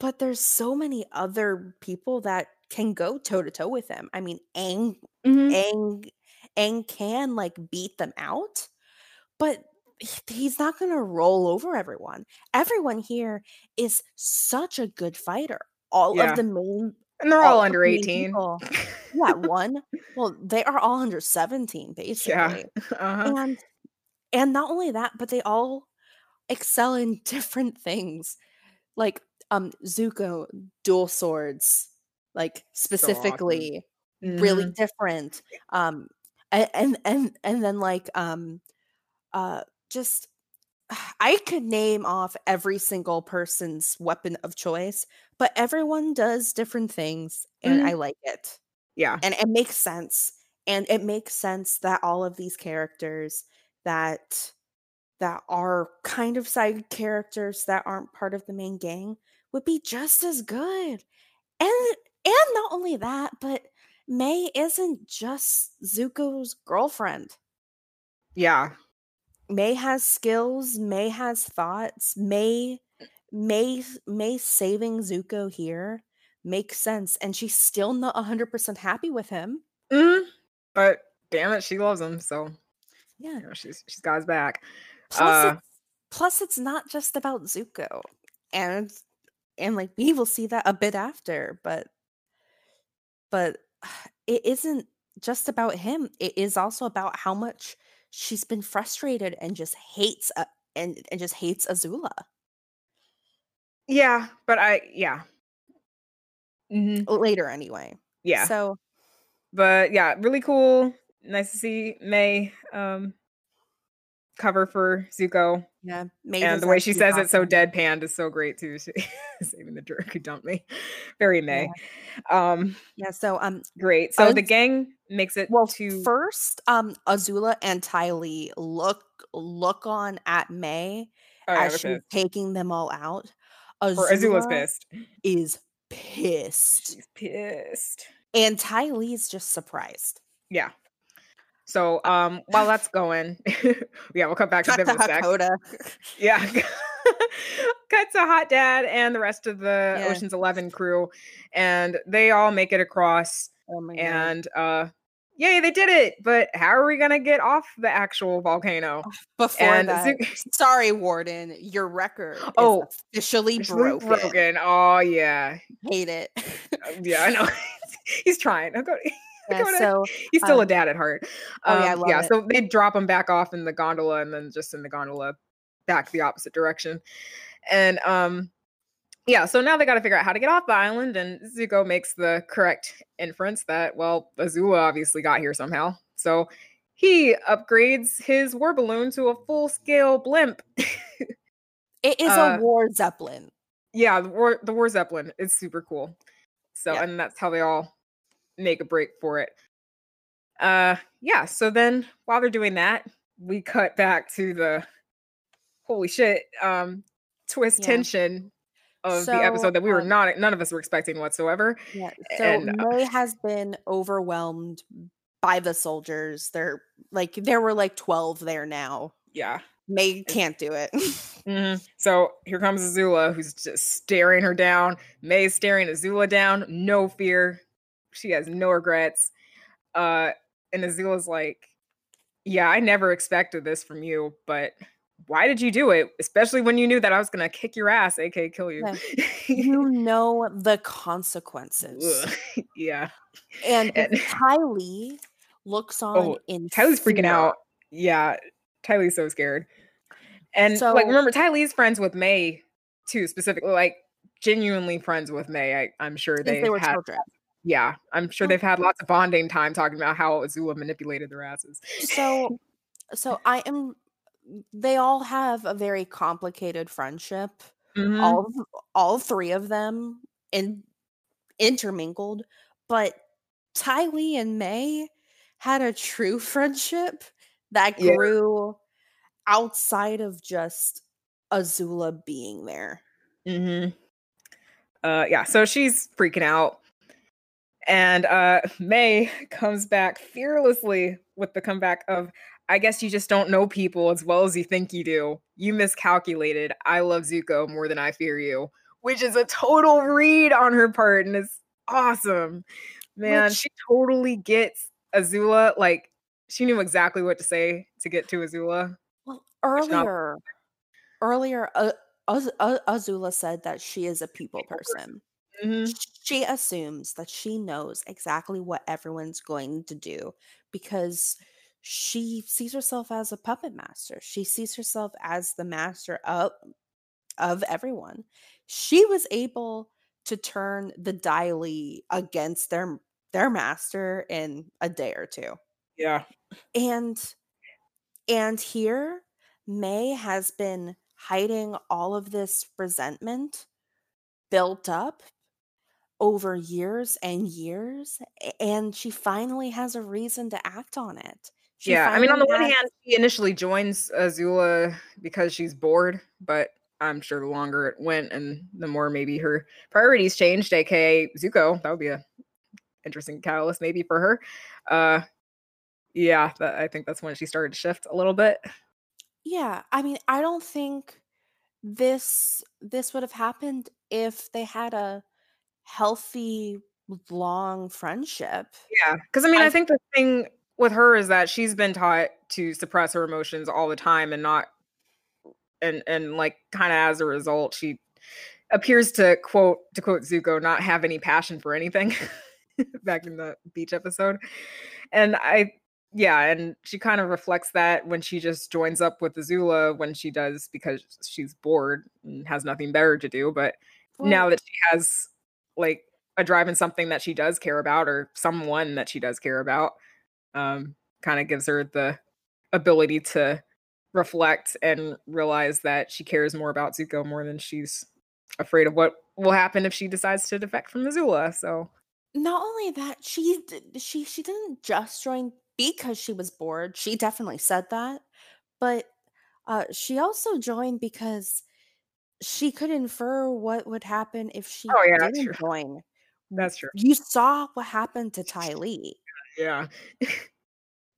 but there's so many other people that can go toe to toe with him. I mean, Aang, mm-hmm. Aang, Aang can like beat them out, but he's not going to roll over everyone. Everyone here is such a good fighter. All yeah. of the main. And they're all, all under eighteen. Yeah, one. Well, they are all under seventeen, basically. Yeah. Uh-huh. And and not only that, but they all excel in different things. Like um, Zuko, dual swords, like specifically, so awesome. Really mm-hmm. different. Um, and, and and and then like um, uh, just I could name off every single person's weapon of choice, but everyone does different things, and mm-hmm. I like it. Yeah. And it makes sense. And it makes sense that all of these characters that that are kind of side characters that aren't part of the main gang would be just as good. And and not only that, but May isn't just Zuko's girlfriend. Yeah. May has skills, May has thoughts, May May May saving Zuko here makes sense, and she's still not one hundred percent happy with him. Mm-hmm. But damn it, she loves him, so yeah, you know, she's she's got his back. Plus, uh, it's, plus it's not just about Zuko, and and like we will see that a bit after, but but it isn't just about him. It is also about how much she's been frustrated and just hates uh, and, and just hates Azula. Yeah, but I yeah. Mm-hmm. Later anyway. Yeah. So but yeah, really cool. Nice to see May um cover for Zuko. Yeah. Maze and the way she says awesome. It so deadpanned is so great too. She, saving the jerk who dumped me. Very May. Yeah. Um, yeah. So um, great. So um, the gang makes it well, to first. Um, Azula and Ty Lee look look on at May oh, yeah, as she's pissed. taking them all out. Azula or Azula's pissed. Is pissed. She's pissed. And Ty Lee is just surprised. Yeah. So um, while that's going, yeah, we'll come back to them in a sec. Hakoda. Yeah. Cut to Hot Dad and the rest of the yeah. Ocean's eleven crew. And they all make it across. Oh my and God. Uh, yay, they did it. But how are we going to get off the actual volcano? Before and that. Zuko- Sorry, Warden. Your record oh, is officially, officially broken. broken. Oh, yeah. Hate it. Yeah, I know. He's trying. I'll go to- Yeah, so, he's still um, a dad at heart. Um, oh yeah, I love yeah it. So they drop him back off in the gondola and then just in the gondola back the opposite direction. And um, yeah, so now they got to figure out how to get off the island. And Zuko makes the correct inference that, well, Azula obviously got here somehow. So he upgrades his war balloon to a full-scale blimp. It is uh, a war zeppelin. Yeah, the war, the war zeppelin is super cool. So, yeah. And that's how they all make a break for it. Uh, yeah. So then while they're doing that, we cut back to the holy shit um, twist yeah. tension of so, the episode that we were um, not, none of us were expecting whatsoever. Yeah. So and, May uh, has been overwhelmed by the soldiers. They're like, there were like twelve there now. Yeah. May can't do it. Mm-hmm. So here comes Azula, who's just staring her down. May's staring Azula down. No fear. She has no regrets. Uh, and Azula's like, yeah, I never expected this from you, but why did you do it? Especially when you knew that I was going to kick your ass, a k a kill you. You know the consequences. Ugh. Yeah. And, and Ty Lee looks on oh, in Ty Lee's freaking out. Yeah. Ty Lee's so scared. And so, like, remember, Ty Lee's friends with May, too, specifically. Like, genuinely friends with May. I, I'm sure they, they were had- children. Yeah, I'm sure they've had lots of bonding time talking about how Azula manipulated their asses. So, so I am. They all have a very complicated friendship. Mm-hmm. All, all three of them in intermingled. But Ty Lee and May had a true friendship that grew yeah. outside of just Azula being there. Mm-hmm. Uh, yeah. So she's freaking out. And uh, May comes back fearlessly with the comeback of, I guess you just don't know people as well as you think you do. You miscalculated. I love Zuko more than I fear you. Which is a total read on her part. And it's awesome. Man, Which- she totally gets Azula. Like, she knew exactly what to say to get to Azula. Well, earlier, not- earlier uh, Az- Az- Azula said that she is a people person. Mm-hmm. She assumes that she knows exactly what everyone's going to do because she sees herself as a puppet master. She sees herself as the master of, of everyone. She was able to turn the Daily against their their master in a day or two. Yeah. And and here May has been hiding all of this resentment built up over years and years, and she finally has a reason to act on it. She yeah, I mean, on the has- one hand, she initially joins Azula because she's bored, but I'm sure the longer it went and the more maybe her priorities changed, aka Zuko, that would be a interesting catalyst maybe for her. Uh, yeah, that, I think that's when she started to shift a little bit. Yeah, I mean, I don't think this this would have happened if they had a healthy long friendship. Yeah, because I mean I, I think the thing with her is that she's been taught to suppress her emotions all the time and not and and like kind of as a result she appears to quote to quote Zuko not have any passion for anything back in the beach episode. And I yeah and she kind of reflects that when she just joins up with Azula when she does because she's bored and has nothing better to do. But well, now that she has like a drive in something that she does care about or someone that she does care about, um, kind of gives her the ability to reflect and realize that she cares more about Zuko more than she's afraid of what will happen if she decides to defect from Azula. So not only that, she she she didn't just join because she was bored. She definitely said that, but uh, she also joined because she could infer what would happen if she oh, yeah, didn't that's join. That's true. You saw what happened to Ty Lee. Yeah.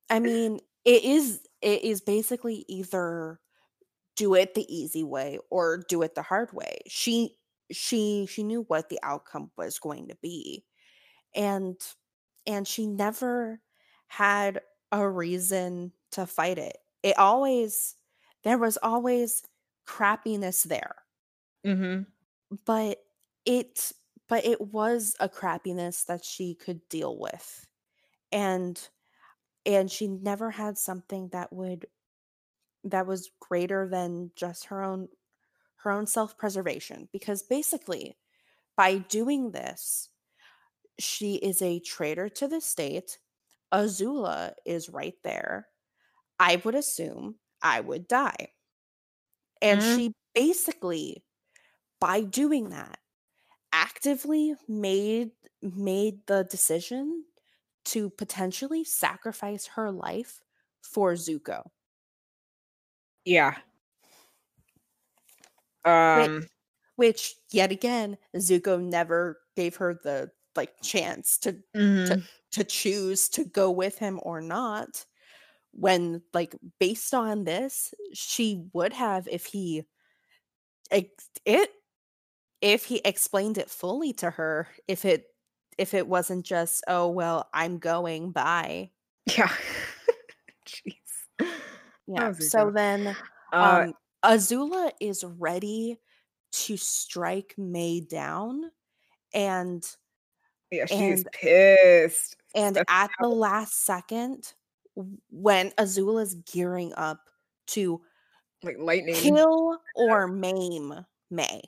I mean, it is it is basically either do it the easy way or do it the hard way. She she she knew what the outcome was going to be. And and she never had a reason to fight it. It always there was always crappiness there. Mm-hmm. But it but it was a crappiness that she could deal with. And And she never had something that would, that was greater than just her own, her own self-preservation. Because basically, by doing this, she is a traitor to the state. Azula is right there. I would assume I would die. And mm-hmm. she basically, by doing that, actively made made the decision to potentially sacrifice her life for Zuko. Yeah. Um, which, which yet again, Zuko never gave her the like chance to, mm-hmm. to to choose to go with him or not. When like based on this, she would have if he ex- it if he explained it fully to her. If it. If it wasn't just, oh, well, I'm going, bye. Yeah. Jeez. Yeah. So then uh, um, Azula is ready to strike Mai down. And yeah, she's and, pissed. And That's at how- the last second, when Azula's gearing up to like lightning kill or maim Mai.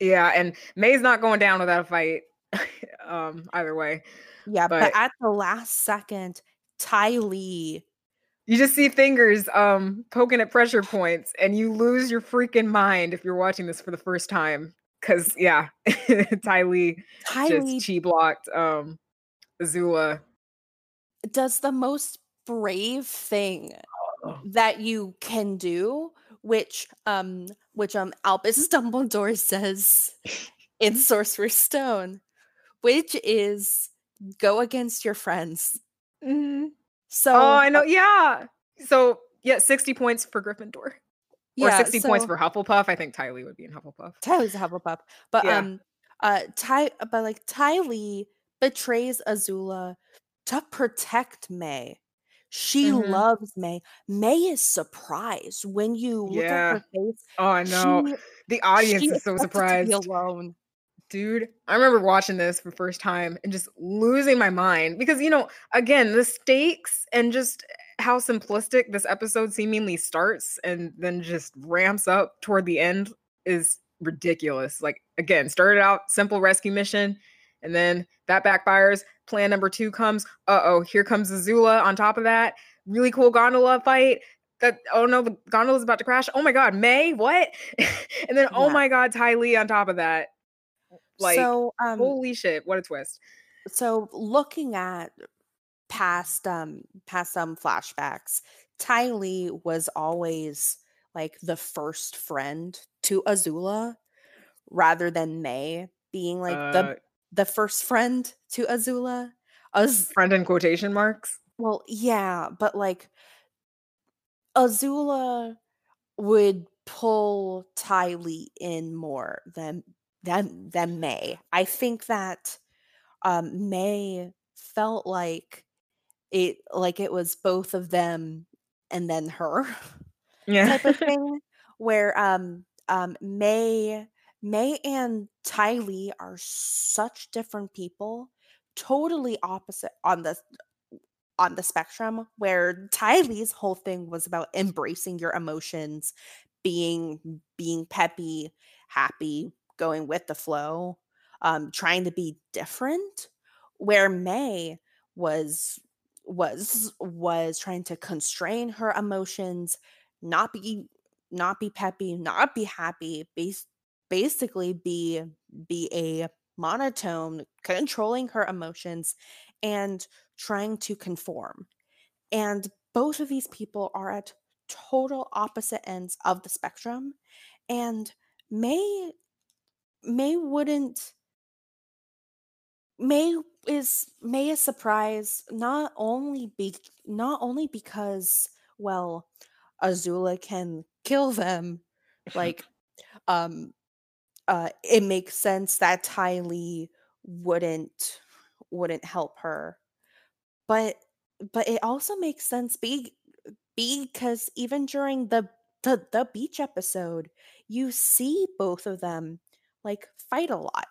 Yeah, and May's not going down without a fight. um either way yeah but, but at the last second, Ty Lee, you just see fingers um poking at pressure points and you lose your freaking mind if you're watching this for the first time, because yeah Ty Lee Ty just Lee chi blocked um Azula. Does the most brave thing oh. that you can do, which um which um Albus Dumbledore says in Sorcerer's Stone, which is go against your friends. Mm-hmm. So, oh, I know. Yeah. So, yeah, sixty points for Gryffindor. Yeah, or sixty so, points for Hufflepuff. I think Ty Lee would be in Hufflepuff. Ty Lee's a Hufflepuff. But yeah. um, uh, Ty, but like Ty Lee betrays Azula to protect Mai. She mm-hmm. loves Mai. Mai is surprised when you look yeah. at her face. Oh, I know. She, the audience is so surprised. To be alone. Dude, I remember watching this for the first time and just losing my mind because, you know, again, the stakes and just how simplistic this episode seemingly starts and then just ramps up toward the end is ridiculous. Like, again, started out simple rescue mission and then that backfires. Plan number two comes. Uh-oh, here comes Azula on top of that. Really cool gondola fight. That, oh no, the gondola's about to crash. Oh my God, Mai, what? And then, yeah. oh my God, Ty Lee on top of that. Like, so, um, holy shit, what a twist. So looking at past um past some flashbacks, Ty Lee was always like the first friend to Azula rather than Mai being like uh, the the first friend to Azula. Az- friend in quotation marks? Well, yeah, but like Azula would pull Ty Lee in more than Than, than Mai. I think that um, Mai felt like it, like it was both of them and then her, yeah. type of thing. Where um, um, Mai, Mai and Ty Lee are such different people, totally opposite on the on the spectrum. Where Ty Lee's whole thing was about embracing your emotions, being being peppy, happy. Going with the flow, um, trying to be different, where Mai was was was trying to constrain her emotions, not be not be peppy, not be happy, bas- basically be be a monotone, controlling her emotions and trying to conform. And both of these people are at total opposite ends of the spectrum. And May May wouldn't May is May is surprised not only be not only because, well, Azula can kill them, like um uh it makes sense that Ty Lee wouldn't wouldn't help her, but but it also makes sense be, because even during the, the the beach episode, you see both of them like fight a lot.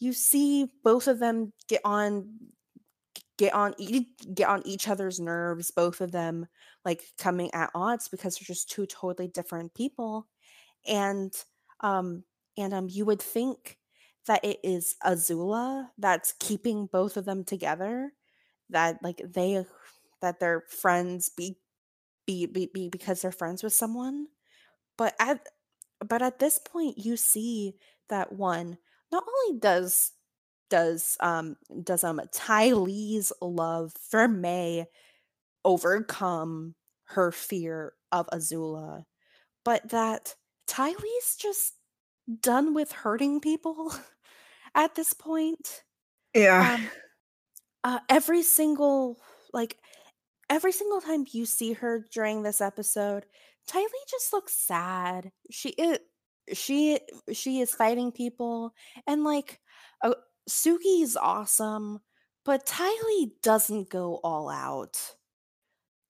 You see both of them get on, get on, get on each other's nerves. Both of them like coming at odds because they're just two totally different people, and um and um you would think that it is Azula that's keeping both of them together, that like they that they're friends be be be, be because they're friends with someone, but at but at this point you see that one. Not only does does um does um Ty Lee's love for May overcome her fear of Azula, but that Ty Lee's just done with hurting people at this point. Yeah. Um, uh, every single like every single time you see her during this episode, Ty Lee just looks sad. She is. She she is fighting people, and like uh, Suki is awesome, but Ty Lee doesn't go all out.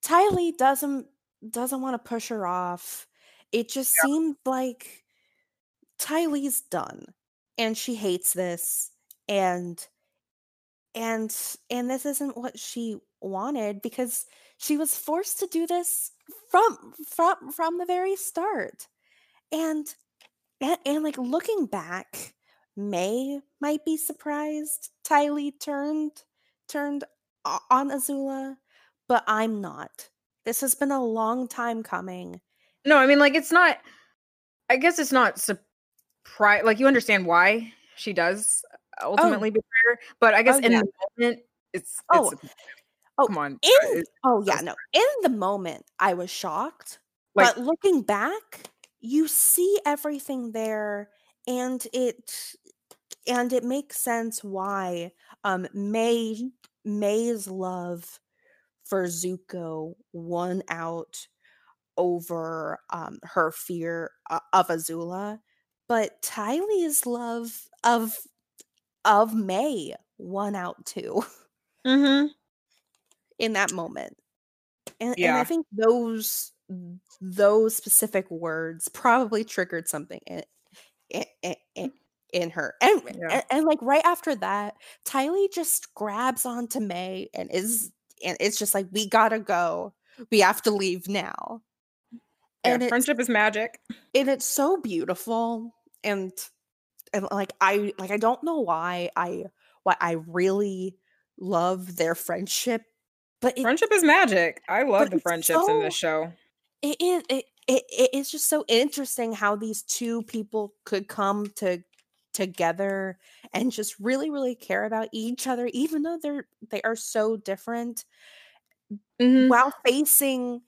Ty Lee doesn't doesn't want to push her off. It just yeah. seemed like Ty Lee's done, and she hates this, and and and this isn't what she wanted because she was forced to do this from from from the very start, and. And, and like looking back, May might be surprised Ty Lee turned turned on Azula, but I'm not. This has been a long time coming. No, I mean, like it's not. I guess it's not surprise. Like you understand why she does ultimately oh. be better, but I guess oh, in yeah. the moment, it's oh it's oh come on. In, it's, oh yeah, no. In the moment, I was shocked, like, but looking back. You see everything there, and it and it makes sense why um, May May's love for Zuko won out over um, her fear of Azula, but Ty Lee's love of of May won out too. Mm-hmm. In that moment, and, yeah. and I think those. Those specific words probably triggered something in in, in, in her, and, yeah. and and like right after that, Ty Lee just grabs onto May and is and it's just like we gotta go, we have to leave now. Yeah, and friendship is magic, and it's so beautiful, and and like I like I don't know why I why I really love their friendship, but it, friendship is magic. I love the friendships so, in this show. It is it, it, it is just so interesting how these two people could come to together and just really, really care about each other, even though they're they are so different, mm-hmm. while facing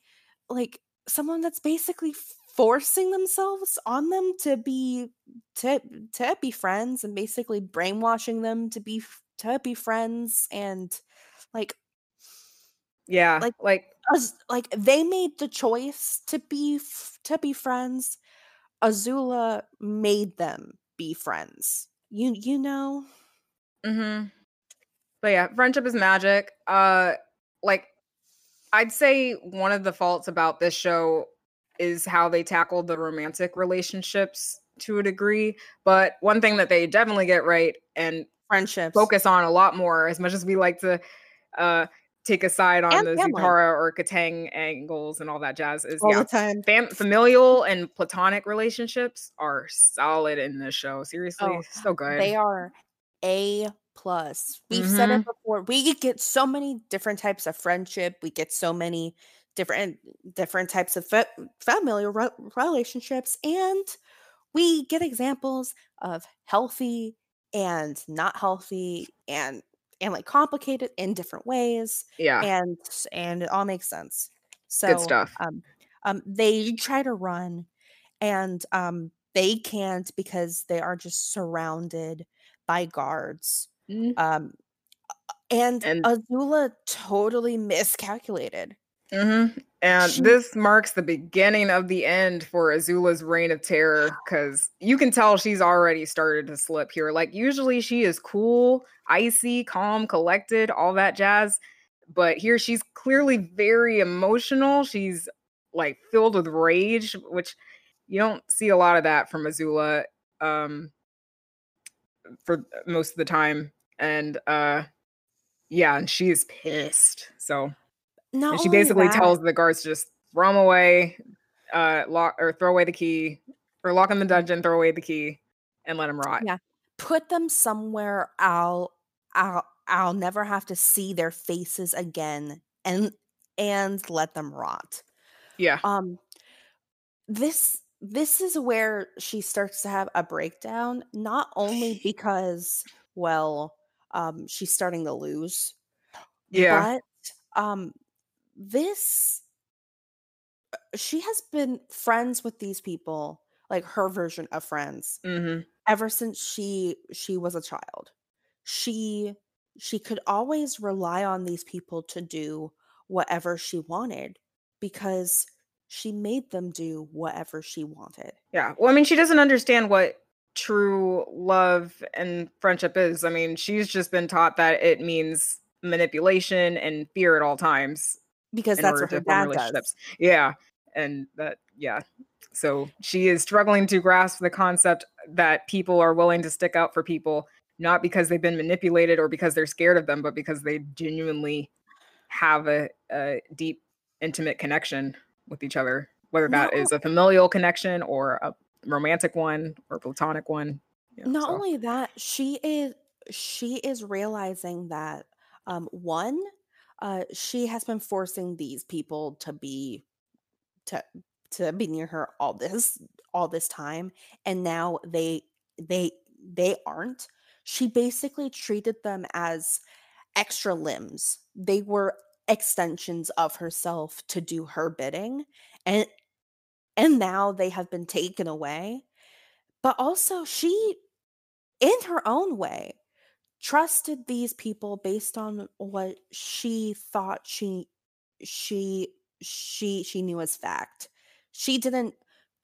like someone that's basically forcing themselves on them to be to to be friends and basically brainwashing them to be to be friends and like yeah like like. As, like they made the choice to be f- to be friends. Azula made them be friends. You you know. Mm-hmm. But yeah, friendship is magic. Uh, like I'd say one of the faults about this show is how they tackled the romantic relationships to a degree. But one thing that they definitely get right and friendships focus on a lot more, as much as we like to. Uh, Take a side on and the family. Zuhara or Katang angles and all that jazz is all yeah. the time. Fam- familial and platonic relationships are solid in this show. Seriously, oh, so good. They are A plus. We've mm-hmm. said it before. We get so many different types of friendship. We get so many different different types of fa- familial re- relationships, and we get examples of healthy and not healthy and and like complicated in different ways. Yeah. And and it all makes sense. So good stuff. Um, um they try to run, and um they can't because they are just surrounded by guards. Mm-hmm. Um and, and Azula totally miscalculated. Mm-hmm. And she- this marks the beginning of the end for Azula's reign of terror, because you can tell she's already started to slip here. Like, usually she is cool, icy, calm, collected, all that jazz. But here she's clearly very emotional. She's like filled with rage, which you don't see a lot of that from Azula um, for most of the time. And uh, yeah, and she is pissed. So... And she basically that. tells the guards to just throw them away, uh, lock or throw away the key, or lock them in the dungeon, throw away the key, and let them rot. Yeah, put them somewhere I'll I'll I'll never have to see their faces again, and and let them rot. Yeah. Um. This this is where she starts to have a breakdown. Not only because, well, um, she's starting to lose. Yeah. But um. This, she has been friends with these people, like her version of friends, mm-hmm. ever since she she was a child. She she could always rely on these people to do whatever she wanted because she made them do whatever she wanted. Yeah. Well, I mean, she doesn't understand what true love and friendship is. I mean, she's just been taught that it means manipulation and fear at all times. Because that's what her dad does. Yeah. And that, yeah. So she is struggling to grasp the concept that people are willing to stick out for people, not because they've been manipulated or because they're scared of them, but because they genuinely have a, a deep, intimate connection with each other, whether that no. is a familial connection or a romantic one or platonic one. You know, not so. only that, she is, she is realizing that um, one, Uh, she has been forcing these people to be to to be near her all this all this time, and now they they they aren't. She basically treated them as extra limbs. They were extensions of herself to do her bidding, and and now they have been taken away. But also, she, in her own way, trusted these people based on what she thought she she she she knew as fact. She didn't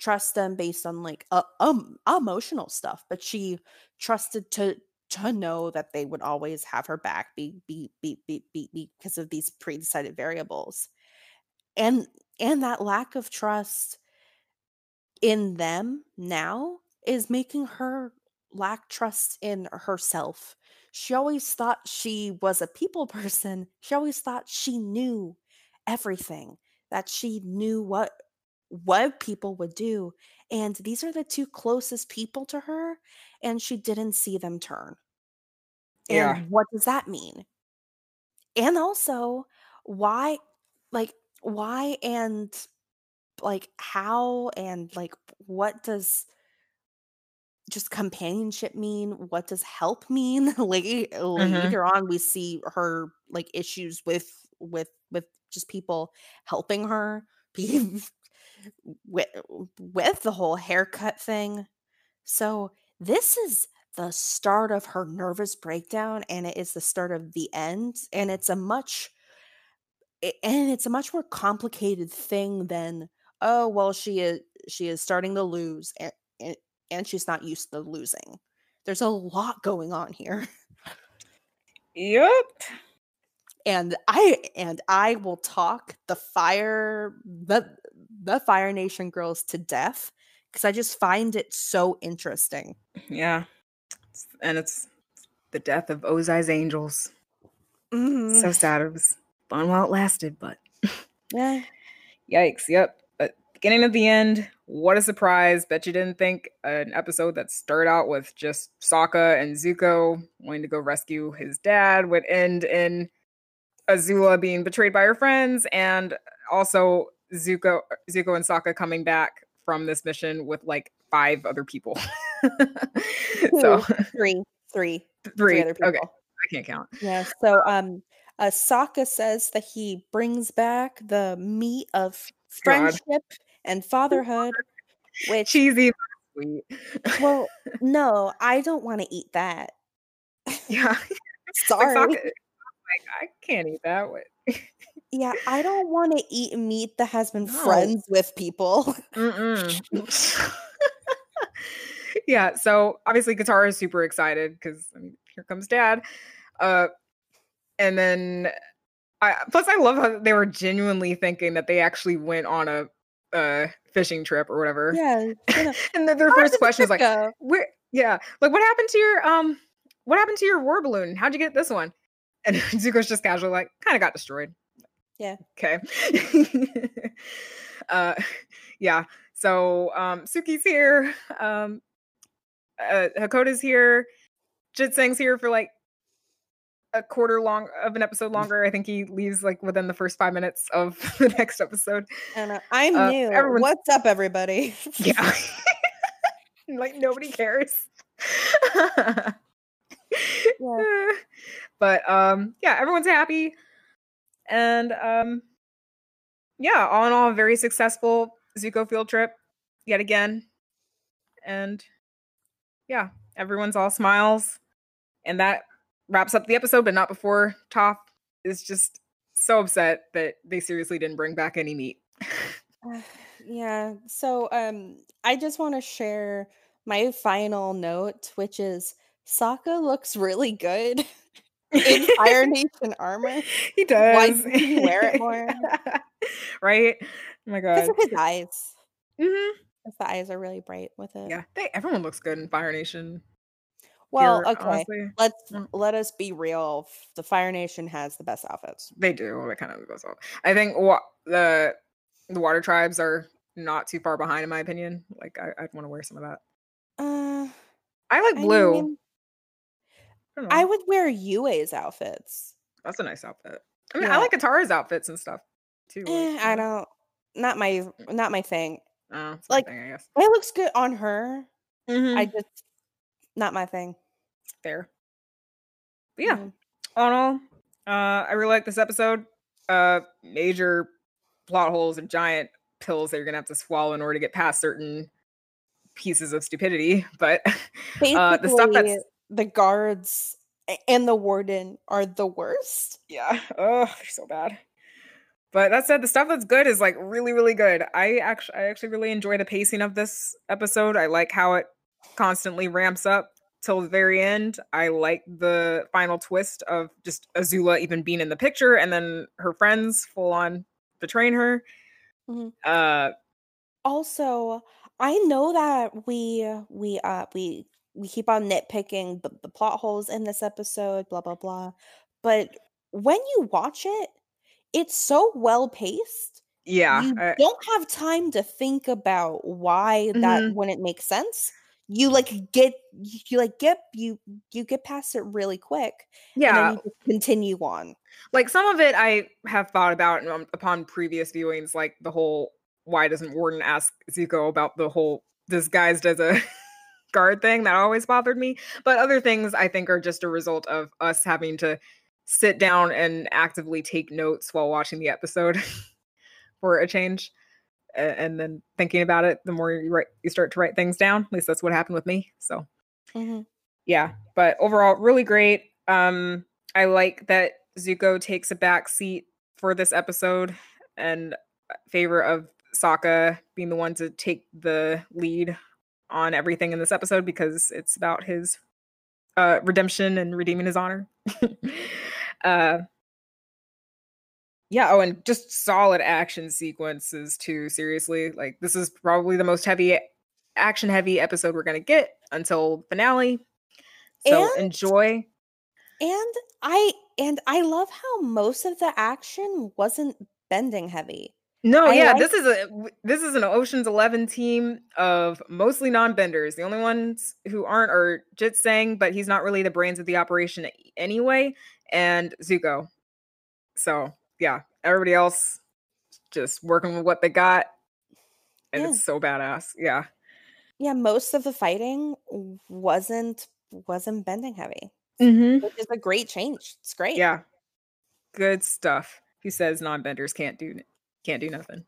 trust them based on like uh, um emotional stuff, but she trusted to to know that they would always have her back be be be be, be, be because of these pre-decided variables, and and that lack of trust in them now is making her lack trust in herself. She always thought she was a people person. She always thought she knew everything, that she knew what what people would do. And these are the two closest people to her, and she didn't see them turn. And yeah. What does that mean? And also, why, like, why and, like, how and, like, what does... just companionship mean? What does help mean? Like, mm-hmm. Later on we see her like issues with with with just people helping her with with the whole haircut thing. So this is the start of her nervous breakdown, and it is the start of the end, and it's a much and it's a much more complicated thing than, oh well, she is she is starting to lose and, and And she's not used to losing. There's a lot going on here. Yep. And I and I will talk the fire the the Fire Nation girls to death because I just find it so interesting. Yeah, and it's the death of Ozai's angels. Mm-hmm. So sad. It was fun while it lasted, but yeah. Yikes. Yep. Beginning of the end. What a surprise. Bet you didn't think an episode that started out with just Sokka and Zuko wanting to go rescue his dad would end in Azula being betrayed by her friends and also Zuko, Zuko and Sokka coming back from this mission with like five other people. so three, three, three, three other people. Okay, I can't count. Yeah. So, um, uh, Sokka says that he brings back the meat of friendship God. and fatherhood, which cheesy. Sweet. Well, no, I don't want to eat that. Yeah. Sorry. Like, Sokka, like, I can't eat that one. Yeah, I don't want to eat meat that has been no. friends with people. Yeah, so obviously Katara is super excited because I mean, here comes Dad. Uh, and then, I, plus I love how they were genuinely thinking that they actually went on a uh, fishing trip or whatever. Yeah. yeah. And then their how first question is like, go? "Where? Yeah, like what happened to your um, what happened to your war balloon? How'd you get this one?" And Zuko's just casually like, kind of got destroyed. Yeah. Okay. uh, yeah. So um, Suki's here. Um, uh, Hakoda's here. Chit Sang's here for like a quarter long of an episode longer. I think he leaves like within the first five minutes of the next episode. And uh, I'm uh, new. Everyone's... What's up, everybody? Yeah. Like nobody cares. Yeah. But um, yeah, everyone's happy. And um, yeah, all in all, a very successful Zuko field trip yet again. And yeah, everyone's all smiles. And that wraps up the episode, but not before Toph is just so upset that they seriously didn't bring back any meat. uh, yeah, so um, I just want to share my final note, which is Sokka looks really good in Fire Nation armor. He does. Why didn't he wear it more? Right? Oh my god. Because of his eyes. Mm-hmm. Because the eyes are really bright with it. Yeah. They, everyone looks good in Fire Nation. Well, here, okay. Honestly. Let's mm. let us be real. The Fire Nation has the best outfits. They do. They kind of goes off. I think wa- the the Water Tribes are not too far behind, in my opinion. Like I, I'd want to wear some of that. Uh, I like blue. I mean, I, I would wear Yue's outfits. That's a nice outfit. I mean, yeah. I like Katara's outfits and stuff too. Eh, I don't. Not my. Not my thing. Uh, it's like my thing, I guess. It looks good on her. Mm-hmm. I just. Not my thing. Fair. But yeah. Mm-hmm. All in all, uh, I really like this episode. Uh, major plot holes and giant pills that you're gonna have to swallow in order to get past certain pieces of stupidity. But uh, the stuff that's the guards and the warden are the worst. Yeah. Oh, they're so bad. But that said, the stuff that's good is like really, really good. I actually, I actually really enjoy the pacing of this episode. I like how it constantly ramps up till the very end. I like the final twist of just Azula even being in the picture and then her friends full on betraying her. Mm-hmm. Uh, also, I know that we we uh we. we keep on nitpicking the, the plot holes in this episode, blah, blah, blah. But when you watch it, it's so well-paced. Yeah. You I, don't have time to think about why mm-hmm. that wouldn't make sense. You like get, you like get, you, you get past it really quick. Yeah. And then you just continue on. Like some of it I have thought about and upon previous viewings, like the whole, why doesn't Warden ask Zuko about the whole disguised as a... guard thing that always bothered me, but other things I think are just a result of us having to sit down and actively take notes while watching the episode for a change and then thinking about it. The more you write, you start to write things down. At least that's what happened with me. So mm-hmm. yeah, but overall really great. um I like that Zuko takes a back seat for this episode in favor of Sokka being the one to take the lead on everything in this episode, because it's about his uh, redemption and redeeming his honor. uh, yeah. Oh, and just solid action sequences too. Seriously, like this is probably the most heavy action heavy episode we're going to get until finale. So and, enjoy. And I, and I love how most of the action wasn't bending heavy. No, I yeah, like- this is a this is an Ocean's Eleven team of mostly non-benders. The only ones who aren't are Chit Sang, but he's not really the brains of the operation anyway, and Zuko. So yeah, everybody else just working with what they got. And yeah. It's so badass. Yeah. Yeah, most of the fighting wasn't wasn't bending heavy. Mm-hmm. Which is a great change. It's great. Yeah. Good stuff. Who says non-benders can't do can't do nothing?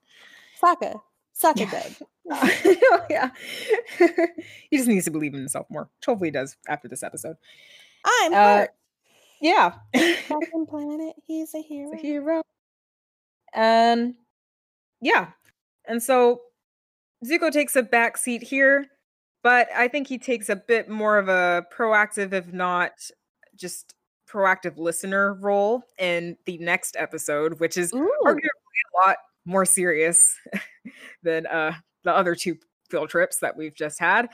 Sokka. Sokka did. Oh, yeah. He just needs to believe in himself more. Which hopefully he does after this episode. I'm uh, hurt. Yeah. Fucking planet. He's a hero. He's a hero. Um yeah. And so Zuko takes a back seat here, but I think he takes a bit more of a proactive, if not just proactive listener role in the next episode, which is Ooh. arguably a lot more serious than uh, the other two field trips that we've just had,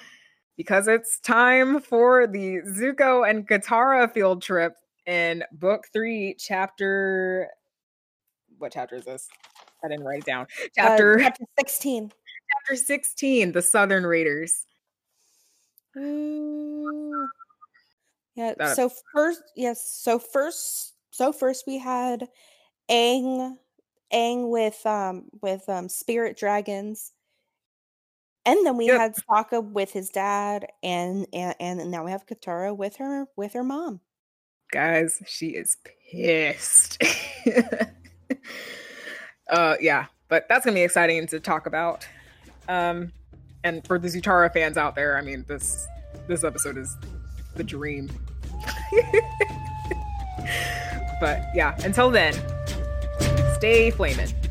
because it's time for the Zuko and Katara field trip in book three, chapter... What chapter is this? I didn't write it down. Chapter, uh, chapter sixteen. Chapter sixteen, the Southern Raiders. Mm, yeah. Uh, so first, yes. So first, so first we had Aang, Aang with um with um spirit dragons, and then we yep. had Sokka with his dad, and, and and now we have Katara with her with her mom. Guys, she is pissed. Uh, yeah, but that's going to be exciting to talk about. Um, and for the Zutara fans out there, I mean, this this episode is the dream. But yeah, until then, stay flamin'.